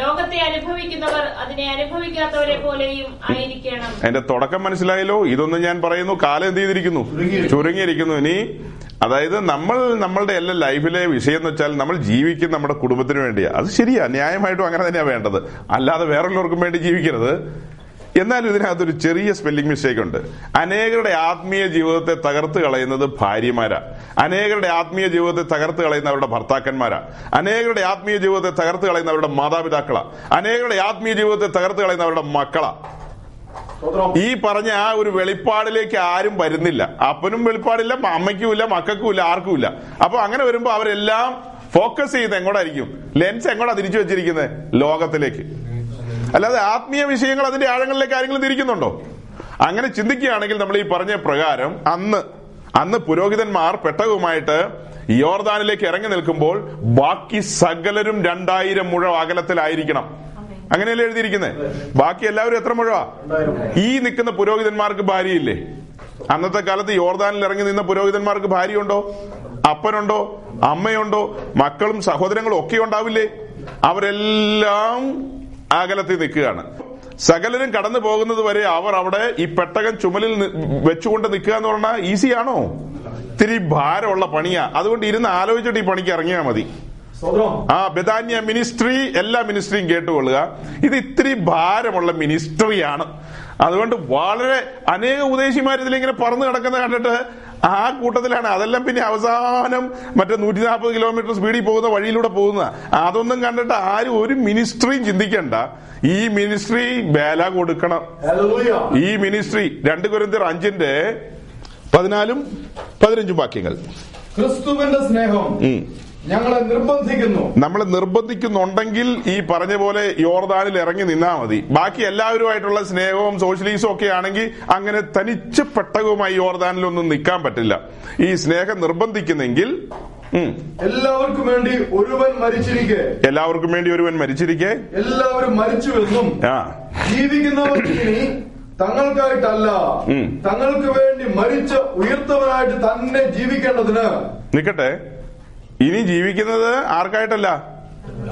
ലോകത്തെ അനുഭവിക്കുന്നവർ അതിനെ അനുഭവിക്കാത്തവരെ പോലെയും ആയിരിക്കണം. എന്റെ തുടക്കം മനസ്സിലായല്ലോ? ഇതൊന്നും ഞാൻ പറയുന്നു, കാലം എന്ത് ചെയ്തിരിക്കുന്നു? ചുരുങ്ങിയിരിക്കുന്നു. ഇനി അതായത് നമ്മൾ നമ്മളുടെ എല്ലാ ലൈഫിലെ വിഷയം എന്ന് വെച്ചാൽ നമ്മൾ ജീവിക്കുന്ന നമ്മുടെ കുടുംബത്തിന് വേണ്ടിയാ. അത് ശരിയാ, ന്യായമായിട്ടും അങ്ങനെ തന്നെയാണ് വേണ്ടത്. അല്ലാതെ വേറെയുള്ളവർക്കും വേണ്ടി ജീവിക്കരുത്. എന്നാലും ഇതിനകത്തൊരു ചെറിയ സ്പെല്ലിംഗ് മിസ്റ്റേക്ക് ഉണ്ട്. അനേകരുടെ ആത്മീയ ജീവിതത്തെ തകർത്ത് കളയുന്നത് ഭാര്യമാരാ. അനേകരുടെ ആത്മീയ ജീവിതത്തെ തകർത്ത് കളയുന്നവരുടെ ഭർത്താക്കന്മാരാ. അനേകരുടെ ആത്മീയ ജീവിതത്തെ തകർത്ത് കളയുന്നവരുടെ മാതാപിതാക്കളാ. അനേകരുടെ ആത്മീയ ജീവിതത്തെ തകർത്ത് കളയുന്നവരുടെ മക്കളാ. ഈ പറഞ്ഞ ആ ഒരു വെളിപ്പാടിലേക്ക് ആരും വരുന്നില്ല. അപ്പനും വെളിപ്പാടില്ല, അമ്മയ്ക്കും ഇല്ല, മക്കൾക്കും ഇല്ല, ആർക്കും ഇല്ല. അപ്പൊ അങ്ങനെ വരുമ്പോ അവരെല്ലാം ഫോക്കസ് ചെയ്യുന്നത് എങ്ങോട്ടായിരിക്കും? ലെൻസ് എങ്ങോട്ടാ തിരിച്ചു വെച്ചിരിക്കുന്നത്? ലോകത്തിലേക്ക്. അല്ലാതെ ആത്മീയ വിഷയങ്ങൾ അതിന്റെ ആഴങ്ങളിലേക്ക് ആരെങ്കിലും തിരിക്കുന്നുണ്ടോ? അങ്ങനെ ചിന്തിക്കുകയാണെങ്കിൽ നമ്മൾ ഈ പറഞ്ഞ പ്രകാരം അന്ന് അന്ന് പുരോഹിതന്മാർ പെട്ടകവുമായിട്ട് യോർദാനിലേക്ക് ഇറങ്ങി നിൽക്കുമ്പോൾ ബാക്കി സകലരും രണ്ടായിരം മുഴം അകലത്തിലായിരിക്കണം. അങ്ങനെയല്ലേ എഴുതിയിരിക്കുന്നത്? ബാക്കി എല്ലാവരും എത്ര മുഴവാ? ഈ നിൽക്കുന്ന പുരോഹിതന്മാർക്ക് ഭാര്യയില്ലേ? അന്നത്തെ കാലത്ത് യോർദാനിൽ ഇറങ്ങി നിന്ന പുരോഹിതന്മാർക്ക് ഭാര്യയുണ്ടോ? അപ്പനുണ്ടോ? അമ്മയുണ്ടോ? മക്കളും സഹോദരങ്ങളും ഒക്കെ ഉണ്ടാവില്ലേ? അവരെല്ലാം അകലത്തിൽ നിൽക്കുകയാണ്. സകലരും കടന്നു പോകുന്നത് വരെ അവർ അവിടെ ഈ പെട്ടകം ചുമലിൽ വെച്ചുകൊണ്ട് നിൽക്കുക എന്ന് പറഞ്ഞാൽ ഈസി ആണോ? ഇത്തിരി ഭാരമുള്ള പണിയാ. അതുകൊണ്ട് ഇരുന്ന് ആലോചിച്ചിട്ട് ഈ പണിക്ക് ഇറങ്ങിയാൽ മതി. ആ ബെഥാനിയ മിനിസ്ട്രി, എല്ലാ മിനിസ്ട്രിയും കേട്ടുകൊള്ളുക, ഇത് ഇത്തിരി ഭാരമുള്ള മിനിസ്ട്രിയാണ്. അതുകൊണ്ട് വളരെ അനേക ഉപദേശിമാർ ഇതിലിങ്ങനെ പറന്ന് കിടക്കുന്നത് കണ്ടിട്ട് ആ കൂട്ടത്തിലാണ്. അതെല്ലാം പിന്നെ അവസാനം മറ്റേ നൂറ്റി നാൽപ്പത് കിലോമീറ്റർ സ്പീഡിൽ പോകുന്ന വഴിയിലൂടെ പോകുന്ന അതൊന്നും കണ്ടിട്ട് ആരും ഒരു മിനിസ്ട്രിയും ചിന്തിക്കണ്ട. ഈ മിനിസ്ട്രി വേല കൊടുക്കണം. ഈ മിനിസ്ട്രി രണ്ട് കൊരിന്ത്യർ അഞ്ചിന്റെ പതിനാലും പതിനഞ്ചും വാക്യങ്ങൾ. ക്രിസ്തുവിന്റെ സ്നേഹം ഞങ്ങളെ നിർബന്ധിക്കുന്നു. നമ്മളെ നിർബന്ധിക്കുന്നുണ്ടെങ്കിൽ ഈ പറഞ്ഞ പോലെ യോർദാനിൽ ഇറങ്ങി നിന്നാ മതി. ബാക്കി എല്ലാവരുമായിട്ടുള്ള സ്നേഹവും സോഷ്യലിസവും ഒക്കെ ആണെങ്കിൽ അങ്ങനെ തനിച്ച പെട്ടകവുമായി യോർദാനിലൊന്നും നിൽക്കാൻ പറ്റില്ല. ഈ സ്നേഹം നിർബന്ധിക്കുന്നെങ്കിൽ എല്ലാവർക്കും വേണ്ടി ഒരുവൻ മരിച്ചിരിക്കെ എല്ലാവർക്കും വേണ്ടി ഒരുവൻ മരിച്ചിരിക്കെ എല്ലാവരും മരിച്ചുവെന്നും ജീവിക്കുന്നവർ ഇനി തങ്ങൾക്കായിട്ടല്ല തങ്ങൾക്ക് വേണ്ടി മരിച്ച ഉയർത്തവനായിട്ട് തന്നെ ജീവിക്കേണ്ടതിന് നിൽക്കട്ടെ. ഇനി ജീവിക്കുന്നത് ആർക്കായിട്ടല്ല,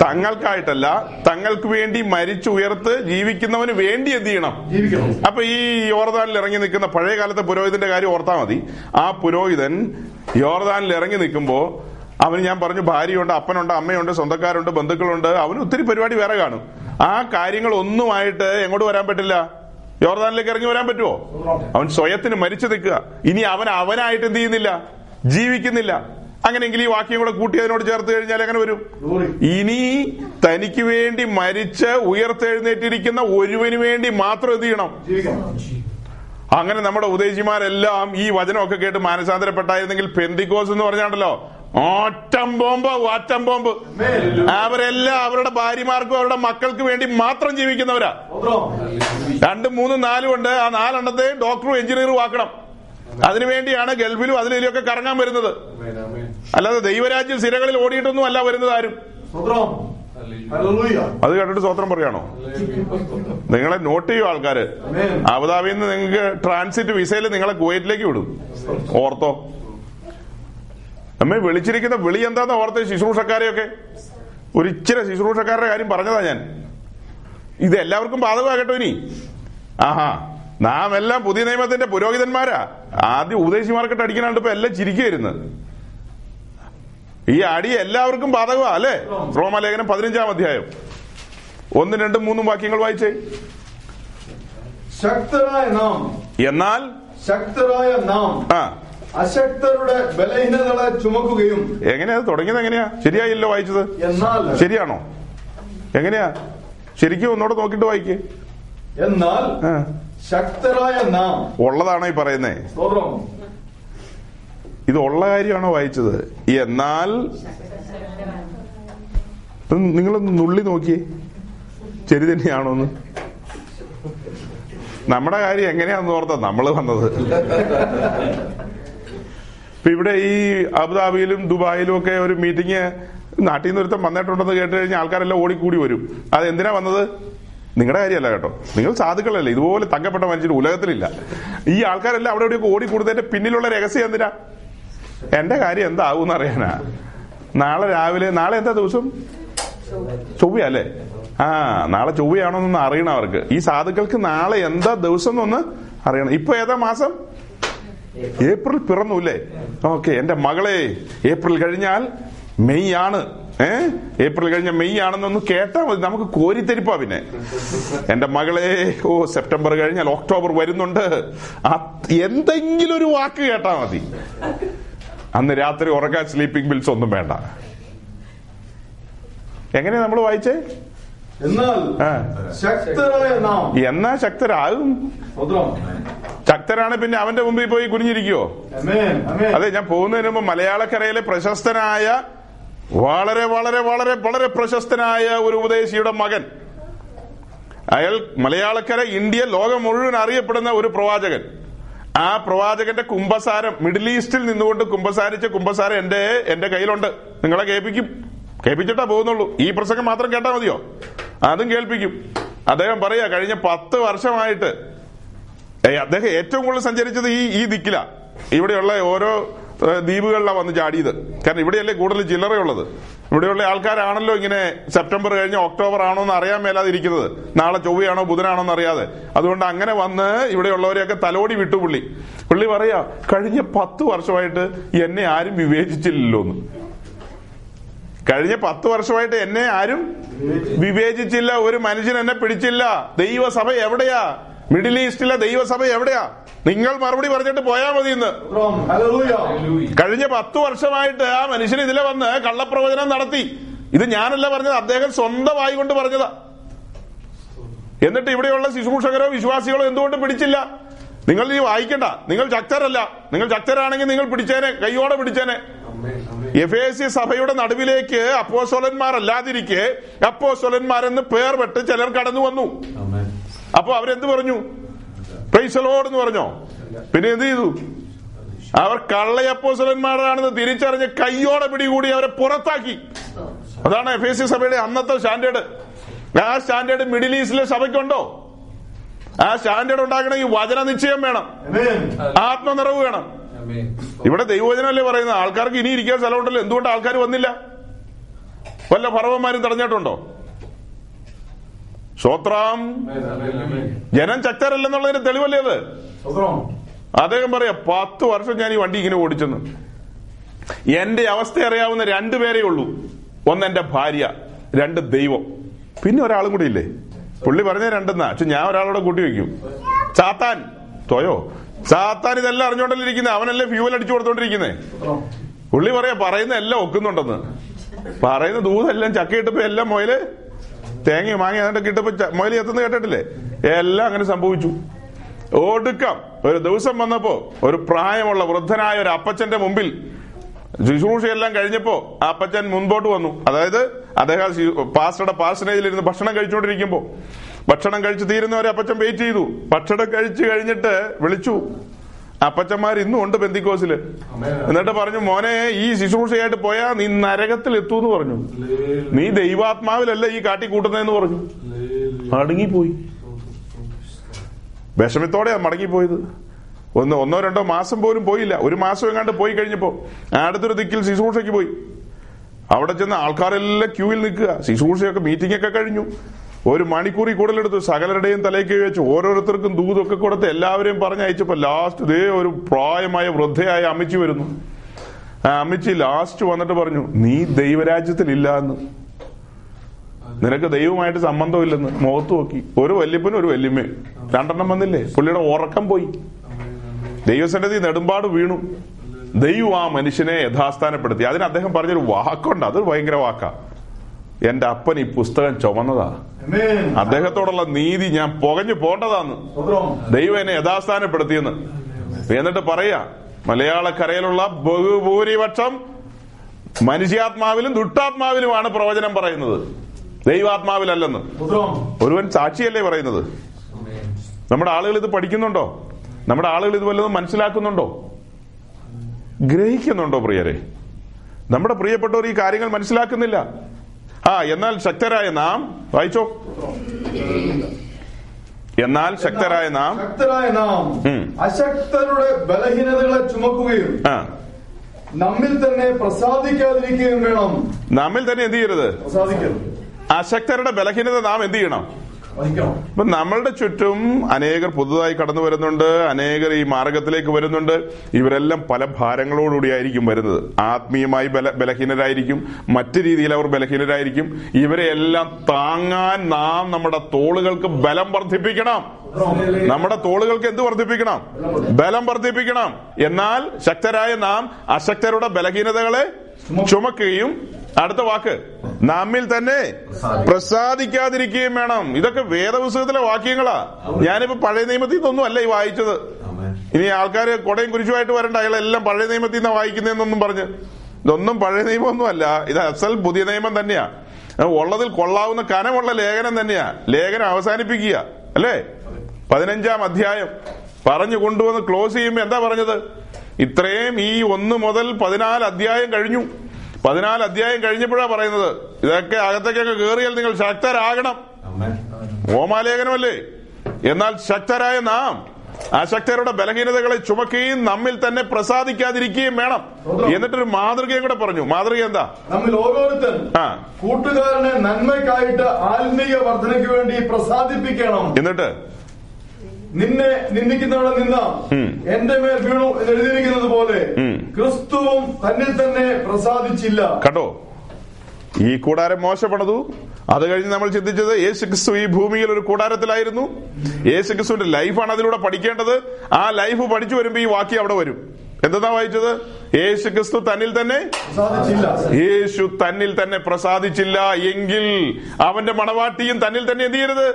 തങ്ങൾക്കായിട്ടല്ല, തങ്ങൾക്ക് വേണ്ടി മരിച്ചു ഉയർത്ത് ജീവിക്കുന്നവന് വേണ്ടി എന്ത് ചെയ്യണം? അപ്പൊ ഈ യോർദാനിൽ ഇറങ്ങി നിൽക്കുന്ന പഴയ കാലത്തെ പുരോഹിതന്റെ കാര്യം ഓർത്താ മതി. ആ പുരോഹിതൻ യോർദാനിൽ ഇറങ്ങി നിൽക്കുമ്പോ അവന് ഞാൻ പറഞ്ഞു ഭാര്യയുണ്ട്, അപ്പനുണ്ട്, അമ്മയുണ്ട്, സ്വന്തക്കാരുണ്ട്, ബന്ധുക്കളുണ്ട്, അവന് ഒത്തിരി പരിപാടി വേറെ കാണും. ആ കാര്യങ്ങൾ ഒന്നുമായിട്ട് എങ്ങോട്ട് വരാൻ പറ്റില്ല? യോർദാനിലേക്ക് ഇറങ്ങി വരാൻ പറ്റുമോ? അവൻ സ്വയത്തിന് മരിച്ചു നിൽക്കുക. ഇനി അവൻ അവനായിട്ട് എന്ത് ചെയ്യുന്നില്ല, ജീവിക്കുന്നില്ല. അങ്ങനെയെങ്കിൽ ഈ വാക്യം കൂടെ കൂട്ടി അതിനോട് ചേർത്ത് കഴിഞ്ഞാൽ അങ്ങനെ വരും, ഇനി തനിക്ക് വേണ്ടി മരിച്ച് ഉയർത്തെഴുന്നേറ്റിരിക്കുന്ന ഒരുവന് വേണ്ടി മാത്രം എന്ത് ചെയ്യണം? അങ്ങനെ നമ്മുടെ ഉദ്ദേശിമാരെല്ലാം ഈ വചനമൊക്കെ കേട്ട് മാനസാന്തരപ്പെട്ടായിരുന്നെങ്കിൽ പെന്തിക്കോസ് എന്ന് പറഞ്ഞാണല്ലോ ഓട്ടം ബോംബ്, വാറ്റം ബോംബ്. അവരെല്ലാം അവരുടെ ഭാര്യമാർക്കും അവരുടെ മക്കൾക്ക് വേണ്ടി മാത്രം ജീവിക്കുന്നവരാ. രണ്ടും മൂന്നും നാലും ഉണ്ട്. ആ നാലെണ്ണത്തെ ഡോക്ടറും എഞ്ചിനീയറും ആക്കണം. അതിനുവേണ്ടിയാണ് ഗൾഫിലും അതിലും ഒക്കെ കറങ്ങാൻ വരുന്നത്. അല്ലാതെ ദൈവരാജ്യം സിരകളിൽ ഓടിയിട്ടൊന്നും അല്ല വരുന്നത് ആരും. അത് കേട്ടിട്ട് സ്വത്രം പറയാണോ? നിങ്ങളെ നോട്ട് ചെയ്യും ആൾക്കാര്. അബുദാബിയിൽ നിന്ന് നിങ്ങൾക്ക് ട്രാൻസിറ്റ് വിസയിൽ നിങ്ങളെ കുവൈറ്റിലേക്ക് വിടും. ഓർത്തോ, നമ്മെ വിളിച്ചിരിക്കുന്ന വിളി എന്താന്ന് ഓർത്ത്. ശുശ്രൂഷക്കാരെയൊക്കെ ഒരിച്ചിരി ശുശ്രൂഷക്കാരുടെ കാര്യം പറഞ്ഞതാ ഞാൻ. ഇത് എല്ലാവർക്കും ബാധകമാകട്ടോ ഇനി? ആഹാ, നാം എല്ലാം പുതിയ നിയമത്തിന്റെ പുരോഹിതന്മാരാ. ആദ്യം ഉപദേശിമാർക്കിട്ട് അടിക്കാനായിട്ട് ഇപ്പൊ എല്ലാം ചിരിക്കുകയായിരുന്നു. ഈ അടി എല്ലാവർക്കും ബാധകമാ അല്ലെ? റോമാലേഖനം പതിനഞ്ചാം അധ്യായം ഒന്നും രണ്ടും മൂന്നും വാക്യങ്ങൾ വായിച്ചേ. ശക്തരായ നാം എന്നാൽ ശക്തരായ നാം അശക്തരുടെ ബലഹീനതകളെ ചുമക്കുകയും. എങ്ങനെയാ തുടങ്ങിയത്? എങ്ങനെയാ? ശരിയായില്ലോ വായിച്ചത്. ശരിയാണോ? എങ്ങനെയാ? ശരിക്കും ഒന്നോടെ നോക്കിട്ട് വായിക്കേ. എന്നാൽ ശക്തരായ നാം ഉള്ളതാണോ ഈ പറയുന്നേ? ഇത് ഉള്ള കാര്യമാണോ വായിച്ചത്? എന്നാൽ നിങ്ങളൊന്ന് നുള്ളി നോക്കിയേ, ശരി തന്നെയാണോന്ന്. നമ്മുടെ കാര്യം എങ്ങനെയാന്ന് ഓർത്താ നമ്മള് വന്നത്. ഇപ്പൊ ഇവിടെ ഈ അബുദാബിയിലും ദുബായിലും ഒക്കെ ഒരു മീറ്റിംഗ് നാട്ടിൽ നിന്ന് ഒരുത്തം വന്നിട്ടുണ്ടെന്ന് കേട്ട് കഴിഞ്ഞാൽ ആൾക്കാരെല്ലാം ഓടിക്കൂടി വരും. അതെന്തിനാ വന്നത്? നിങ്ങളുടെ കാര്യമല്ല കേട്ടോ, നിങ്ങൾ സാധുക്കളല്ലേ. ഇതുപോലെ തങ്കപ്പെട്ട മനുഷ്യർ ഉലകത്തിലില്ല. ഈ ആൾക്കാരെല്ലാം അവിടെ എവിടെയൊക്കെ ഓടിക്കൂടുന്നതിന്റെ പിന്നിലുള്ള രഹസ്യം എന്തിനാ? എന്റെ കാര്യം എന്താവൂന്ന് അറിയാനാ. നാളെ രാവിലെ, നാളെ എന്താ ദിവസം? ചൊവ്വ അല്ലേ? ആ, നാളെ ചൊവ്വയാണോന്നൊന്ന് അറിയണം അവർക്ക്. ഈ സാധുക്കൾക്ക് നാളെ എന്താ ദിവസം എന്നൊന്ന് അറിയണം. ഇപ്പൊ ഏതാ മാസം? ഏപ്രിൽ പിറന്നൂല്ലേ? ഓക്കെ, എന്റെ മകളെ ഏപ്രിൽ കഴിഞ്ഞാൽ മെയ് ആണ്. ഏഹ് ഏപ്രിൽ കഴിഞ്ഞ മെയ് ആണെന്നൊന്ന് കേട്ടാൽ മതി, നമുക്ക് കോരിത്തരിപ്പാ. പിന്നെ എന്റെ മകളെ ഓ സെപ്റ്റംബർ കഴിഞ്ഞാൽ ഒക്ടോബർ വരുന്നുണ്ട്. എന്തെങ്കിലും ഒരു വാക്ക് കേട്ടാ മതി. അന്ന് രാത്രി ഉറക്കാൻ സ്ലീപ്പിംഗ് ബിൽസ് ഒന്നും വേണ്ട. എങ്ങനെയാ നമ്മൾ വായിച്ചേ? എന്നാ ശക്തരാകും. ശക്തരാണ്. പിന്നെ അവന്റെ മുമ്പിൽ പോയി കുനിഞ്ഞിരിക്കുവോ? അതെ, ഞാൻ പോകുന്നതിന് മുമ്പ് മലയാളക്കരയിലെ പ്രശസ്തനായ, വളരെ വളരെ വളരെ വളരെ പ്രശസ്തനായ ഒരു ഉപദേശിയുടെ മകൻ, അയാൾ മലയാളക്കര, ഇന്ത്യ, ലോകം മുഴുവൻ അറിയപ്പെടുന്ന ഒരു പ്രവാചകൻ. ആ പ്രവാചകന്റെ കുംഭസാരം, മിഡിൽ ഈസ്റ്റിൽ നിന്നുകൊണ്ട് കുംഭസാരിച്ച കുംഭസാരം എന്റെ എന്റെ കയ്യിലുണ്ട്. നിങ്ങളെ കേൾപ്പിക്കും. കേൾപ്പിച്ചിട്ടാ പോകുന്നുള്ളൂ. ഈ പ്രസംഗം മാത്രം കേട്ടാ മതിയോ? അതും കേൾപ്പിക്കും. അദ്ദേഹം പറയാ, കഴിഞ്ഞ പത്ത് വർഷമായിട്ട് അദ്ദേഹം ഏറ്റവും കൂടുതൽ സഞ്ചരിച്ചത് ഈ ഈ ദിക്കില, ഇവിടെയുള്ള ഓരോ ദ്വീപുകളിലാണ് വന്ന് ചാടിയത്. കാരണം ഇവിടെയല്ലേ കൂടുതൽ ചില്ലറയുള്ളത്. ഇവിടെയുള്ള ആൾക്കാരാണല്ലോ ഇങ്ങനെ സെപ്റ്റംബർ കഴിഞ്ഞ ഒക്ടോബർ ആണോ എന്ന് അറിയാൻ മേലാതിരിക്കുന്നത്, നാളെ ചൊവ്വയാണോ ബുധനാണോ എന്നറിയാതെ. അതുകൊണ്ട് അങ്ങനെ വന്ന് ഇവിടെയുള്ളവരെയൊക്കെ തലോടി വിട്ടു പുള്ളി. പുള്ളി പറയാ, കഴിഞ്ഞ പത്ത് വർഷമായിട്ട് എന്നെ ആരും വിവേചിച്ചില്ലല്ലോന്ന്. കഴിഞ്ഞ പത്ത് വർഷമായിട്ട് എന്നെ ആരും വിവേചിച്ചില്ല. ഒരു മനുഷ്യൻ എന്നെ പിടിച്ചില്ല. ദൈവസഭ എവിടെയാ? മിഡിൽ ഈസ്റ്റിലെ ദൈവസഭ എവിടെയാ? നിങ്ങൾ മറുപടി പറഞ്ഞിട്ട് പോയാ മതി. ഇന്ന് കഴിഞ്ഞ പത്തു വർഷമായിട്ട് ആ മനുഷ്യൻ ഇതിലെ വന്ന് കള്ളപ്രവചനം നടത്തി. ഇത് ഞാനല്ല പറഞ്ഞത്, അദ്ദേഹം സ്വന്തമായി കൊണ്ട് പറഞ്ഞതാ. എന്നിട്ട് ഇവിടെയുള്ള ശുശ്രൂഷകരോ വിശ്വാസികളോ എന്തുകൊണ്ട് പിടിച്ചില്ല? നിങ്ങൾ ഈ വായിക്കണ്ട. നിങ്ങൾ ശക്തരല്ല. നിങ്ങൾ ശക്തരാണെങ്കിൽ നിങ്ങൾ പിടിച്ചേനെ, കൈയോടെ പിടിച്ചേനെ. എഫേസ്യ സഭയുടെ നടുവിലേക്ക് അപ്പോസ്തലന്മാരല്ലാതിരിക്കെ അപ്പോസ്തലന്മാരെന്ന് പേർ വെട്ട് ചിലർ കടന്നു വന്നു. അപ്പൊ അവരെന്ത് പറഞ്ഞു? പ്രൈസ് ദി ലോർഡ് എന്ന് പറഞ്ഞോ? പിന്നെ എന്ത് ചെയ്തു? അവർ കള്ള അപ്പോസ്തലന്മാരാണെന്ന് തിരിച്ചറിഞ്ഞ് കയ്യോടെ പിടികൂടി അവരെ പുറത്താക്കി. അതാണ് എഫേസ്യ സഭയുടെ അന്നത്തെ സ്റ്റാൻഡേർഡ്. ആ സ്റ്റാൻഡേർഡ് മിഡിൽ ഈസ്റ്റിലെ സഭയ്ക്കുണ്ടോ? ആ സ്റ്റാൻഡേർഡ് ഉണ്ടാക്കണമെങ്കിൽ വചന നിശ്ചയം വേണം, ആത്മനിറവ് വേണം. ഇവിടെ ദൈവവചനമല്ലേ പറയുന്നത്. ആൾക്കാർക്ക് ഇനി ഇരിക്കാൻ സ്ഥലമുണ്ടല്ലോ. എന്തുകൊണ്ട് ആൾക്കാർ വന്നില്ല? വല്ല ഭർവന്മാരും തടഞ്ഞിട്ടുണ്ടോ? സ്വത്രാം. ജനം ശക്തരല്ലെന്നുള്ളതിന് തെളിവല്ലേ അത്? അദ്ദേഹം പറയാ, പത്ത് വർഷം ഞാൻ ഈ വണ്ടി ഇങ്ങനെ ഓടിച്ചെന്ന്. എന്റെ അവസ്ഥ അറിയാവുന്ന രണ്ടുപേരേ ഉള്ളൂ. ഒന്ന് എന്റെ ഭാര്യ, രണ്ട് ദൈവം, പിന്നെ ഒരാളും കൂടി ഇല്ലേ. പുള്ളി പറഞ്ഞ രണ്ടെന്നാ, പക്ഷെ ഞാൻ ഒരാളോടെ കൂട്ടി വെക്കും. സാത്താൻ തോയോ സാത്താൻ ഇതെല്ലാം അറിഞ്ഞോണ്ടിരിക്കുന്നത്. അവനല്ലേ ഫ്യൂവൽ അടിച്ചു കൊടുത്തോണ്ടിരിക്കുന്നേ. പുള്ളി പറയാ, പറയുന്ന എല്ലാം ഒക്കുന്നുണ്ടെന്ന്. പറയുന്ന ദൂതെല്ലാം ചക്കയിട്ടപ്പോ എല്ലാം മുയല് തേങ്ങ മാങ്ങ അതൊക്കെ ഇട്ടപ്പോ മുയല് എത്തുന്ന കേട്ടിട്ടില്ലേ? എല്ലാം അങ്ങനെ സംഭവിച്ചു. ഒടുക്കം ഒരു ദിവസം വന്നപ്പോ ഒരു പ്രായമുള്ള വൃദ്ധനായ ഒരു അപ്പച്ചന്റെ മുമ്പിൽ ശുശ്രൂഷയെല്ലാം കഴിഞ്ഞപ്പോ ആ അപ്പച്ചൻ മുൻപോട്ട് വന്നു. അതായത് അദ്ദേഹം പാസ്റ്ററുടെ പാർസനേജിലിരുന്ന് ഭക്ഷണം കഴിച്ചുകൊണ്ടിരിക്കുമ്പോ ഭക്ഷണം കഴിച്ചു തീരുന്നവരെ അപ്പച്ചൻ വെയിറ്റ് ചെയ്തു. ഭക്ഷണം കഴിച്ചു കഴിഞ്ഞിട്ട് വിളിച്ചു. അപ്പച്ചന്മാർ ഇന്നും ഉണ്ട് പെന്തിക്കോസില്. എന്നിട്ട് പറഞ്ഞു, മോനെ, ഈ ശുശ്രൂഷയായിട്ട് പോയാ നീ നരകത്തിൽ എത്തൂന്ന് പറഞ്ഞു. നീ ദൈവാത്മാവിലല്ല ഈ കാട്ടിക്കൂട്ടുന്നതെന്ന് പറഞ്ഞു. മടങ്ങിപ്പോയി, വിഷമത്തോടെയാ മടങ്ങിപ്പോയത്. ഒന്ന് ഒന്നോ രണ്ടോ മാസം പോലും പോയില്ല. ഒരു മാസം എങ്ങാണ്ട് പോയി കഴിഞ്ഞപ്പോ അടുത്തൊരു ദിക്കിൽ ശുശ്രൂഷയ്ക്ക് പോയി. അവിടെ ചെന്ന് ആൾക്കാരെല്ലാം ക്യൂവിൽ നിൽക്കുക. ശുശ്രൂഷയൊക്കെ മീറ്റിംഗ് ഒക്കെ കഴിഞ്ഞു. ഒരു മണിക്കൂറി കൂടുതലെടുത്തു. സകലരുടെയും തലയ്ക്ക് വെച്ച് ഓരോരുത്തർക്കും ദൂതൊക്കെ കൊടുത്ത് എല്ലാവരെയും പറഞ്ഞയച്ചപ്പോ ലാസ്റ്റ് ഇതേ ഒരു പ്രായമായ വൃദ്ധയായ അമ്മച്ചി വരുന്നു. ആ അമ്മച്ചി ലാസ്റ്റ് വന്നിട്ട് പറഞ്ഞു, നീ ദൈവരാജ്യത്തിലില്ല എന്ന്, നിനക്ക് ദൈവമായിട്ട് സംബന്ധമില്ലെന്ന്. മുഖത്ത് നോക്കി. ഒരു വല്യപ്പനും ഒരു വല്യമ്മയും, രണ്ടെണ്ണം വന്നില്ലേ. പുള്ളിയുടെ ഉറക്കം പോയി. ദൈവസന്നിധി നെടുമ്പാട് വീണു. ദൈവം ആ മനുഷ്യനെ യഥാസ്ഥാനപ്പെടുത്തി. അതിന് അദ്ദേഹം പറഞ്ഞൊരു വാക്കുണ്ട്, അത് ഭയങ്കര വാക്കാ. എന്റെ അപ്പൻ ഈ പുസ്തകം ചുമന്നതാ, അദ്ദേഹത്തോടുള്ള നീതി ഞാൻ പുകഞ്ഞു പോകേണ്ടതാന്ന്, ദൈവം എന്നെ യഥാസ്ഥാനപ്പെടുത്തിയെന്ന്. എന്നിട്ട് പറയാ, മലയാളക്കരയിലുള്ള ബഹുഭൂരിപക്ഷം മനുഷ്യാത്മാവിലും ദുഷ്ടാത്മാവിലുമാണ് പ്രവചനം പറയുന്നത്, ദൈവാത്മാവിലല്ലെന്ന്. ഒരുവൻ സാക്ഷിയല്ലേ പറയുന്നത്. നമ്മുടെ ആളുകൾ ഇത് പഠിക്കുന്നുണ്ടോ? നമ്മുടെ ആളുകൾ ഇത് വല്ലതും മനസ്സിലാക്കുന്നുണ്ടോ? ഗ്രഹിക്കുന്നുണ്ടോ പ്രിയരെ? നമ്മുടെ പ്രിയപ്പെട്ടവർ ഈ കാര്യങ്ങൾ മനസ്സിലാക്കുന്നില്ല. ആ എന്നാൽ ശക്തരായ നാം വായിച്ചോ എന്നാൽ ശക്തരായ നാം അശക്തരുടെ ബലഹീനതകളെ ചുമക്കുകയും നമ്മിൽ തന്നെ പ്രസാദിക്കാതിരിക്കുകയും വേണം. നമ്മിൽ തന്നെ എന്ത് ചെയ്യരുത്? അശക്തരുടെ ബലഹീനത നാം എന്ത് ചെയ്യണം? അപ്പൊ നമ്മളുടെ ചുറ്റും അനേകർ പുതുതായി കടന്നു വരുന്നുണ്ട്, അനേകർ ഈ മാർഗത്തിലേക്ക് വരുന്നുണ്ട്. ഇവരെല്ലാം പല ഭാരങ്ങളോടുകൂടിയായിരിക്കും വരുന്നത്. ആത്മീയമായി ബല ബലഹീനരായിരിക്കും, മറ്റു രീതിയിൽ അവർ ബലഹീനരായിരിക്കും. ഇവരെയെല്ലാം താങ്ങാൻ നാം നമ്മുടെ തോളുകൾക്ക് ബലം വർദ്ധിപ്പിക്കണം. നമ്മുടെ തോളുകൾക്ക് എന്ത് വർദ്ധിപ്പിക്കണം? ബലം വർദ്ധിപ്പിക്കണം. എന്നാൽ ശക്തരായ നാം അശക്തരുടെ ബലഹീനതകളെ ചുമക്കുകയും, അടുത്ത വാക്ക്, നമ്മിൽ തന്നെ പ്രസാദിക്കാതിരിക്കുകയും വേണം. ഇതൊക്കെ വേദപുസ്തകത്തിലെ വാക്യങ്ങളാ. ഞാനിപ്പോ പഴയ നിയമത്തിൽ നിന്നൊന്നും അല്ല ഈ വായിച്ചത്. ഇനി ആൾക്കാര് കൊടയും കുരിശുമായിട്ട് വരണ്ട, അയാളെല്ലാം പഴയ നിയമത്തിൽ നിന്നാണ് വായിക്കുന്നതെന്നൊന്നും പറഞ്ഞ്. ഇതൊന്നും പഴയ നിയമമൊന്നും അല്ല, ഇത് അസൽ പുതിയ നിയമം തന്നെയാ. ഉള്ളതിൽ കൊള്ളാവുന്ന കനമുള്ള ലേഖനം തന്നെയാ. ലേഖനം അവസാനിപ്പിക്കുക അല്ലേ? പതിനഞ്ചാം അധ്യായം പറഞ്ഞു കൊണ്ടുവന്ന് ക്ലോസ് ചെയ്യുമ്പോ എന്താ പറഞ്ഞത്? ഇത്രയും ഈ ഒന്ന് മുതൽ പതിനാല് അധ്യായം കഴിഞ്ഞു. പതിനാല് അധ്യായം കഴിഞ്ഞപ്പോഴാണ് പറയുന്നത്, ഇതൊക്കെ അകത്തേക്കൊക്കെ കയറിയാൽ നിങ്ങൾ ശക്തരാകണം. ഓമാലേഖനമല്ലേ? എന്നാൽ ശക്തരായ നാം അശക്തരുടെ ബലഹീനതകളെ ചുമക്കുകയും നമ്മിൽ തന്നെ പ്രസാദിക്കാതിരിക്കുകയും വേണം. എന്നിട്ടൊരു മാതൃകയും കൂടെ പറഞ്ഞു. മാതൃക എന്താ? നമ്മിൽ ഓരോരുത്തൻ കൂട്ടുകാരനെ നന്മയ്ക്കായിട്ട് ആത്മീയ വർധനയ്ക്ക് വേണ്ടി പ്രസാദിപ്പിക്കണം. എന്നിട്ട് നിന്നെ നിന്ദിക്കുന്നവളെ നിന്ന എന്റെ മേൽ വീണു എന്ന് എഴുതിയിരിക്കുന്നത് പോലെ ക്രിസ്തുവും തന്നിൽ തന്നെ പ്രസാദിച്ചില്ല. കണ്ടോ, ഈ കൂടാരം മോശപ്പെടുന്നു. അത് കഴിഞ്ഞ് നമ്മൾ ചിന്തിച്ചത് യേശു ക്രിസ്തു ഈ ഭൂമിയിൽ ഒരു കൂടാരത്തിലായിരുന്നു. യേശു ക്രിസ്തുവിന്റെ ലൈഫാണ് അതിലൂടെ പഠിക്കേണ്ടത്. ആ ലൈഫ് പഠിച്ചു വരുമ്പോ ഈ വാക്യം അവിടെ വരും. എന്താ വായിച്ചത്? യേശു ക്രിസ്തു തന്നിൽ തന്നെ യേശു തന്നിൽ തന്നെ പ്രസാദിച്ചില്ല എങ്കിൽ അവന്റെ മണവാട്ടിയും തന്നിൽ തന്നെ എന്ത് ചെയ്യരുത്?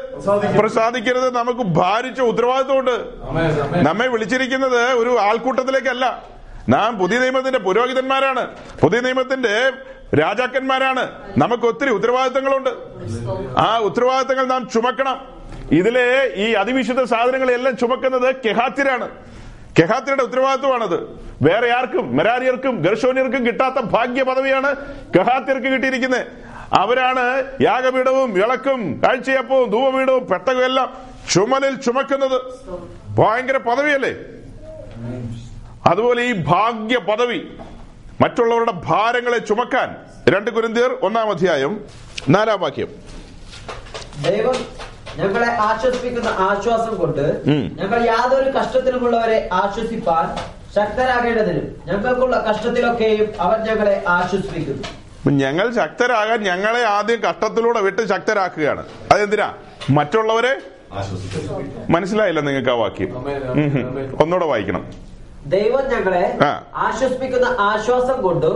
പ്രസാദിക്കരുത്. നമുക്ക് ഭാരിച്ച ഉത്തരവാദിത്വമുണ്ട്. നമ്മെ വിളിച്ചിരിക്കുന്നത് ഒരു ആൾക്കൂട്ടത്തിലേക്കല്ല. നാം പുതിയ നിയമത്തിന്റെ പുരോഹിതന്മാരാണ്, പുതിയ നിയമത്തിന്റെ രാജാക്കന്മാരാണ്. നമുക്ക് ഒത്തിരി ഉത്തരവാദിത്തങ്ങളുണ്ട്. ആ ഉത്തരവാദിത്തങ്ങൾ നാം ചുമക്കണം. ഇതിലെ ഈ അതിവിശുദ്ധ സാധനങ്ങളെല്ലാം ചുമക്കുന്നത് കെഹാത്യരാണ്. കെഹാത്യരുടെ ഉത്തരവാദിത്വമാണത്. വേറെ ആർക്കും, മെരാരിയർക്കും ഗർശോനിയർക്കും കിട്ടാത്ത ഭാഗ്യ പദവിയാണ് കെഹാത്യർക്ക് കിട്ടിയിരിക്കുന്നത്. അവരാണ് യാഗപീഠവും വിളക്കും കാഴ്ചയപ്പവും ധൂപപീഠവും പെട്ടകവും എല്ലാം ചുമലിൽ ചുമക്കുന്നത്. ഭയങ്കര പദവിയല്ലേ? അതുപോലെ ഈ ഭാഗ്യ പദവി മറ്റുള്ളവരുടെ ഭാരങ്ങളെ ചുമക്കാൻ. രണ്ട് കൊരിന്ത്യർ ഒന്നാം അധ്യായം നാലാം വാക്യം, ഞങ്ങളെ ആശ്വസിപ്പിക്കുന്ന ആശ്വാസം കൊണ്ട് ഞങ്ങൾ യാതൊരു കഷ്ടത്തിലുമുള്ളവരെ ആശ്വസിപ്പാൻ ശക്തരാകേണ്ടതിനും ഞങ്ങൾക്കുള്ള കഷ്ടത്തിലൊക്കെയും അവൻ ഞങ്ങളെ ആശ്വസിപ്പിക്കുന്നു. ഞങ്ങൾ ശക്തരാകാൻ ഞങ്ങളെ ആദ്യം കഷ്ടത്തിലൂടെ വിട്ട് ശക്തരാക്കുകയാണ്. അതെന്തിനാ? മറ്റുള്ളവരെ. മനസ്സിലായില്ല നിങ്ങൾക്ക് ആ വാക്യം? ഒന്നുകൂടെ വായിക്കണം. ദൈവം ഞങ്ങളെ ആശ്വസിപ്പിക്കുന്ന ആശ്വാസം കൊണ്ട്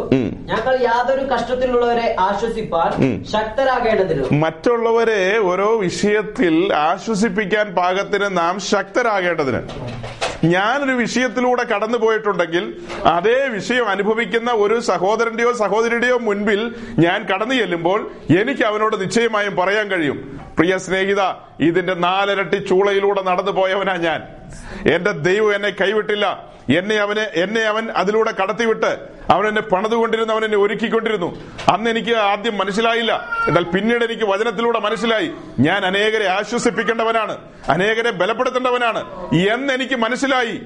ഞങ്ങൾ യാതൊരു കഷ്ടത്തിലുള്ളവരെ ആശ്വസിപ്പാൻ ശക്തരാകേണ്ടതിനും മറ്റുള്ളവരെ ഓരോ വിഷയത്തിൽ ആശ്വസിപ്പിക്കാൻ പാകത്തിന് നാം ശക്തരാകേണ്ടതിന് ഞാനൊരു വിഷയത്തിലൂടെ കടന്നു പോയിട്ടുണ്ടെങ്കിൽ അതേ വിഷയം അനുഭവിക്കുന്ന ഒരു സഹോദരന്റെയോ സഹോദരിയുടെയോ മുൻപിൽ ഞാൻ കടന്നു ചെല്ലുമ്പോൾ എനിക്ക് അവനോട് നിശ്ചയമായും പറയാൻ കഴിയും, പ്രിയ സ്നേഹിത, ഇതിന്റെ നാലിരട്ടി ചൂളയിലൂടെ നടന്നു പോയവനാ ഞാൻ. എന്റെ ദൈവം എന്നെ കൈവിട്ടില്ല. എന്നെ അവനെ എന്നെ അവൻ അതിലൂടെ കടത്തിവിട്ട് അവൻ എന്നെ പണിതുകൊണ്ടിരുന്നു, അവൻ എന്നെ ഒരുക്കിക്കൊണ്ടിരുന്നു. അന്ന് എനിക്ക് ആദ്യം മനസ്സിലായില്ല, എന്നാൽ പിന്നീട് എനിക്ക് വചനത്തിലൂടെ മനസ്സിലായി. ഞാൻ അനേകരെ ആശ്വസിപ്പിക്കേണ്ടവനാണ്, അനേകരെ ബലപ്പെടുത്തേണ്ടവനാണ് എന്നെനിക്ക് മനസ്സിലായി.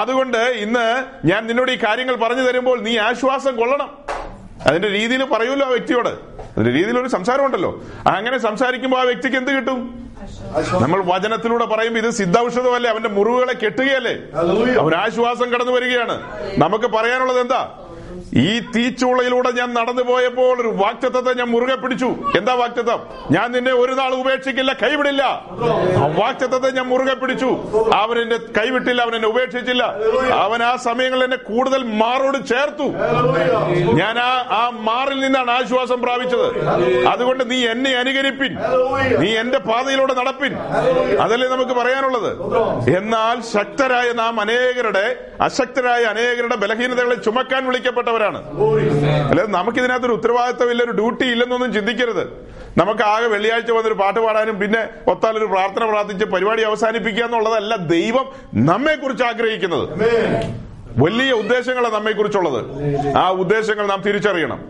അതുകൊണ്ട് ഇന്ന് ഞാൻ നിന്നോട് ഈ കാര്യങ്ങൾ പറഞ്ഞു തരുമ്പോൾ നീ ആശ്വാസം കൊള്ളണം. അതിന്റെ രീതിയിൽ പറയൂല്ലോ ആ വ്യക്തിയോട്, അതിന്റെ രീതിയിലൊരു സംസാരം ഉണ്ടല്ലോ. അങ്ങനെ സംസാരിക്കുമ്പോൾ ആ വ്യക്തിക്ക് എന്ത് കിട്ടും? നമ്മൾ വചനത്തിലൂടെ പറയുമ്പോൾ ഇത് സിദ്ധൌഷധമല്ലേ, അവന്റെ മുറിവുകളെ കെട്ടുകയല്ലേ, അവരാശ്വാസം കടന്നു വരികയാണ്. നമുക്ക് പറയാനുള്ളത് എന്താ? ഈ തീച്ചൂളയിലൂടെ ഞാൻ നടന്നു പോയപ്പോൾ ഒരു വാക്തത്വത്തെ ഞാൻ മുറുകെ പിടിച്ചു. എന്താ വാക്തത്വം? ഞാൻ നിന്നെ ഒരു നാൾ ഉപേക്ഷിക്കില്ല, കൈവിടില്ല. ആ വാക്തത്വത്തെ ഞാൻ മുറുകെ പിടിച്ചു. അവൻ എന്നെ കൈവിട്ടില്ല, അവൻ എന്നെ ഉപേക്ഷിച്ചില്ല. അവൻ ആ സമയങ്ങളിൽ എന്നെ കൂടുതൽ മാറോട് ചേർത്തു. ഞാൻ ആ ആ മാറിൽ നിന്നാണ് ആശ്വാസം പ്രാപിച്ചത്. അതുകൊണ്ട് നീ എന്നെ അനുകരിപ്പിൻ, നീ എന്റെ പാതയിലൂടെ നടപ്പിൻ. അതല്ലേ നമുക്ക് പറയാനുള്ളത്. എന്നാൽ ശക്തരായ നാം അനേകരുടെ അശക്തരായ അനേകരുടെ ബലഹീനതകളെ ചുമക്കാൻ വിളിക്കപ്പെട്ടവർ. അല്ലെ, നമുക്കിതിനകത്തൊരു ഉത്തരവാദിത്തമില്ല, ഒരു ഡ്യൂട്ടി ഇല്ലെന്നൊന്നും ചിന്തിക്കരുത്. നമുക്ക് ആകെ വെള്ളിയാഴ്ച വന്നൊരു പാട്ട് പാടാനും പിന്നെ ഒത്താലൊരു പ്രാർത്ഥന പ്രാർത്ഥിച്ച് പരിപാടി അവസാനിപ്പിക്കുക എന്നുള്ളതല്ല ദൈവം നമ്മെ കുറിച്ച് ആഗ്രഹിക്കുന്നത്. വലിയ ഉദ്ദേശങ്ങളാണ് നമ്മെ കുറിച്ചുള്ളത്. ആ ഉദ്ദേശങ്ങൾ നാം തിരിച്ചറിയണം.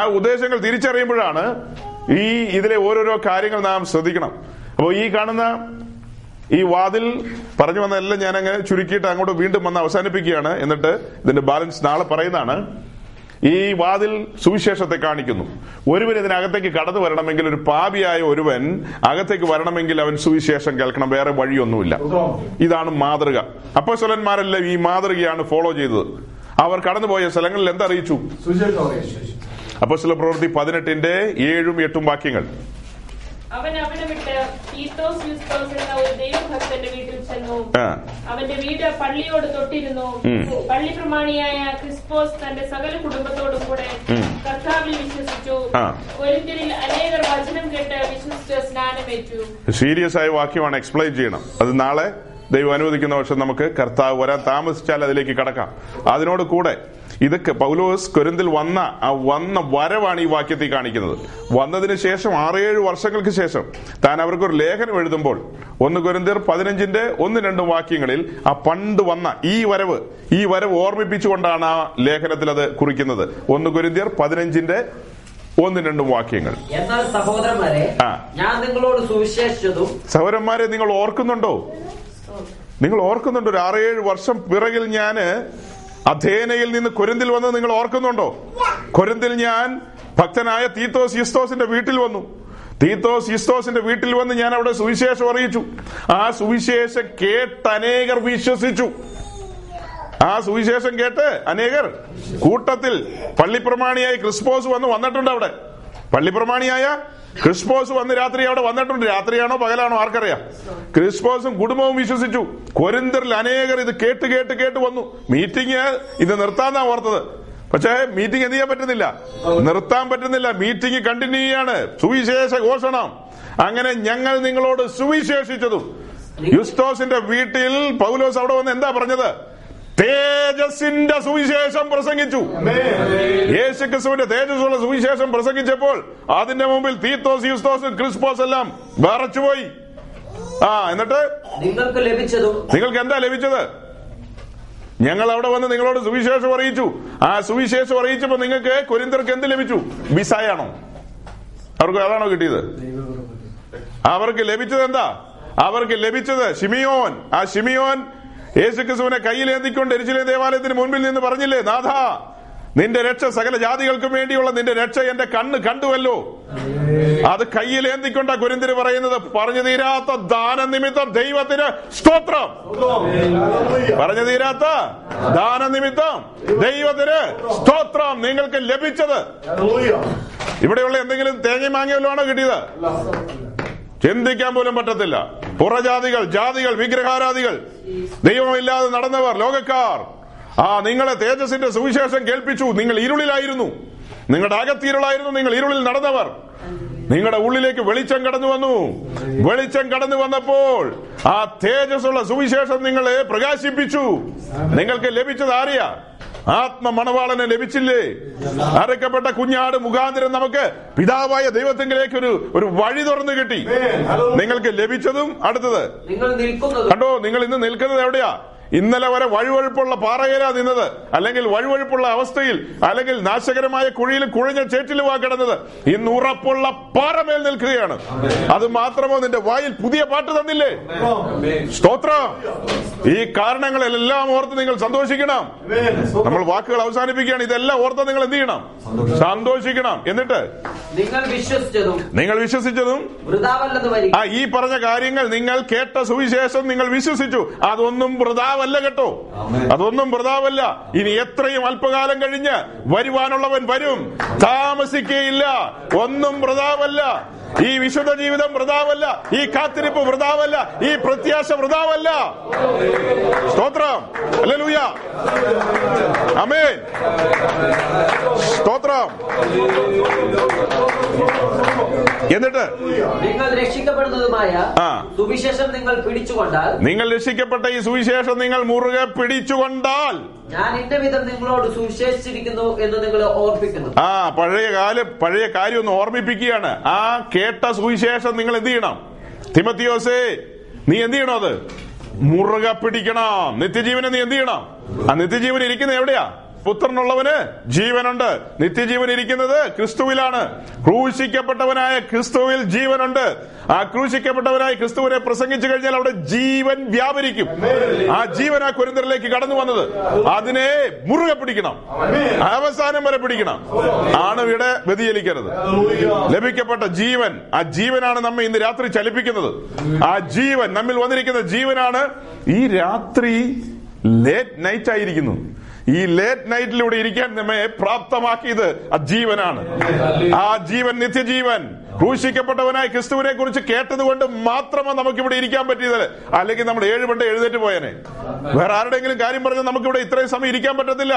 ആ ഉദ്ദേശങ്ങൾ തിരിച്ചറിയുമ്പോഴാണ് ഈ ഇതിലെ ഓരോരോ കാര്യങ്ങൾ നാം ശ്രദ്ധിക്കണം. അപ്പൊ ഈ കാണുന്ന ഈ വാതിൽ പറഞ്ഞു വന്നതെല്ലാം ഞാൻ അങ്ങനെ ചുരുക്കിയിട്ട് അങ്ങോട്ട് വീണ്ടും വന്ന് അവസാനിപ്പിക്കുകയാണ്. എന്നിട്ട് ഇതിന്റെ ബാലൻസ് നാളെ പറയുന്നതാണ്. ഈ വാതിൽ സുവിശേഷത്തെ കാണിക്കുന്നു. ഒരുവൻ ഇതിനകത്തേക്ക് കടന്നു വരണമെങ്കിൽ, ഒരു പാപിയായ ഒരുവൻ അകത്തേക്ക് വരണമെങ്കിൽ അവൻ സുവിശേഷം കേൾക്കണം, വേറെ വഴിയൊന്നുമില്ല. ഇതാണ് മാതൃക. അപ്പോസ്തലന്മാരെല്ലാം ഈ മാതൃകയാണ് ഫോളോ ചെയ്തത്. അവർ കടന്നുപോയ സ്ഥലങ്ങളിൽ എന്തറിയിച്ചു? അപ്പോസ്തല പ്രവൃത്തി പതിനെട്ടിന്റെ ഏഴും എട്ടും വാക്യങ്ങൾ. അവൻ അവിടെ വിട്ട് തീത്തോസ് യുസ്തോസ് എന്ന ഒരു ദൈവഭക്തന്റെ വീട്ടിൽ ചെന്നു. അവന്റെ വീട് പള്ളിയോട് തൊട്ടിരുന്നു. പള്ളി പ്രമാണിയായ ക്രിസ്പോസ് തന്റെ സകല കുടുംബത്തോടും കൂടെ കർത്താവിൽ വിശ്വസിച്ചു. കൊരിന്ത്യരിൽ അനേകർ വചനം കേട്ട് വിശ്വസിച്ച് സ്നാനമേറ്റു. സീരിയസ് ആയ വാക്യമാണ്, എക്സ്പ്ലെയിൻ ചെയ്യണം. അത് നാളെ ദൈവം അനുവദിക്കുന്ന പക്ഷം നമുക്ക് കർത്താവ് വരാൻ താമസിച്ചാൽ അതിലേക്ക് കടക്കാം. അതിനോട് കൂടെ ഇത് പൗലോസ് കൊരിന്തിൽ വന്ന ആ വന്ന വരവാണ് ഈ വാക്യത്തിൽ കാണിക്കുന്നത്. വന്നതിന് ശേഷം ആറേഴ് വർഷങ്ങൾക്ക് ശേഷം താൻ അവർക്കൊരു ലേഖനം എഴുതുമ്പോൾ ഒന്ന് കൊരിന്ത്യർ പതിനഞ്ചിന്റെ ഒന്ന് രണ്ടും വാക്യങ്ങളിൽ ആ പണ്ട് വന്ന ഈ വരവ് ഈ വരവ് ഓർമ്മിപ്പിച്ചുകൊണ്ടാണ് ആ ലേഖനത്തിൽ അത് കുറിക്കുന്നത്. ഒന്ന് കൊരിന്ത്യർ പതിനഞ്ചിന്റെ ഒന്ന് രണ്ടും വാക്യങ്ങൾ. എന്നാൽ സഹോദരന്മാരെ, ഞാൻ നിങ്ങളോട് സുവിശേഷിച്ചതും സഹോദരന്മാരെ നിങ്ങൾ ഓർക്കുന്നുണ്ടോ? നിങ്ങൾ ഓർക്കുന്നുണ്ടോ? ഒരു ആറേഴ് വർഷം പിറകിൽ ഞാന് അഥേനയിൽ നിന്ന് കൊരിന്തിൽ വന്നത് നിങ്ങൾ ഓർക്കുന്നുണ്ടോ? കൊരിന്തിൽ ഞാൻ ഭക്തനായ തീത്തോസ് യുസ്തോസിന്റെ വീട്ടിൽ വന്നു. തീത്തോസ് യുസ്തോസിന്റെ വീട്ടിൽ വന്ന് ഞാൻ അവിടെ സുവിശേഷം അറിയിച്ചു. ആ സുവിശേഷം കേട്ട് അനേകർ വിശ്വസിച്ചു. ആ സുവിശേഷം കേട്ട് അനേകർ കൂട്ടത്തിൽ പള്ളിപ്രമാണിയായി ക്രിസ്പോസ് വന്ന് വന്നിട്ടുണ്ട്. അവിടെ പള്ളിപ്രമാണിയായ ക്രിസ്പോസ് വന്ന് രാത്രി അവിടെ വന്നിട്ടുണ്ട്. രാത്രിയാണോ പകലാണോ ആർക്കറിയാം. ക്രിസ്പോസും കുടുംബവും വിശ്വസിച്ചു. കൊരിന്ത്യരിൽ അനേകർ ഇത് കേട്ട് കേട്ട് കേട്ട് വന്നു. മീറ്റിംഗ് ഇത് നിർത്താന്നാ ഓർത്തത്, പക്ഷേ മീറ്റിംഗ് എന്ത് ചെയ്യാൻ പറ്റുന്നില്ല, നിർത്താൻ പറ്റുന്നില്ല. മീറ്റിംഗ് കണ്ടിന്യൂ ചെയ്യാണ്, സുവിശേഷ ഘോഷണം. അങ്ങനെ ഞങ്ങൾ നിങ്ങളോട് സുവിശേഷിച്ചതും. യുസ്തോസിന്റെ വീട്ടിൽ പൗലോസ് അവിടെ വന്ന് എന്താ പറഞ്ഞത്? തേജസിന്റെ സുവിശേഷം പ്രസംഗിച്ചു. യേശുക്രിസ്തുവിന്റെ തേജസ്സുള്ള സുവിശേഷം പ്രസംഗിച്ചപ്പോൾ അതിന്റെ മുമ്പിൽ തീത്തോസ് യുസ്തോസും ക്രിസ്പോസ് എല്ലാം വിറച്ചുപോയി. ആ എന്നിട്ട് നിങ്ങൾക്ക് എന്താ ലഭിച്ചത്? ഞങ്ങൾ അവിടെ വന്ന് നിങ്ങളോട് സുവിശേഷം അറിയിച്ചു. ആ സുവിശേഷം അറിയിച്ചപ്പോൾ നിങ്ങൾക്ക് കൊരിന്ത്യർക്ക് എന്ത് ലഭിച്ചു? വിസായാണോ അവർക്ക്? അതാണോ കിട്ടിയത്? അവർക്ക് ലഭിച്ചത് എന്താ? അവർക്ക് ലഭിച്ചത് ശിമിയോൻ. ആ ശിമിയോൻ യേശുക്രിസ്തുവിനെ കയ്യിലേന്തിക്കൊണ്ട് എരിശിലേം ദേവാലയത്തിന് മുൻപിൽ നിന്ന് പറഞ്ഞില്ലേ, നാഥാ, നിന്റെ രക്ഷ സകല ജാതികൾക്കും വേണ്ടിയുള്ള നിന്റെ രക്ഷ എന്റെ കണ്ണ് കണ്ടുവല്ലോ. അത് കയ്യിലേന്തിക്കൊണ്ട കൊരിന്ത്യര് പറയുന്നത്. പറഞ്ഞു തീരാത്ത ദാനനിമിത്തം ദൈവത്തിന് സ്തോത്രം. പറഞ്ഞു തീരാത്ത ദാനനിമിത്തം ദൈവത്തിന് സ്തോത്രം. നിങ്ങൾക്ക് ലഭിച്ചത് ഇവിടെയുള്ള എന്തെങ്കിലും തേങ്ങ മാങ്ങിയല്ലോ ആണോ കിട്ടിയത്? ചിന്തിക്കാൻ പോലും പറ്റത്തില്ല. പുറജാതികൾ, ജാതികൾ, വിഗ്രഹാരാധികൾ, ദൈവമില്ലാതെ നടന്നവർ, ലോകക്കാർ, ആ നിങ്ങളെ തേജസിന്റെ സുവിശേഷം കേൾപ്പിച്ചു. നിങ്ങൾ ഇരുളിലായിരുന്നു, നിങ്ങളുടെ അകത്തീരുളായിരുന്നു, നിങ്ങൾ ഇരുളിൽ നടന്നവർ. നിങ്ങളുടെ ഉള്ളിലേക്ക് വെളിച്ചം കടന്നു വന്നു. വെളിച്ചം കടന്നു വന്നപ്പോൾ ആ തേജസ്സുള്ള സുവിശേഷം നിങ്ങളെ പ്രകാശിപ്പിച്ചു. നിങ്ങൾക്ക് ലഭിച്ചത് ആരെയാ? ആത്മ മണവാളന് ലഭിച്ചില്ലേ? അരക്കപ്പെട്ട കുഞ്ഞാട് മുഖാന്തരം നമുക്ക് പിതാവായ ദൈവത്തിങ്കിലേക്ക് ഒരു ഒരു വഴി തുറന്നു കിട്ടി. നിങ്ങൾക്ക് ലഭിച്ചതും അടുത്തത് കണ്ടോ. നിങ്ങൾ ഇന്ന് നിൽക്കുന്നത് എവിടെയാ? ഇന്നലെ വരെ വഴുവഴുപ്പുള്ള പാറയിലാ നിന്നത്, അല്ലെങ്കിൽ വഴുവഴുപ്പുള്ള അവസ്ഥയിൽ, അല്ലെങ്കിൽ നാശകരമായ കുഴിയിലും കുഴഞ്ഞ ചേറ്റിലുമാ കിടന്നത്. ഇന്ന് ഉറപ്പുള്ള പാറമേൽ നിൽക്കുകയാണ്. അത് മാത്രമോ, നിന്റെ വായിൽ പുതിയ പാട്ട് തന്നില്ലേ? സ്തോത്രം. ഈ കാരണങ്ങളെല്ലാം ഓർത്ത് നിങ്ങൾ സന്തോഷിക്കണം. നമ്മൾ വാക്കുകൾ അവസാനിപ്പിക്കുകയാണ്. ഇതെല്ലാം ഓർത്ത് നിങ്ങൾ എന്ത് ചെയ്യണം? സന്തോഷിക്കണം. എന്നിട്ട് നിങ്ങൾ വിശ്വസിച്ചതും ആ ഈ പറഞ്ഞ കാര്യങ്ങൾ, നിങ്ങൾ കേട്ട സുവിശേഷം നിങ്ങൾ വിശ്വസിച്ചു, അതൊന്നും വൃതാവല്ല കേട്ടോ, അതൊന്നും വൃതാവല്ല. ഇനി എത്രയും അല്പകാലം കഴിഞ്ഞ് വരുവാനുള്ളവൻ വരും, താമസിക്കുകയില്ല. ഒന്നും വൃതാവല്ല. ഈ വിശുദ്ധ ജീവിതം വൃതാവല്ല, ഈ കാത്തിരിപ്പ് വൃതാവല്ല, ഈ പ്രത്യാശ വൃതാവല്ല. സ്തോത്രം. ഹല്ലേലൂയ. ആമേൻ. സ്തോത്രം. എന്നിട്ട് നിങ്ങൾ രക്ഷിക്കപ്പെടുന്നതുമായ സുവിശേഷം നിങ്ങൾ പിടിച്ചുകൊണ്ടാൽ, നിങ്ങൾ രക്ഷിക്കപ്പെട്ട ഈ സുവിശേഷം നിങ്ങൾ മുറുകെ പിടിച്ചുകൊണ്ടാൽ, ഞാൻ എന്റെ വിധം നിങ്ങളോട് സുവിശേഷിച്ചിരിക്കുന്നു എന്ന് നിങ്ങളെ ഓർമ്മിപ്പിക്കുന്നു. ആ പഴയ കാലം, പഴയ കാര്യം ഒന്ന് ഓർമ്മിപ്പിക്കുകയാണ്. ആ കേട്ട സുവിശേഷം നിങ്ങൾ എന്ത് ചെയ്യണം? തിമത്തിയോസേ, നീ എന്ത് ചെയ്യണോ? അത് മുറുകെ പിടിക്കണം. നിത്യജീവനെ നീ എന്ത് ചെയ്യണം? ആ നിത്യജീവൻ ഇരിക്കുന്നത് എവിടെയാ? പുത്രനുള്ളവന് ജീവനുണ്ട്. നിത്യജീവൻ ഇരിക്കുന്നത് ക്രിസ്തുവിലാണ്. ക്രൂശിക്കപ്പെട്ടവനായ ക്രിസ്തുവിൽ ജീവനുണ്ട്. ആ ക്രൂശിക്കപ്പെട്ടവനായ ക്രിസ്തുവിനെ പ്രസംഗിച്ചു കഴിഞ്ഞാൽ അവിടെ ജീവൻ വ്യാപരിക്കും. ആ ജീവൻ ആ കൊരിന്ത്യരിലേക്ക് കടന്നു വന്നത്, അതിനെ മുറുകെ പിടിക്കണം, അവസാനം വരെ പിടിക്കണം. ആണവിടെ വ്യതിചലിക്കരുത്. ലഭിക്കപ്പെട്ട ജീവൻ, ആ ജീവനാണ് നമ്മെ ഇന്ന് രാത്രി ചലിപ്പിക്കുന്നത്. ആ ജീവൻ, നമ്മിൽ വന്നിരിക്കുന്ന ജീവനാണ്. ഈ രാത്രി ലേറ്റ് നൈറ്റ് ആയിരിക്കുന്നു. ഈ ലേറ്റ് നൈറ്റിലൂടെ ഇരിക്കാൻ നമ്മെ പ്രാപ്തമാക്കിയത് ആ ജീവനാണ്. ആ ജീവൻ നിത്യജീവൻ. ക്രൂശിക്കപ്പെട്ടവനായ ക്രിസ്തുവിനെ കുറിച്ച് കേട്ടത് കൊണ്ട് മാത്രമേ നമുക്ക് ഇവിടെ ഇരിക്കാൻ പറ്റിയത്. അല്ലെങ്കിൽ നമ്മൾ ഏഴ് വട്ടം എഴുന്നേറ്റ് പോയനെ. വേറെ ആരുടെയെങ്കിലും കാര്യം പറഞ്ഞാൽ നമുക്ക് ഇവിടെ ഇത്രയും സമയം ഇരിക്കാൻ പറ്റത്തില്ല.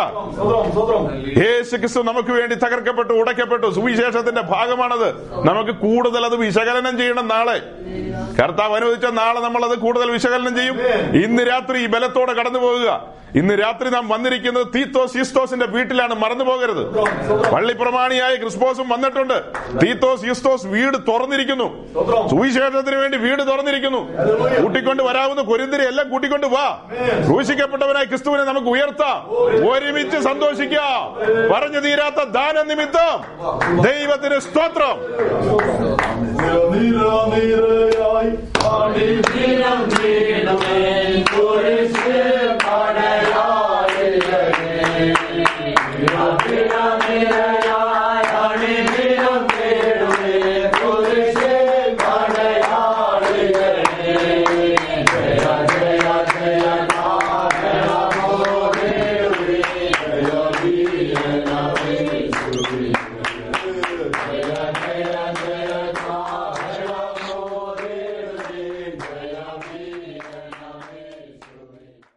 യേശു ക്രിസ്തു നമുക്ക് വേണ്ടി തകർക്കപ്പെട്ടു, ഉടയ്ക്കപ്പെട്ടു. സുവിശേഷത്തിന്റെ ഭാഗമാണത്. നമുക്ക് കൂടുതൽ അത് വിശകലനം ചെയ്യണം. നാളെ കർത്താവ് അനുവദിച്ച നാളെ നമ്മൾ അത് കൂടുതൽ വിശകലനം ചെയ്യും. ഇന്ന് രാത്രി ഈ ബലത്തോടെ കടന്നു പോകുക. ഇന്ന് രാത്രി നാം വന്നിരിക്കുന്നത് തീത്തോസ് യുസ്തോസിന്റെ വീട്ടിലാണ്. മറന്നു പോകരുത്. പള്ളിപ്രമാണിയായ ക്രിസ്പോസും വന്നിട്ടുണ്ട്. തീത്തോസ് യുസ്തോസ് വീട് തുറന്നിരിക്കുന്നു. സുവിശേഷത്തിന് വേണ്ടി വീട് തുറന്നിരിക്കുന്നു. കൂട്ടിക്കൊണ്ട് വരാവുന്ന കൊരിന്ത്യരെ എല്ലാം കൂട്ടിക്കൊണ്ട് വാ. ക്രൂശിക്കപ്പെട്ടവനായി ക്രിസ്തുവിനെ നമുക്ക് ഉയർത്താം. ഒരുമിച്ച് സന്തോഷിക്കാം. പറഞ്ഞു തീരാത്ത ദാന നിമിത്തം ദൈവത്തിന് സ്തോത്രം.